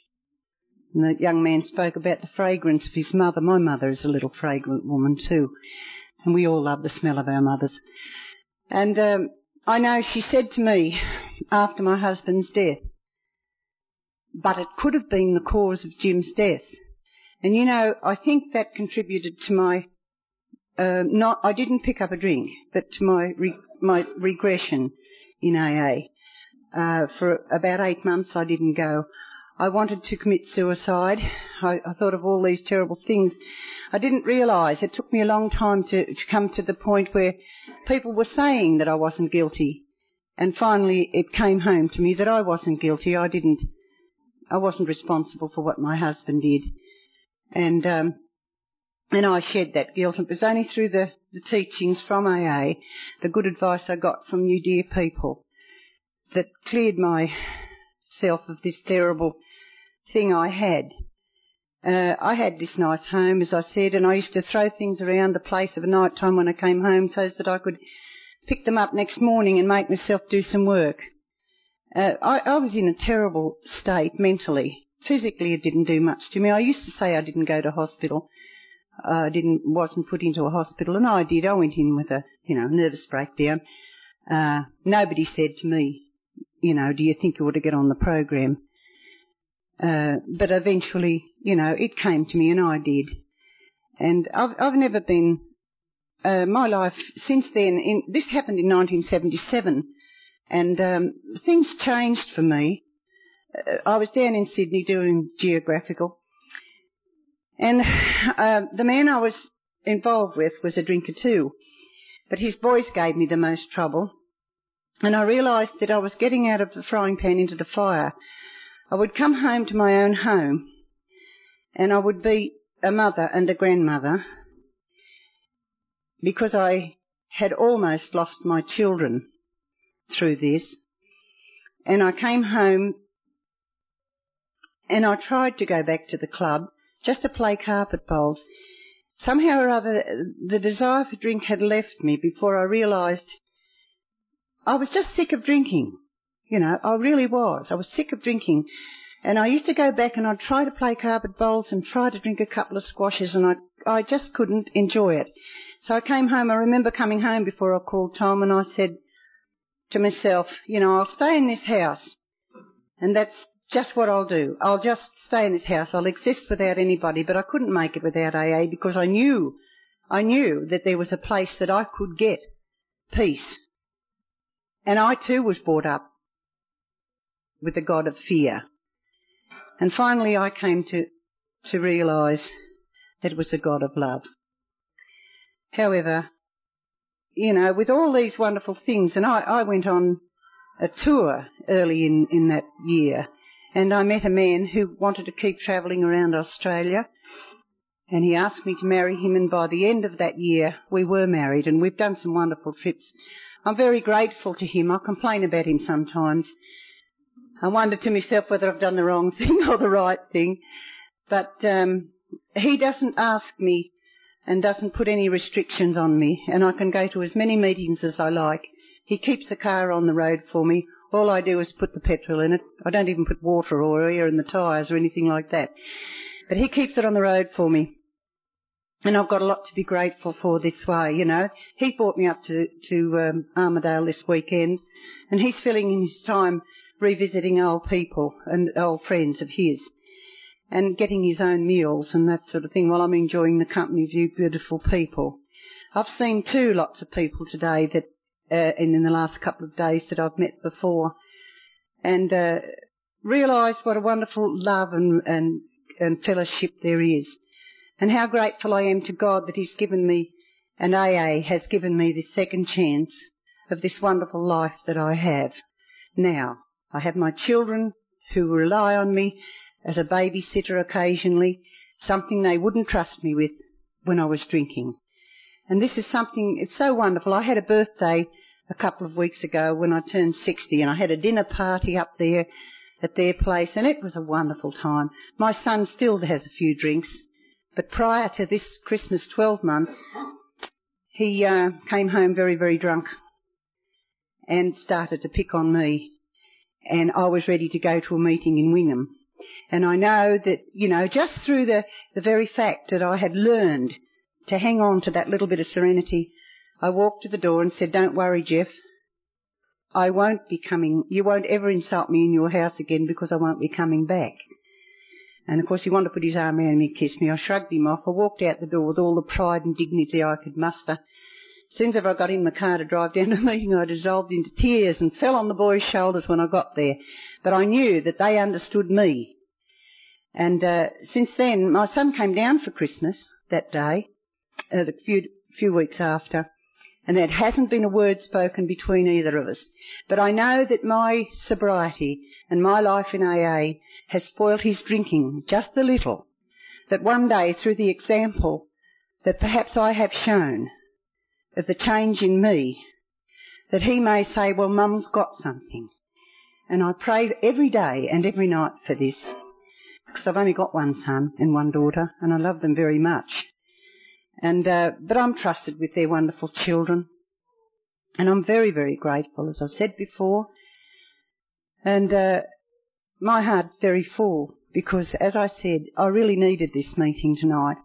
and that young man spoke about the fragrance of his mother. My mother is a little fragrant woman too, and we all love the smell of our mothers. And um, I know she said to me after my husband's death, but it could have been the cause of Jim's death. And, you know, I think that contributed to my, uh, not, I didn't pick up a drink, but to my re, my regression in A A. Uh, for about eight months I didn't go. I wanted to commit suicide. I, I thought of all these terrible things. I didn't realise. It took me a long time to, to come to the point where people were saying that I wasn't guilty. And finally it came home to me that I wasn't guilty. I didn't, I wasn't responsible for what my husband did. And um, and I shed that guilt. It was only through the, the teachings from A A, the good advice I got from you dear people, that cleared myself of this terrible thing I had. Uh, I had this nice home, as I said, and I used to throw things around the place of a night time when I came home so that I could pick them up next morning and make myself do some work. Uh, I, I was in a terrible state mentally. Physically, it didn't do much to me. I used to say I didn't go to hospital. I uh, didn't, wasn't put into a hospital, and I did. I went in with a, you know, nervous breakdown. Uh, nobody said to me, you know, do you think you ought to get on the program? Uh, but eventually, you know, it came to me and I did. And I've, I've never been, uh, my life since then, in, this happened in nineteen seventy-seven, and um, things changed for me. Uh, I was down in Sydney doing geographical, and uh, the man I was involved with was a drinker too, but his boys gave me the most trouble, and I realised that I was getting out of the frying pan into the fire. I would come home to my own home, and I would be a mother and a grandmother because I had almost lost my children through this. And I came home and I tried to go back to the club just to play carpet bowls. Somehow or other, the desire for drink had left me before I realised I was just sick of drinking. You know, I really was. I was sick of drinking. And I used to go back and I'd try to play carpet bowls and try to drink a couple of squashes, and I I just couldn't enjoy it. So I came home. I remember coming home before I called Tom, and I said to myself, you know, I'll stay in this house, and that's just what I'll do. I'll just stay in this house. I'll exist without anybody. But I couldn't make it without A A because I knew, I knew that there was a place that I could get peace. And I too was brought up with the god of fear. And finally I came to, to realise that it was the God of love. However, you know, with all these wonderful things, and I, I went on a tour early in, in that year, and I met a man who wanted to keep travelling around Australia, and he asked me to marry him, and by the end of that year we were married, and we've done some wonderful trips. I'm very grateful to him. I complain about him sometimes. I wonder to myself whether I've done the wrong thing or the right thing. But um, he doesn't ask me and doesn't put any restrictions on me, and I can go to as many meetings as I like. He keeps the car on the road for me. All I do is put the petrol in it. I don't even put water or air in the tyres or anything like that. But he keeps it on the road for me. And I've got a lot to be grateful for this way, you know. He brought me up to, to um, Armidale this weekend, and he's filling in his time revisiting old people and old friends of his and getting his own meals and that sort of thing while I'm enjoying the company of you beautiful people. I've seen too lots of people today that, uh, and in the last couple of days that I've met before, and uh, realised what a wonderful love and, and, and fellowship there is, and how grateful I am to God that he's given me, and A A has given me, this second chance of this wonderful life that I have now. I have my children who rely on me as a babysitter occasionally, something they wouldn't trust me with when I was drinking. And this is something, it's so wonderful. I had a birthday a couple of weeks ago when I turned sixty, and I had a dinner party up there at their place, and it was a wonderful time. My son still has a few drinks, but prior to this Christmas twelve months, he uh, came home very, very drunk and started to pick on me. And I was ready to go to a meeting in Wingham. And I know that, you know, just through the, the very fact that I had learned to hang on to that little bit of serenity, I walked to the door and said, "Don't worry, Jeff. I won't be coming. You won't ever insult me in your house again because I won't be coming back." And, of course, he wanted to put his arm around me and kiss me. I shrugged him off. I walked out the door with all the pride and dignity I could muster. As soon as I got in the car to drive down to the meeting, I dissolved into tears and fell on the boys' shoulders when I got there. But I knew that they understood me. And uh, since then, my son came down for Christmas that day, uh, a few, few weeks after, and there hasn't been a word spoken between either of us. But I know that my sobriety and my life in A A has spoiled his drinking just a little, that one day, through the example that perhaps I have shown of the change in me, that he may say, "Well, Mum's got something." And I pray every day and every night for this, because I've only got one son and one daughter, and I love them very much. And uh, but I'm trusted with their wonderful children, and I'm very, very grateful, as I've said before. And uh, my heart's very full, because, as I said, I really needed this meeting tonight.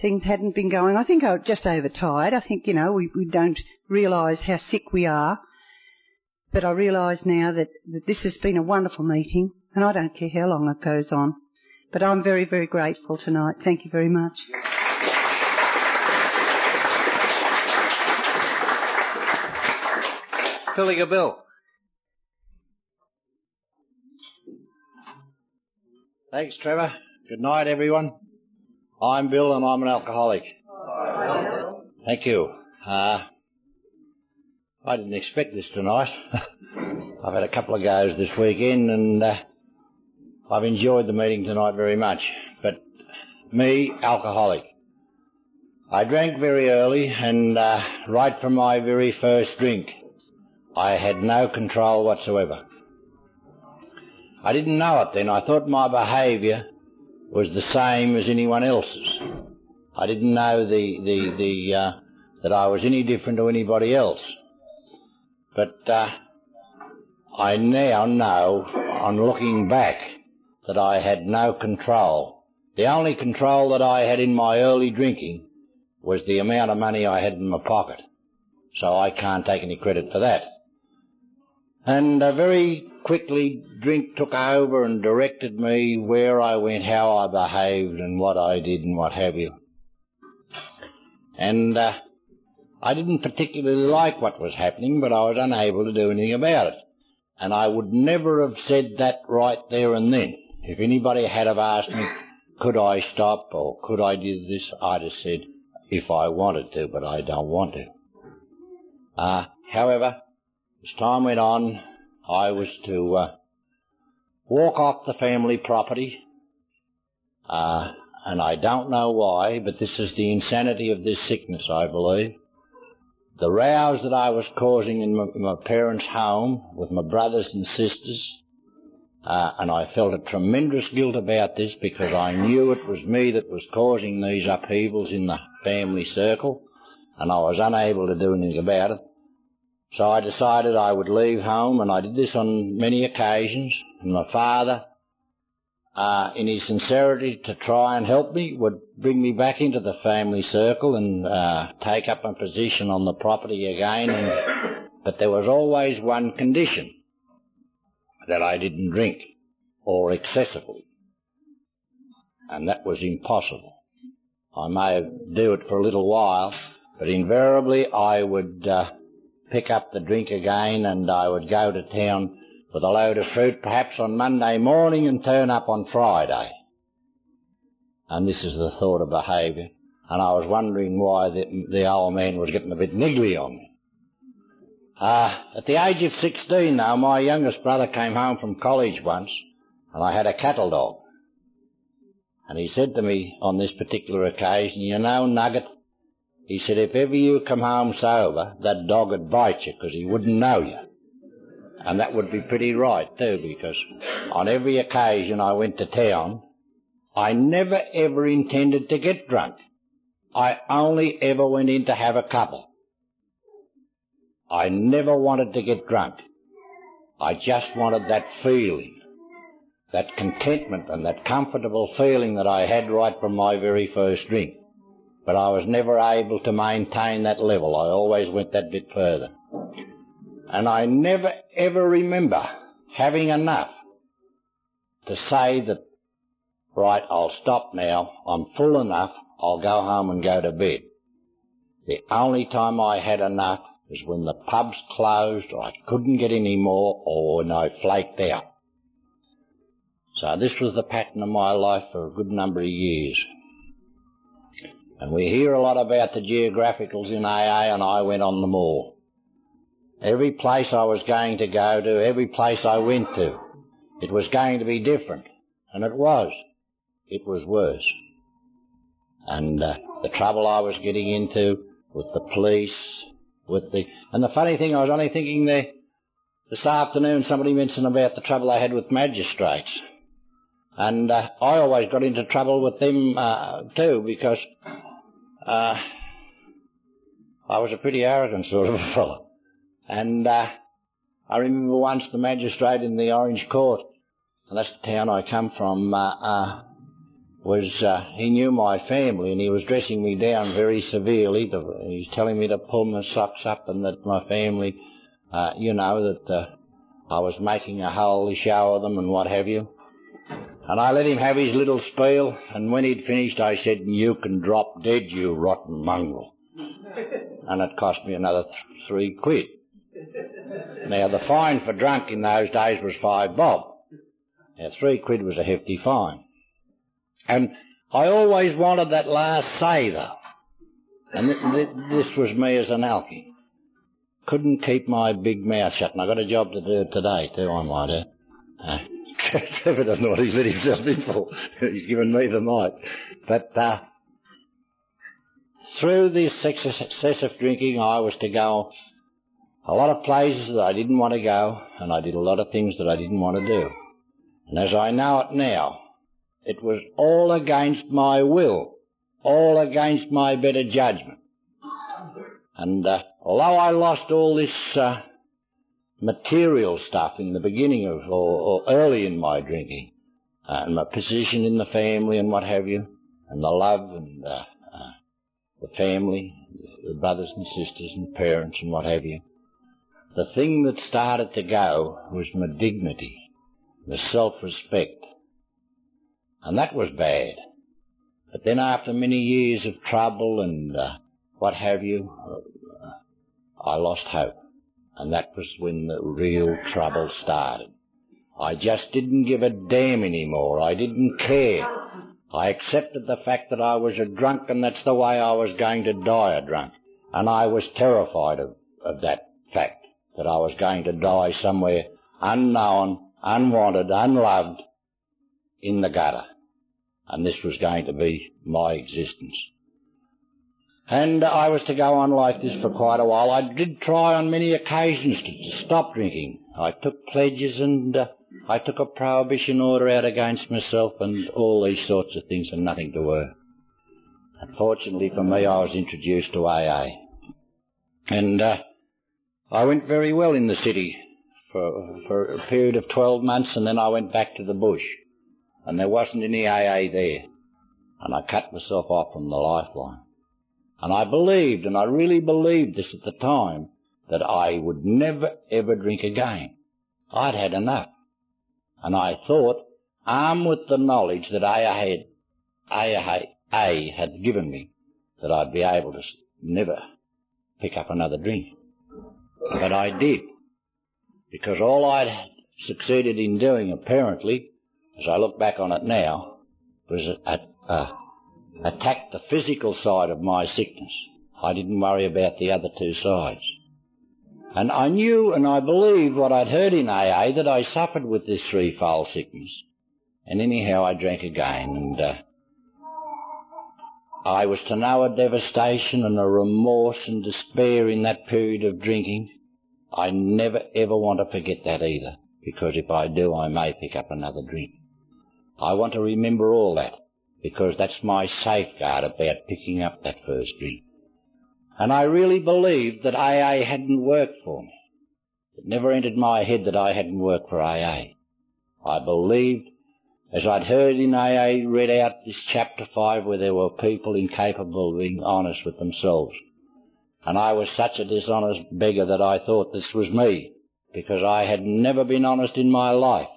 Things hadn't been going. I think I was just overtired. I think, you know, we, we don't realise how sick we are. But I realise now that, that this has been a wonderful meeting. and I don't care how long it goes on. But I'm very, very grateful tonight. Thank you very much. Filling a bill. Thanks, Trevor. Good night, everyone. I'm Bill and I'm an alcoholic. Hi. Thank you. Uh, I didn't expect this tonight. I've had a couple of goes this weekend and uh, I've enjoyed the meeting tonight very much. But me, alcoholic. I drank very early and uh, right from my very first drink, I had no control whatsoever. I didn't know it then. I thought my behaviour was the same as anyone else's. I didn't know the the the uh, that I was any different to anybody else. But uh, I now know, on looking back, that I had no control. The only control that I had in my early drinking was the amount of money I had in my pocket. So I can't take any credit for that. And uh, very quickly, drink took over and directed me where I went, how I behaved and what I did and what have you. And uh, I didn't particularly like what was happening, but I was unable to do anything about it. And I would never have said that right there and then. If anybody had have asked me, could I stop or could I do this, I'd have said, if I wanted to, but I don't want to. Uh, however, as time went on, I was to uh, walk off the family property, uh, and I don't know why, but this is the insanity of this sickness, I believe. The rows that I was causing in my, my parents' home with my brothers and sisters, uh, and I felt a tremendous guilt about this because I knew it was me that was causing these upheavals in the family circle, and I was unable to do anything about it. So I decided I would leave home, and I did this on many occasions. And my father, uh, in his sincerity to try and help me, would bring me back into the family circle and uh, take up my position on the property again. And, but there was always one condition, that I didn't drink, or excessively. And that was impossible. I may do it for a little while, but invariably I would... Uh, pick up the drink again, and I would go to town with a load of fruit perhaps on Monday morning and turn up on Friday. And this is the sort of behaviour, and I was wondering why the, the old man was getting a bit niggly on me. Uh, at the age of sixteen, though, my youngest brother came home from college once, and I had a cattle dog. And he said to me on this particular occasion, you know, Nugget, he said, if ever you come home sober, that dog would bite you because he wouldn't know you. And that would be pretty right too, because on every occasion I went to town, I never ever intended to get drunk. I only ever went in to have a couple. I never wanted to get drunk. I just wanted that feeling, that contentment and that comfortable feeling that I had right from my very first drink. But I was never able to maintain that level. I always went that bit further. And I never, ever remember having enough to say that, right, I'll stop now, I'm full enough, I'll go home and go to bed. The only time I had enough was when the pubs closed, or I couldn't get any more, or when I flaked out. So this was the pattern of my life for a good number of years. And we hear a lot about the geographicals in A A, and I went on them all. Every place I was going to go to, every place I went to, it was going to be different. And it was. It was worse. And uh, the trouble I was getting into with the police, with the... And the funny thing, I was only thinking there this afternoon, somebody mentioned about the trouble I had with magistrates. And uh, I always got into trouble with them uh, too, because uh, I was a pretty arrogant sort of a fellow. And uh, I remember once the magistrate in the Orange Court, and that's the town I come from, uh, uh, was uh, he knew my family, and he was dressing me down very severely. To, he was telling me to pull my socks up and that my family, uh, you know, that... Uh, I was making a holy show of them and what have you. And I let him have his little spiel, and when he'd finished I said, "You can drop dead, you rotten mongrel." And it cost me another th- three quid. Now, the fine for drunk in those days was five bob. Now, three quid was a hefty fine. And I always wanted that last say, though. And th- th- this was me as an alkie. Couldn't keep my big mouth shut, and I got a job to do today, too, I might add. Uh, Trevor doesn't know what he's let himself in for. He's given me the mic. But uh, through this excessive drinking, I was to go a lot of places that I didn't want to go, and I did a lot of things that I didn't want to do. And as I know it now, it was all against my will, all against my better judgment. And uh, although I lost all this uh, material stuff in the beginning of, or, or early in my drinking, uh, and my position in the family and what have you, and the love and uh, uh, the family, the brothers and sisters and parents and what have you, the thing that started to go was my dignity, my self-respect. And that was bad. But then after many years of trouble and uh, what have you, uh, I lost hope. And that was when the real trouble started. I just didn't give a damn anymore. I didn't care. I accepted the fact that I was a drunk, and that's the way I was going to die a drunk. And I was terrified of, of that fact, that I was going to die somewhere unknown, unwanted, unloved, in the gutter. And this was going to be my existence. And I was to go on like this for quite a while. I did try on many occasions to, to stop drinking. I took pledges and uh, I took a prohibition order out against myself and all these sorts of things, and nothing to work. Unfortunately for me, I was introduced to A A. And uh, I went very well in the city for, for a period of twelve months, and then I went back to the bush. And there wasn't any A A there. And I cut myself off from the lifeline. And I believed, and I really believed this at the time, that I would never, ever drink again. I'd had enough. And I thought, armed with the knowledge that A A had, A A had given me, that I'd be able to never pick up another drink. But I did. Because all I'd succeeded in doing, apparently, as I look back on it now, was at... Uh, attacked the physical side of my sickness. I didn't worry about the other two sides. And I knew and I believed what I'd heard in A A, that I suffered with this threefold sickness. And anyhow, I drank again, and uh, I was to know a devastation and a remorse and despair in that period of drinking. I never ever want to forget that either, because if I do, I may pick up another drink. I want to remember all that, because that's my safeguard about picking up that first drink. And I really believed that A A hadn't worked for me. It never entered my head that I hadn't worked for A A. I believed, as I'd heard in A A read out this chapter five, where there were people incapable of being honest with themselves. And I was such a dishonest beggar that I thought this was me, because I had never been honest in my life.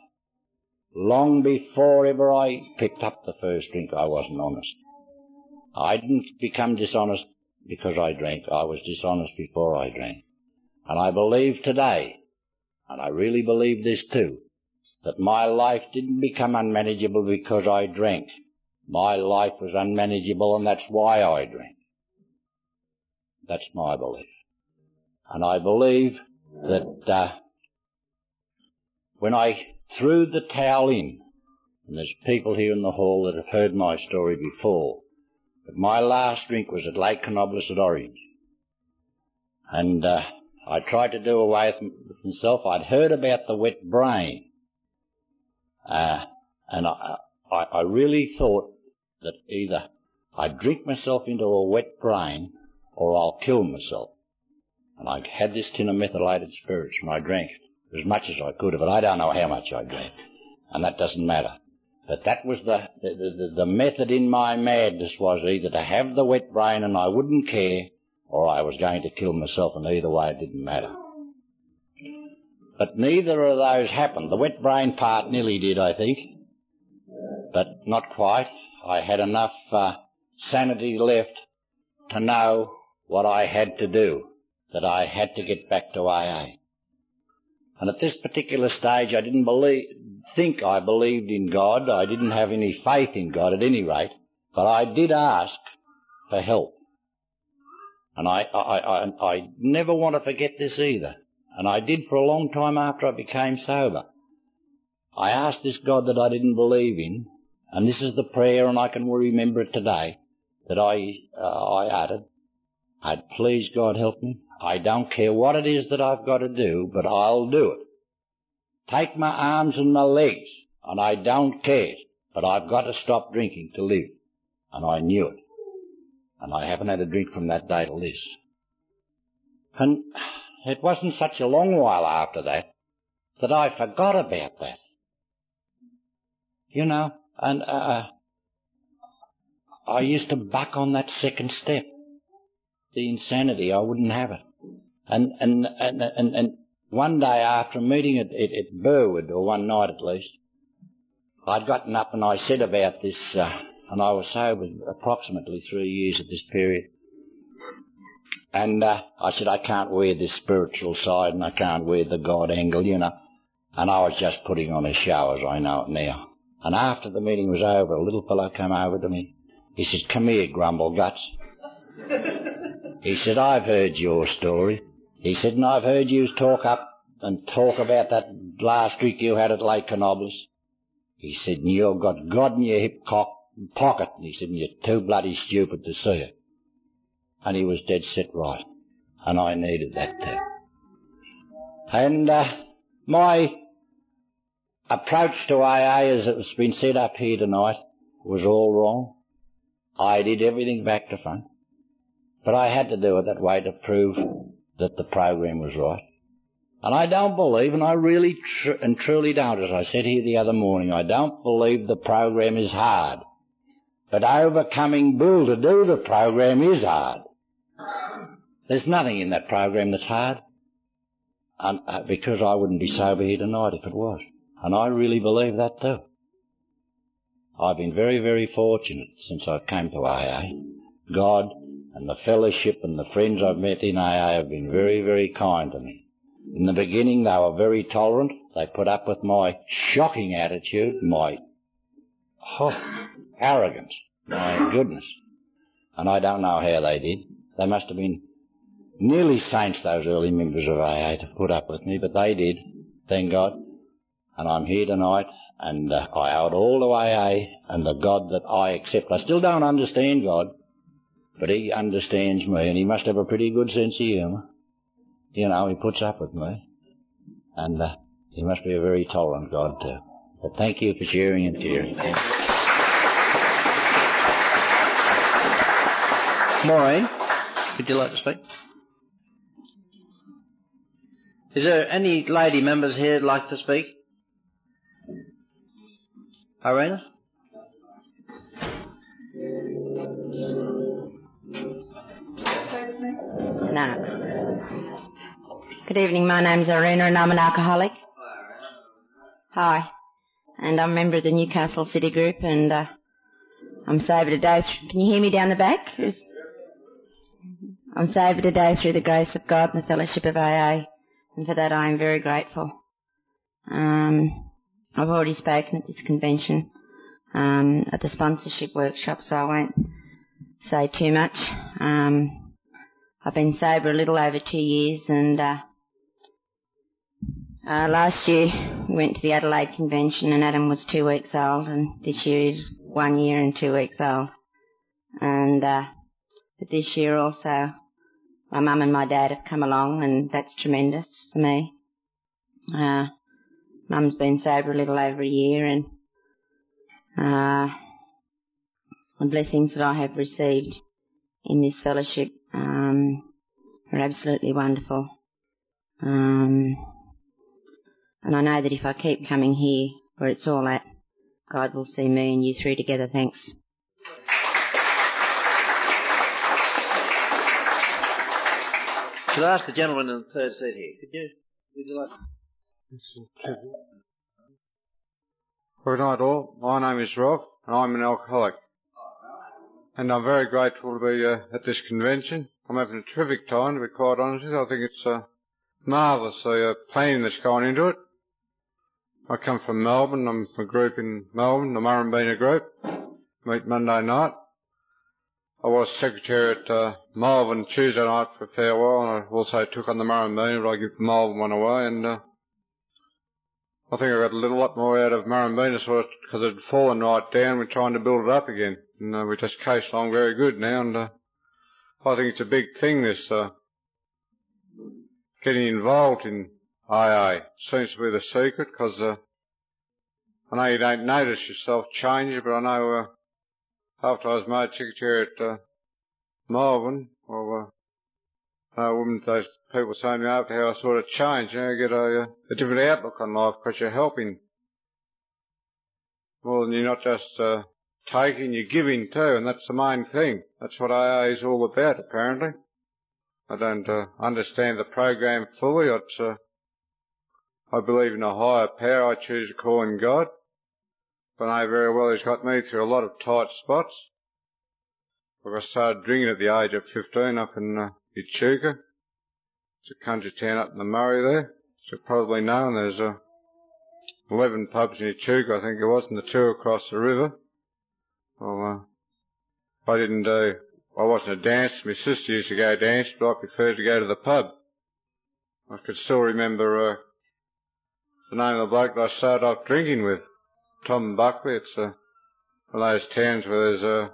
Long before ever I picked up the first drink, I wasn't honest. I didn't become dishonest because I drank. I was dishonest before I drank. And I believe today, and I really believe this too, that my life didn't become unmanageable because I drank. My life was unmanageable, and that's why I drank. That's my belief. And I believe that uh, when I... threw the towel in, and there's people here in the hall that have heard my story before, but my last drink was at Lake Connoblis at Orange. And uh, I tried to do away with myself. I'd heard about the wet brain. Uh, and I, I, I really thought that either I'd drink myself into a wet brain or I'll kill myself. And I had this tin of methylated spirits, and I drank it as much as I could of it. I don't know how much I drank, and that doesn't matter. But that was the, the, the, the method in my madness, was either to have the wet brain and I wouldn't care, or I was going to kill myself, and either way it didn't matter. But neither of those happened. The wet brain part nearly did, I think, but not quite. I had enough uh, sanity left to know what I had to do, that I had to get back to A A. And at this particular stage, I didn't believe, think I believed in God. I didn't have any faith in God at any rate, but I did ask for help. And I, I, I, I never want to forget this either. And I did for a long time after I became sober. I asked this God that I didn't believe in, and this is the prayer, and I can remember it today, that I, uh, I uttered. I'd please God help me. I don't care what it is that I've got to do, but I'll do it. Take my arms and my legs, and I don't care, but I've got to stop drinking to live. And I knew it. And I haven't had a drink from that day till this. And it wasn't such a long while after that that I forgot about that. You know, and uh, I used to buck on that second step. The insanity, I wouldn't have it. And and and and, and one day after a meeting at, at, at Burwood, or one night at least, I'd gotten up and I said about this, uh, and I was sober approximately three years at this period. And uh, I said, I can't wear this spiritual side and I can't wear the God angle, you know. And I was just putting on a show as I know it now. And after the meeting was over, a little fellow came over to me. He says, come here, Grumble Guts. He said, I've heard your story. He said, and I've heard you talk up and talk about that last drink you had at Lake Canobles. He said, and you've got God in your hip cock pocket. And he said, and you're too bloody stupid to see it. And he was dead set right. And I needed that too. And uh, my approach to A A, as it's been said up here tonight, was all wrong. I did everything back to front. But I had to do it that way to prove that the program was right. And I don't believe, and I really tr- and truly don't, as I said here the other morning, I don't believe the program is hard. But overcoming Bill to do the program is hard. There's nothing in that program that's hard. And, uh, because I wouldn't be sober here tonight if it was. And I really believe that too. I've been very, very fortunate since I came to A A. God and the fellowship and the friends I've met in A A have been very, very kind to me. In the beginning, they were very tolerant. They put up with my shocking attitude, my oh, arrogance, my goodness. And I don't know how they did. They must have been nearly saints, those early members of A A, to put up with me, but they did, thank God. And I'm here tonight, and uh, I owe it all to A A and the God that I accept. I still don't understand God. But he understands me, and he must have a pretty good sense of humour. You know, he puts up with me. And uh, he must be a very tolerant God, too. But thank you for sharing and tearing. Maureen, would you like to speak? Is there any lady members here that like to speak? Irena? No. Good evening, my name's Irena and I'm an alcoholic. Hi. And I'm a member of the Newcastle City Group and uh, I'm sober today. Can you hear me down the back? I'm sober today through the grace of God and the fellowship of A A, and for that I am very grateful. Um, I've already spoken at this convention, um, at the sponsorship workshop, so I won't say too much. Um... I've been sober a little over two years and uh, uh, last year we went to the Adelaide Convention and Adam was two weeks old and this year he's one year and two weeks old. And uh, but this year also my mum and my dad have come along and that's tremendous for me. Uh, mum's been sober a little over a year and uh, the blessings that I have received in this fellowship Um, they're absolutely wonderful. Um, and I know that if I keep coming here, where it's all at, God will see me and you three together. Thanks. Should I ask the gentleman in the third seat here? Could you? Would you like? Good night all, my name is Rob and I'm an alcoholic, and I'm very grateful to be uh, at this convention. I'm having a terrific time, to be quite honest with you. I think it's uh, marvellous the uh, planning that's gone into it. I come from Melbourne, I'm from a group in Melbourne, the Murrumbina group, meet Monday night. I was secretary at uh, Melbourne Tuesday night for a farewell, and I also took on the Murrumbina, but I give Melbourne one away, and uh, I think I got a little lot more out of Murrumbina sort of, because it had fallen right down. We're trying to build it up again, and uh, we just coast along very good now, and uh, I think it's a big thing, this uh, getting involved in A A. Seems to be the secret, because uh, I know you don't notice yourself change, but I know uh, after I was made secretary at uh, Melbourne, well, uh, I woman, those people saying to me after how I sort of changed, you know, you get a, uh, a different outlook on life because you're helping more than you're not just uh, taking, you're giving too, and that's the main thing. That's what A A is all about, apparently. I don't uh, understand the program fully. It's, uh, I believe in a higher power I choose to call in God. But I know very well he's got me through a lot of tight spots. I started drinking at the age of fifteen up in uh, Echuca. It's a country town up in the Murray there. As you probably know, and there's uh, eleven pubs in Echuca, I think it was, and the two across the river. Well, uh, I didn't do... I wasn't a dancer. My sister used to go dance, but I preferred to go to the pub. I could still remember uh, the name of the bloke that I started off drinking with, Tom Buckley. It's uh, one of those towns where there's uh,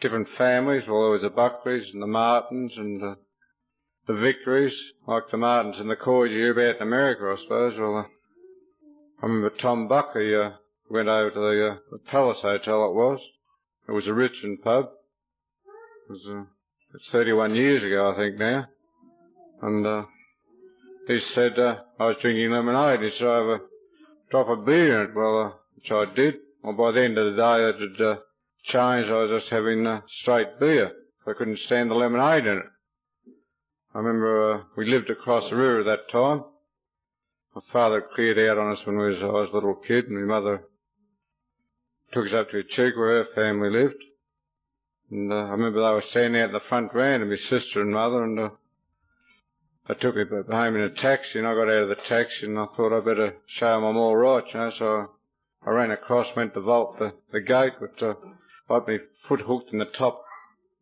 different families. Well, there was the Buckleys and the Martins and uh, the Vickeries, like the Martins and the Cords you hear about in America, I suppose. Well, uh, I remember Tom Buckley uh, went over to the, uh, the Palace Hotel, it was. It was a Richmond pub. It was, uh, it's thirty-one years ago, I think, now. And uh, he said, uh, I was drinking lemonade, and he said, I have a drop of beer in it, well, uh, which I did. Well, by the end of the day, that had uh, changed. I was just having uh, straight beer. I couldn't stand the lemonade in it. I remember uh, we lived across the river at that time. My father cleared out on us when we was, I was a little kid, and my mother took us up to Echuca where her family lived. And uh, I remember they were standing out in the front round, and my sister and mother, and uh, they took me home in a taxi, and I got out of the taxi, and I thought I'd better show them I'm all right, you know, so I, I ran across, went to vault the, the gate, but uh, I had my foot hooked in the top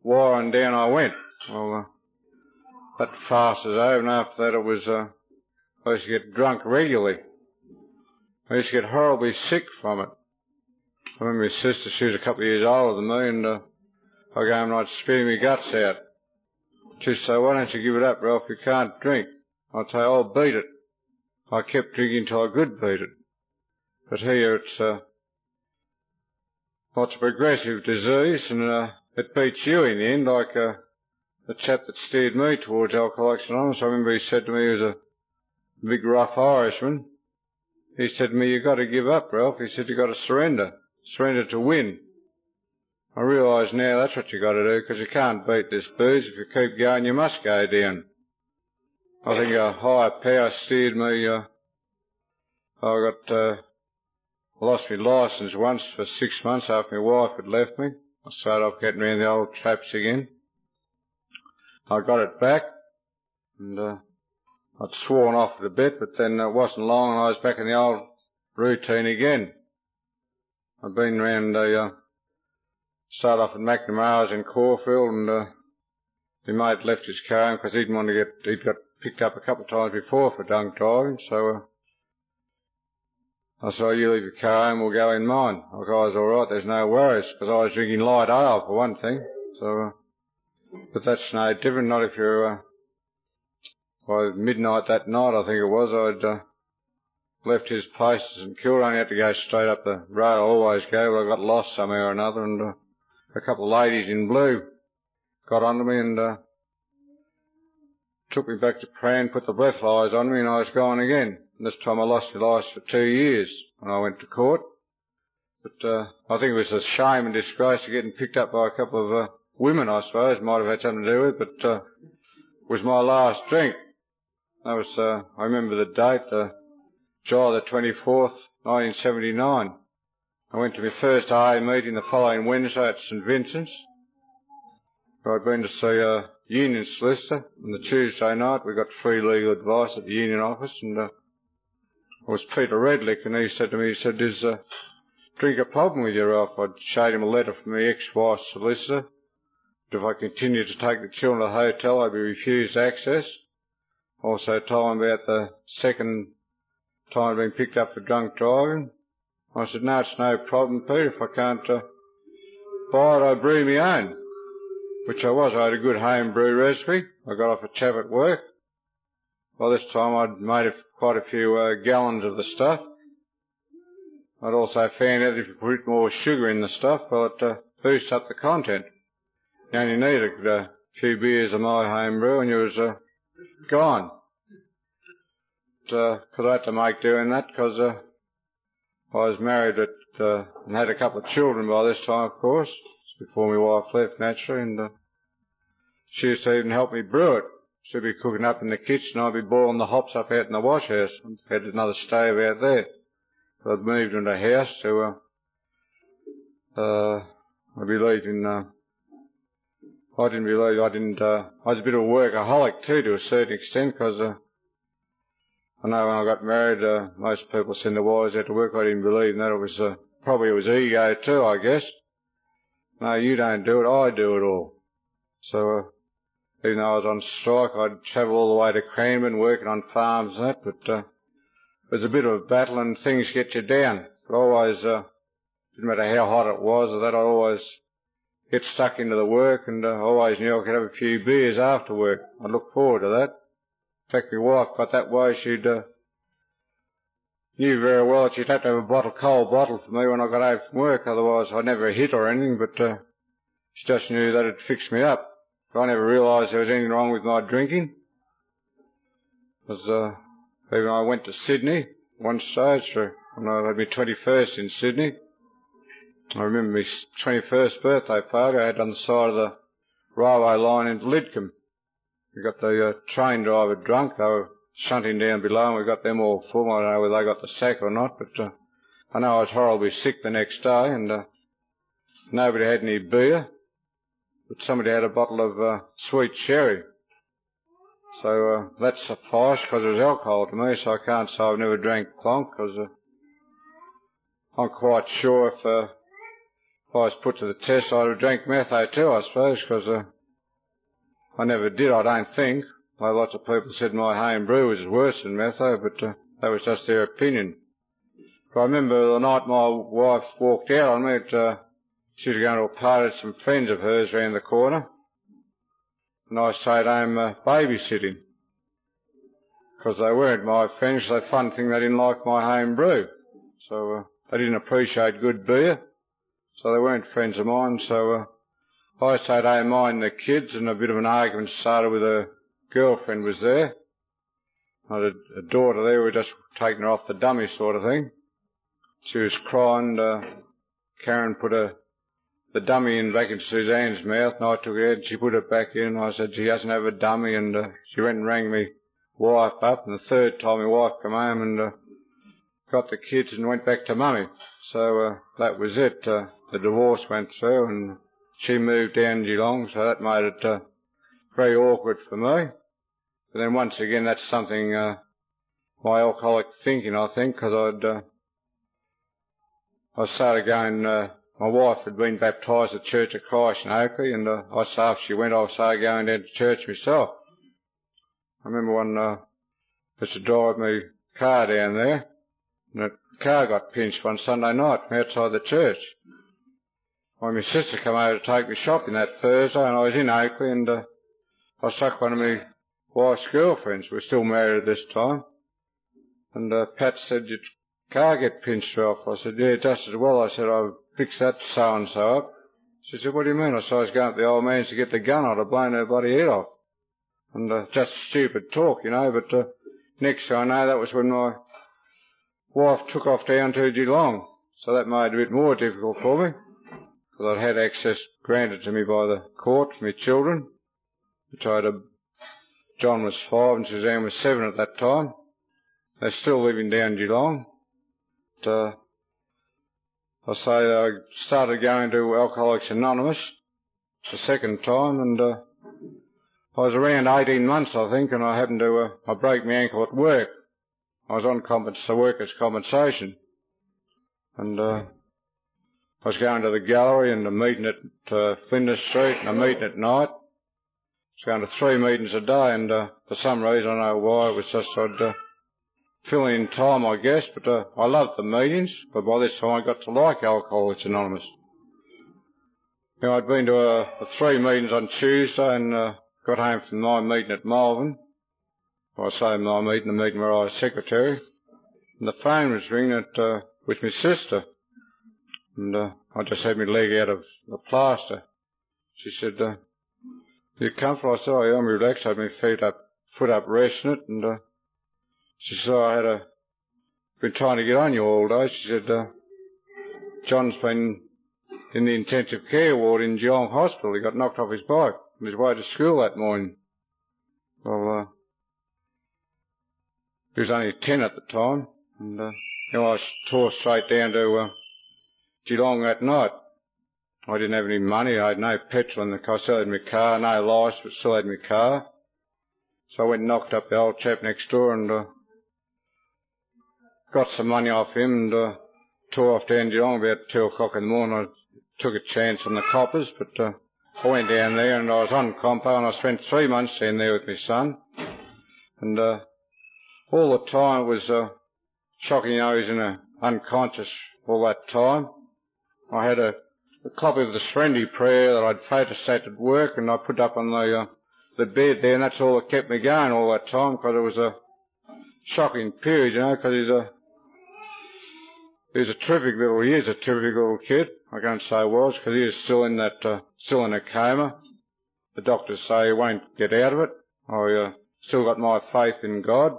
wire, and down I went. Well, uh, that fast was over, and after that it was, uh, I used to get drunk regularly. I used to get horribly sick from it. I remember my sister, she was a couple of years older than me, and... Uh, I go home and I'd spew my guts out. She'd say, why don't you give it up, Ralph? You can't drink. I'd say, I'll beat it. I kept drinking till I could beat it. But here it's, uh, well, it's a progressive disease, and uh, it beats you in the end, like uh, the chap that steered me towards Alcoholics Anonymous. I remember he said to me, he was a big rough Irishman. He said to me, you got to give up, Ralph. He said, you got to surrender. Surrender to win. I realise now that's what you got to do, because you can't beat this booze. If you keep going, you must go down. I think a higher power steered me. Uh, I got uh, lost my licence once for six months after my wife had left me. I started off getting around the old traps again. I got it back, and uh, I'd sworn off it a bit, but then it wasn't long, and I was back in the old routine again. I'd been around the... Uh, Started off at McNamara's in Caulfield, and uh, my mate left his car because he didn't want to get, he'd got picked up a couple of times before for drunk driving, so uh, I said, oh, you leave your car and we'll go in mine. I was alright, there's no worries, because I was drinking light ale for one thing, so, uh, but that's no different, not if you're, uh, by midnight that night I think it was, I'd uh, left his places and killed, I only had to go straight up the road, I always go, but I got lost somehow or another, and uh, a couple of ladies in blue got onto me and uh, took me back to Pran, put the breathalyzers on me, and I was gone again. And this time I lost my license for two years when I went to court. But uh, I think it was a shame and disgrace of getting picked up by a couple of uh, women, I suppose, might have had something to do with it, but uh, it was my last drink. That was, uh, I remember the date, uh, July the twenty-fourth, nineteen seventy-nine. I went to my first A A meeting the following Wednesday at St Vincent's. I'd been to see a union solicitor on the Tuesday night. We got free legal advice at the union office, and uh, it was Peter Redlick, and he said to me, he said, "Is a drink a problem with you, Ralph?" I'd showed him a letter from the ex-wife's solicitor. If I continued to take the children to the hotel, I'd be refused access. Also told him about the second time being picked up for drunk driving. I said, "No, it's no problem, Peter. If I can't uh, buy it, I brew my own." Which I was. I had a good home brew recipe. I got off a chap at work. By this time I'd made a, quite a few uh, gallons of the stuff. I'd also found out if you put more sugar in the stuff, well, it uh, boosts up the content. You only needed a few beers of my home brew and you was uh, gone. Because uh, I had to make doing that, because uh, I was married at, uh, and had a couple of children by this time, of course. Before my wife left, naturally, and uh, she used to even help me brew it. She'd be cooking up in the kitchen, I'd be boiling the hops up out in the wash house. I had another stove out there. But I'd moved into a house, so uh, uh, I'd be leaving, uh, I didn't believe, I didn't, uh, I was a bit of a workaholic too, to a certain extent, because uh, I know when I got married, uh, most people send their wives out to work. I didn't believe in that. It was, uh, probably it was ego too, I guess. "No, you don't do it, I do it all." So, uh, even though I was on strike, I'd travel all the way to Cranbourne, working on farms and that, but uh, it was a bit of a battle and things get you down. But always, uh, didn't matter how hot it was or that, I'd always get stuck into the work, and I uh, always knew I could have a few beers after work. I'd look forward to that. In fact, my wife got that way, she'd uh, knew very well that she'd have to have a bottle, cold bottle for me when I got home from work, otherwise I never hit or anything, but uh, she just knew that it'd fix me up. But I never realised there was anything wrong with my drinking. Because uh, even I went to Sydney one stage, when I had my twenty-first in Sydney. I remember my twenty-first birthday party I had on the side of the railway line into Lidcombe. We got the uh, train driver drunk, they were shunting down below, and we got them all full. I don't know whether they got the sack or not, but uh, I know I was horribly sick the next day, and uh, nobody had any beer, but somebody had a bottle of uh, sweet sherry. So uh, that sufficed, because it was alcohol to me, so I can't say I've never drank clonk, because uh, I'm quite sure if, uh, if I was put to the test, I'd have drank metho too, I suppose, because uh, I never did, I don't think. Although lots of people said my home brew was worse than metho, but uh, that was just their opinion. But I remember the night my wife walked out on me, it, uh, she was going to a party with some friends of hers round the corner, and I stayed home uh, babysitting, because they weren't my friends. They fun thing, they didn't like my home brew, so uh, they didn't appreciate good beer, so they weren't friends of mine. So uh, I stayed home, mind the kids, and a bit of an argument started with her girlfriend was there. I had a daughter there, we were just taking her off the dummy sort of thing. She was crying, and, uh, Karen put a, the dummy in back in Suzanne's mouth, and I took it out and she put it back in, and I said, "She doesn't have a dummy," and uh, she went and rang me wife up, and the third time my wife came home and uh, got the kids and went back to Mummy. So uh, that was it. Uh, the divorce went through and she moved down Geelong, so that made it uh, very awkward for me. But then once again, that's something, uh, my alcoholic thinking, I think, because I'd, uh, I started going, uh, my wife had been baptised at Church of Christ in Oakley, and uh, I started, after she went, I started going down to church myself. I remember one, uh, used to drive my car down there, and the car got pinched one Sunday night from outside the church. Well, my sister came over to take me shopping that Thursday, and I was in Oakley, and, uh, I stuck one of my wife's girlfriends. We're still married at this time. And uh, Pat said, "Your car get pinched off." I said, "Yeah, just as well." I said, "I'll fix that so-and-so up." She said, "What do you mean?" I said, "I was going up to the old man's to get the gun. I'd have blown her bloody head off." And uh, just stupid talk, you know. But uh, next thing I know, that was when my wife took off down to Geelong. So that made it a bit more difficult for me, because I'd had access granted to me by the court for my children. Which I had a, John was five and Suzanne was seven at that time. They're still living down Geelong. But, uh, I say I started going to Alcoholics Anonymous the second time, and uh, I was around eighteen months, I think, and I happened to, uh, I broke my ankle at work. I was on compens- workers' compensation, and uh, I was going to the gallery and a meeting at uh, Flinders Street and a meeting at night. I was going to three meetings a day, and uh, for some reason, I don't know why, it was just I'd uh, fill in time, I guess, but uh, I loved the meetings, but by this time I got to like Alcoholics Anonymous. You know, I'd been to uh, three meetings on Tuesday and uh, got home from my meeting at Malvern. I say my meeting, the meeting where I was secretary, and the phone was ringing at, uh, with my sister, and uh, I just had my leg out of the plaster. She said, uh, "You comfortable?" I said, "Oh, yeah, I'm relaxed. I had my feet up, foot up, resting it." And uh, she said, "I had a been trying to get on you all day." She said, uh, "John's been in the intensive care ward in Geelong Hospital. He got knocked off his bike on his way to school that morning." Well. Uh, He was only ten at the time, and uh, you know, I was tore straight down to uh, Geelong that night. I didn't have any money, I had no petrol in the car, I still had my car, no license, but still had my car. So I went and knocked up the old chap next door and uh, got some money off him and uh, tore off down Geelong about two o'clock in the morning. I took a chance on the coppers, but uh, I went down there and I was on compo and I spent three months down there with my son. And uh, all the time it was uh, shocking, you know, he was in a unconscious all that time. I had a, a copy of the Serenity Prayer that I'd photostat at work and I put up on the uh, the bed there, and that's all that kept me going all that time, because it was a shocking period, you know, because he's a, he's a terrific little, he is a terrific little kid. I can't say was, because he is still in that, uh, still in a coma. The doctors say he won't get out of it. I uh, still got my faith in God.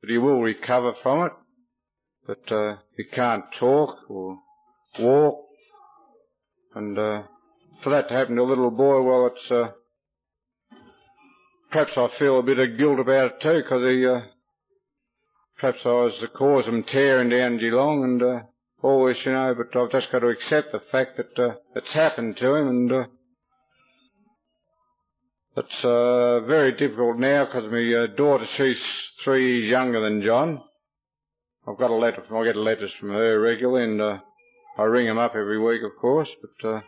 But he will recover from it, but uh, he can't talk or walk, and uh, for that to happen to a little boy, well, it's uh, perhaps I feel a bit of guilt about it too, because he, uh, perhaps I was the cause of him tearing down Geelong and uh, all this, you know, but I've just got to accept the fact that uh, it's happened to him, and uh, it's uh, very difficult now because my uh, daughter, she's three years younger than John. I've got a letter from, I get letters from her regularly, and uh, I ring them up every week, of course, but uh,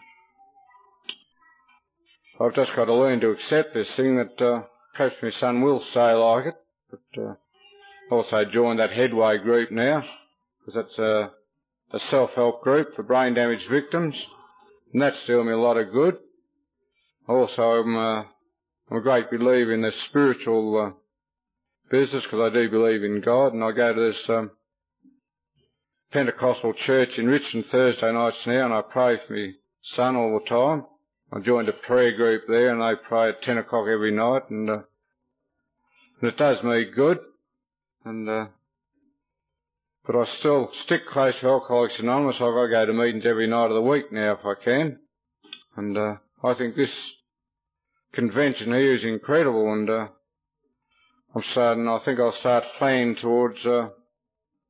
I've just got to learn to accept this thing that uh, perhaps my son will stay like it, but uh, also join that Headway group now, because that's uh, a self-help group for brain damage victims, and that's doing me a lot of good. Also, I'm... Uh, I'm a great believer in this spiritual uh, business, because I do believe in God, and I go to this um, Pentecostal church in Richmond Thursday nights now, and I pray for my son all the time. I joined a prayer group there, and they pray at ten o'clock every night, and, uh, and it does me good. And uh, but I still stick close to Alcoholics Anonymous. I've got to go to meetings every night of the week now if I can, and uh, I think this convention here is incredible, and uh, I'm starting, I think I'll start planning towards uh,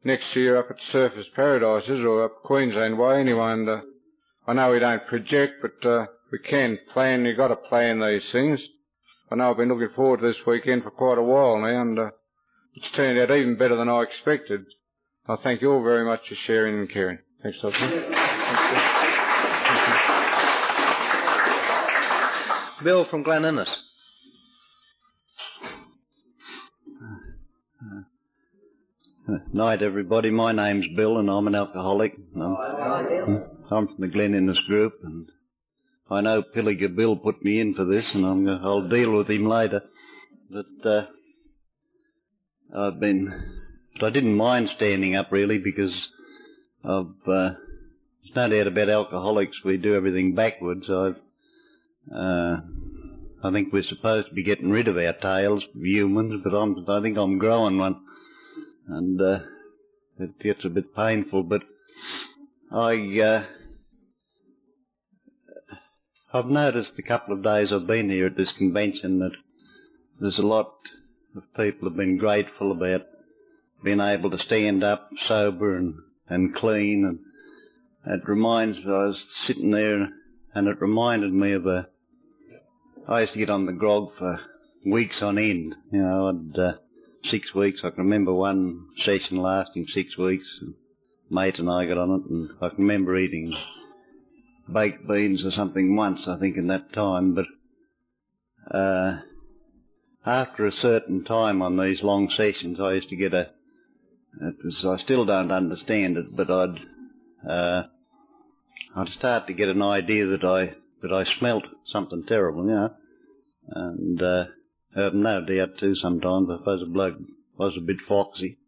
next year up at Surfers Paradises or up Queensland way anyway, and uh, I know we don't project, but uh, we can plan, you've got to plan these things. I know I've been looking forward to this weekend for quite a while now, and uh, it's turned out even better than I expected. I thank you all very much for sharing and caring. Thanks, Doctor. Thank you. Bill from Glen Innes. Uh, uh, night, everybody. My name's Bill, and I'm an alcoholic. I'm, I'm from the Glen Innes group, and I know Pilliger Bill put me in for this, and I'm, I'll deal with him later. But uh, I've been, but I didn't mind standing up really, because of uh, there's no doubt about alcoholics. We do everything backwards. I've Uh, I think we're supposed to be getting rid of our tails, humans, but I'm, I think I'm growing one, and uh, it gets a bit painful. But I, uh, I've noticed the couple of days I've been here at this convention that there's a lot of people have been grateful about been able to stand up sober and, and clean. And it reminds me, I was sitting there and it reminded me of a, I used to get on the grog for weeks on end, you know, I'd, uh, six weeks, I can remember one session lasting six weeks, and mate and I got on it, and I can remember eating baked beans or something once, I think, in that time, but uh, after a certain time on these long sessions, I used to get a, it was, I still don't understand it, but I'd, uh, I'd start to get an idea that I, that I smelt something terrible, you know, and uh, I've no doubt too sometimes, I suppose a bloke was a bit foxy,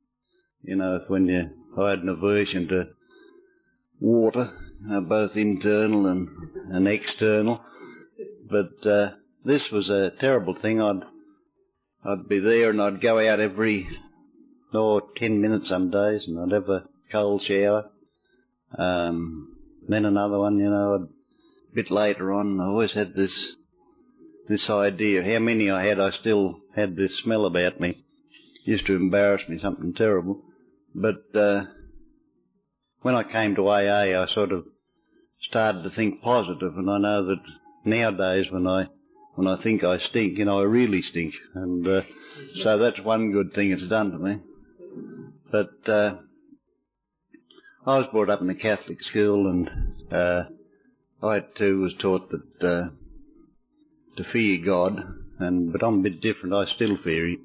you know, if when you, I had an aversion to water, uh, both internal and, and external, but uh, this was a terrible thing. I'd I'd be there and I'd go out every oh, ten minutes some days, and I'd have a cold shower, um, then another one, you know. I'd, a bit later on, I always had this this idea. How many I had, I still had this smell about me. It used to embarrass me, something terrible. But uh, when I came to A A, I sort of started to think positive, and I know that nowadays when I when I think I stink, you know, I really stink, and uh, so that's one good thing it's done to me. But uh, I was brought up in a Catholic school, and uh, I too was taught that uh, to fear God, and but I'm a bit different. I still fear Him.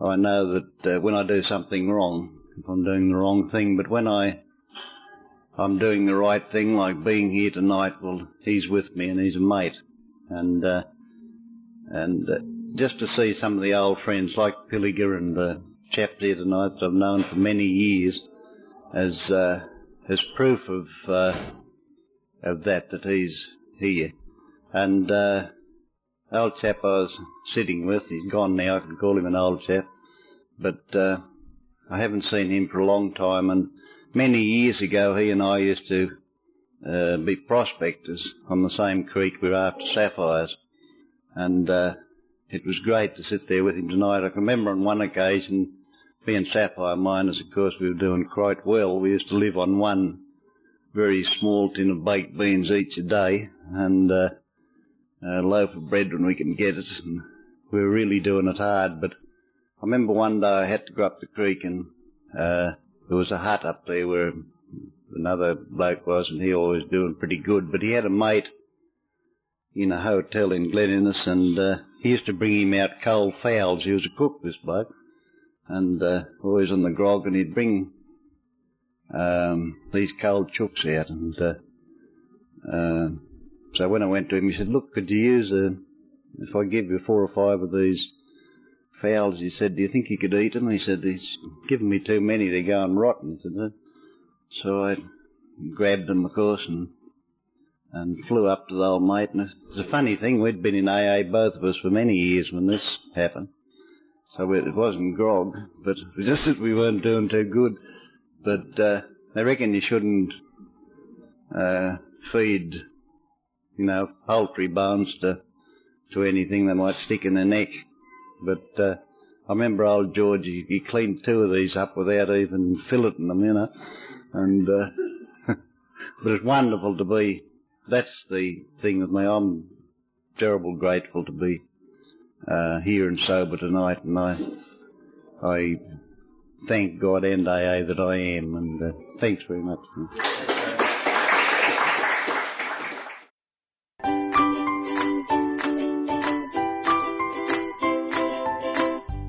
I know that uh, when I do something wrong, if I'm doing the wrong thing, but when I, I'm doing the right thing, like being here tonight, well, He's with me and He's a mate. And uh, and uh, just to see some of the old friends, like Pilliger and the chap here tonight that I've known for many years, as uh, as proof of uh, of that, that He's here. And uh, old chap I was sitting with, he's gone now, I can call him an old chap, but uh, I haven't seen him for a long time, and many years ago he and I used to uh, be prospectors on the same creek. We were after sapphires, and uh, it was great to sit there with him tonight. I can remember on one occasion, being sapphire miners, of course, we were doing quite well. We used to live on one very small tin of baked beans each a day, and uh, a loaf of bread when we can get it, and we were really doing it hard. But I remember one day I had to go up the creek, and uh, there was a hut up there where another bloke was, and he always doing pretty good, but he had a mate in a hotel in Glen Innes, and uh, he used to bring him out cold fowls. He was a cook, this bloke, and uh, always on the grog, and he'd bring um, these cold chooks out, and uh, uh so when I went to him, he said, look, could you use a, if I give you four or five of these fowls, he said, do you think you could eat them? He said, he's given me too many, they're going rotten. He said, no. So I grabbed them, of course, and and flew up to the old mate. And it's a funny thing, we'd been in A A, both of us, for many years when this happened. So it wasn't grog, but it was just that we weren't doing too good. But uh, I reckon you shouldn't uh, feed, you know, poultry bones to to anything that might stick in their neck. But uh, I remember old George, he, he cleaned two of these up without even filleting them, you know. And uh, but it's wonderful to be, that's the thing with me, I'm terrible grateful to be uh, here and sober tonight, and I I thank God and A A that I am, and uh, thanks very much.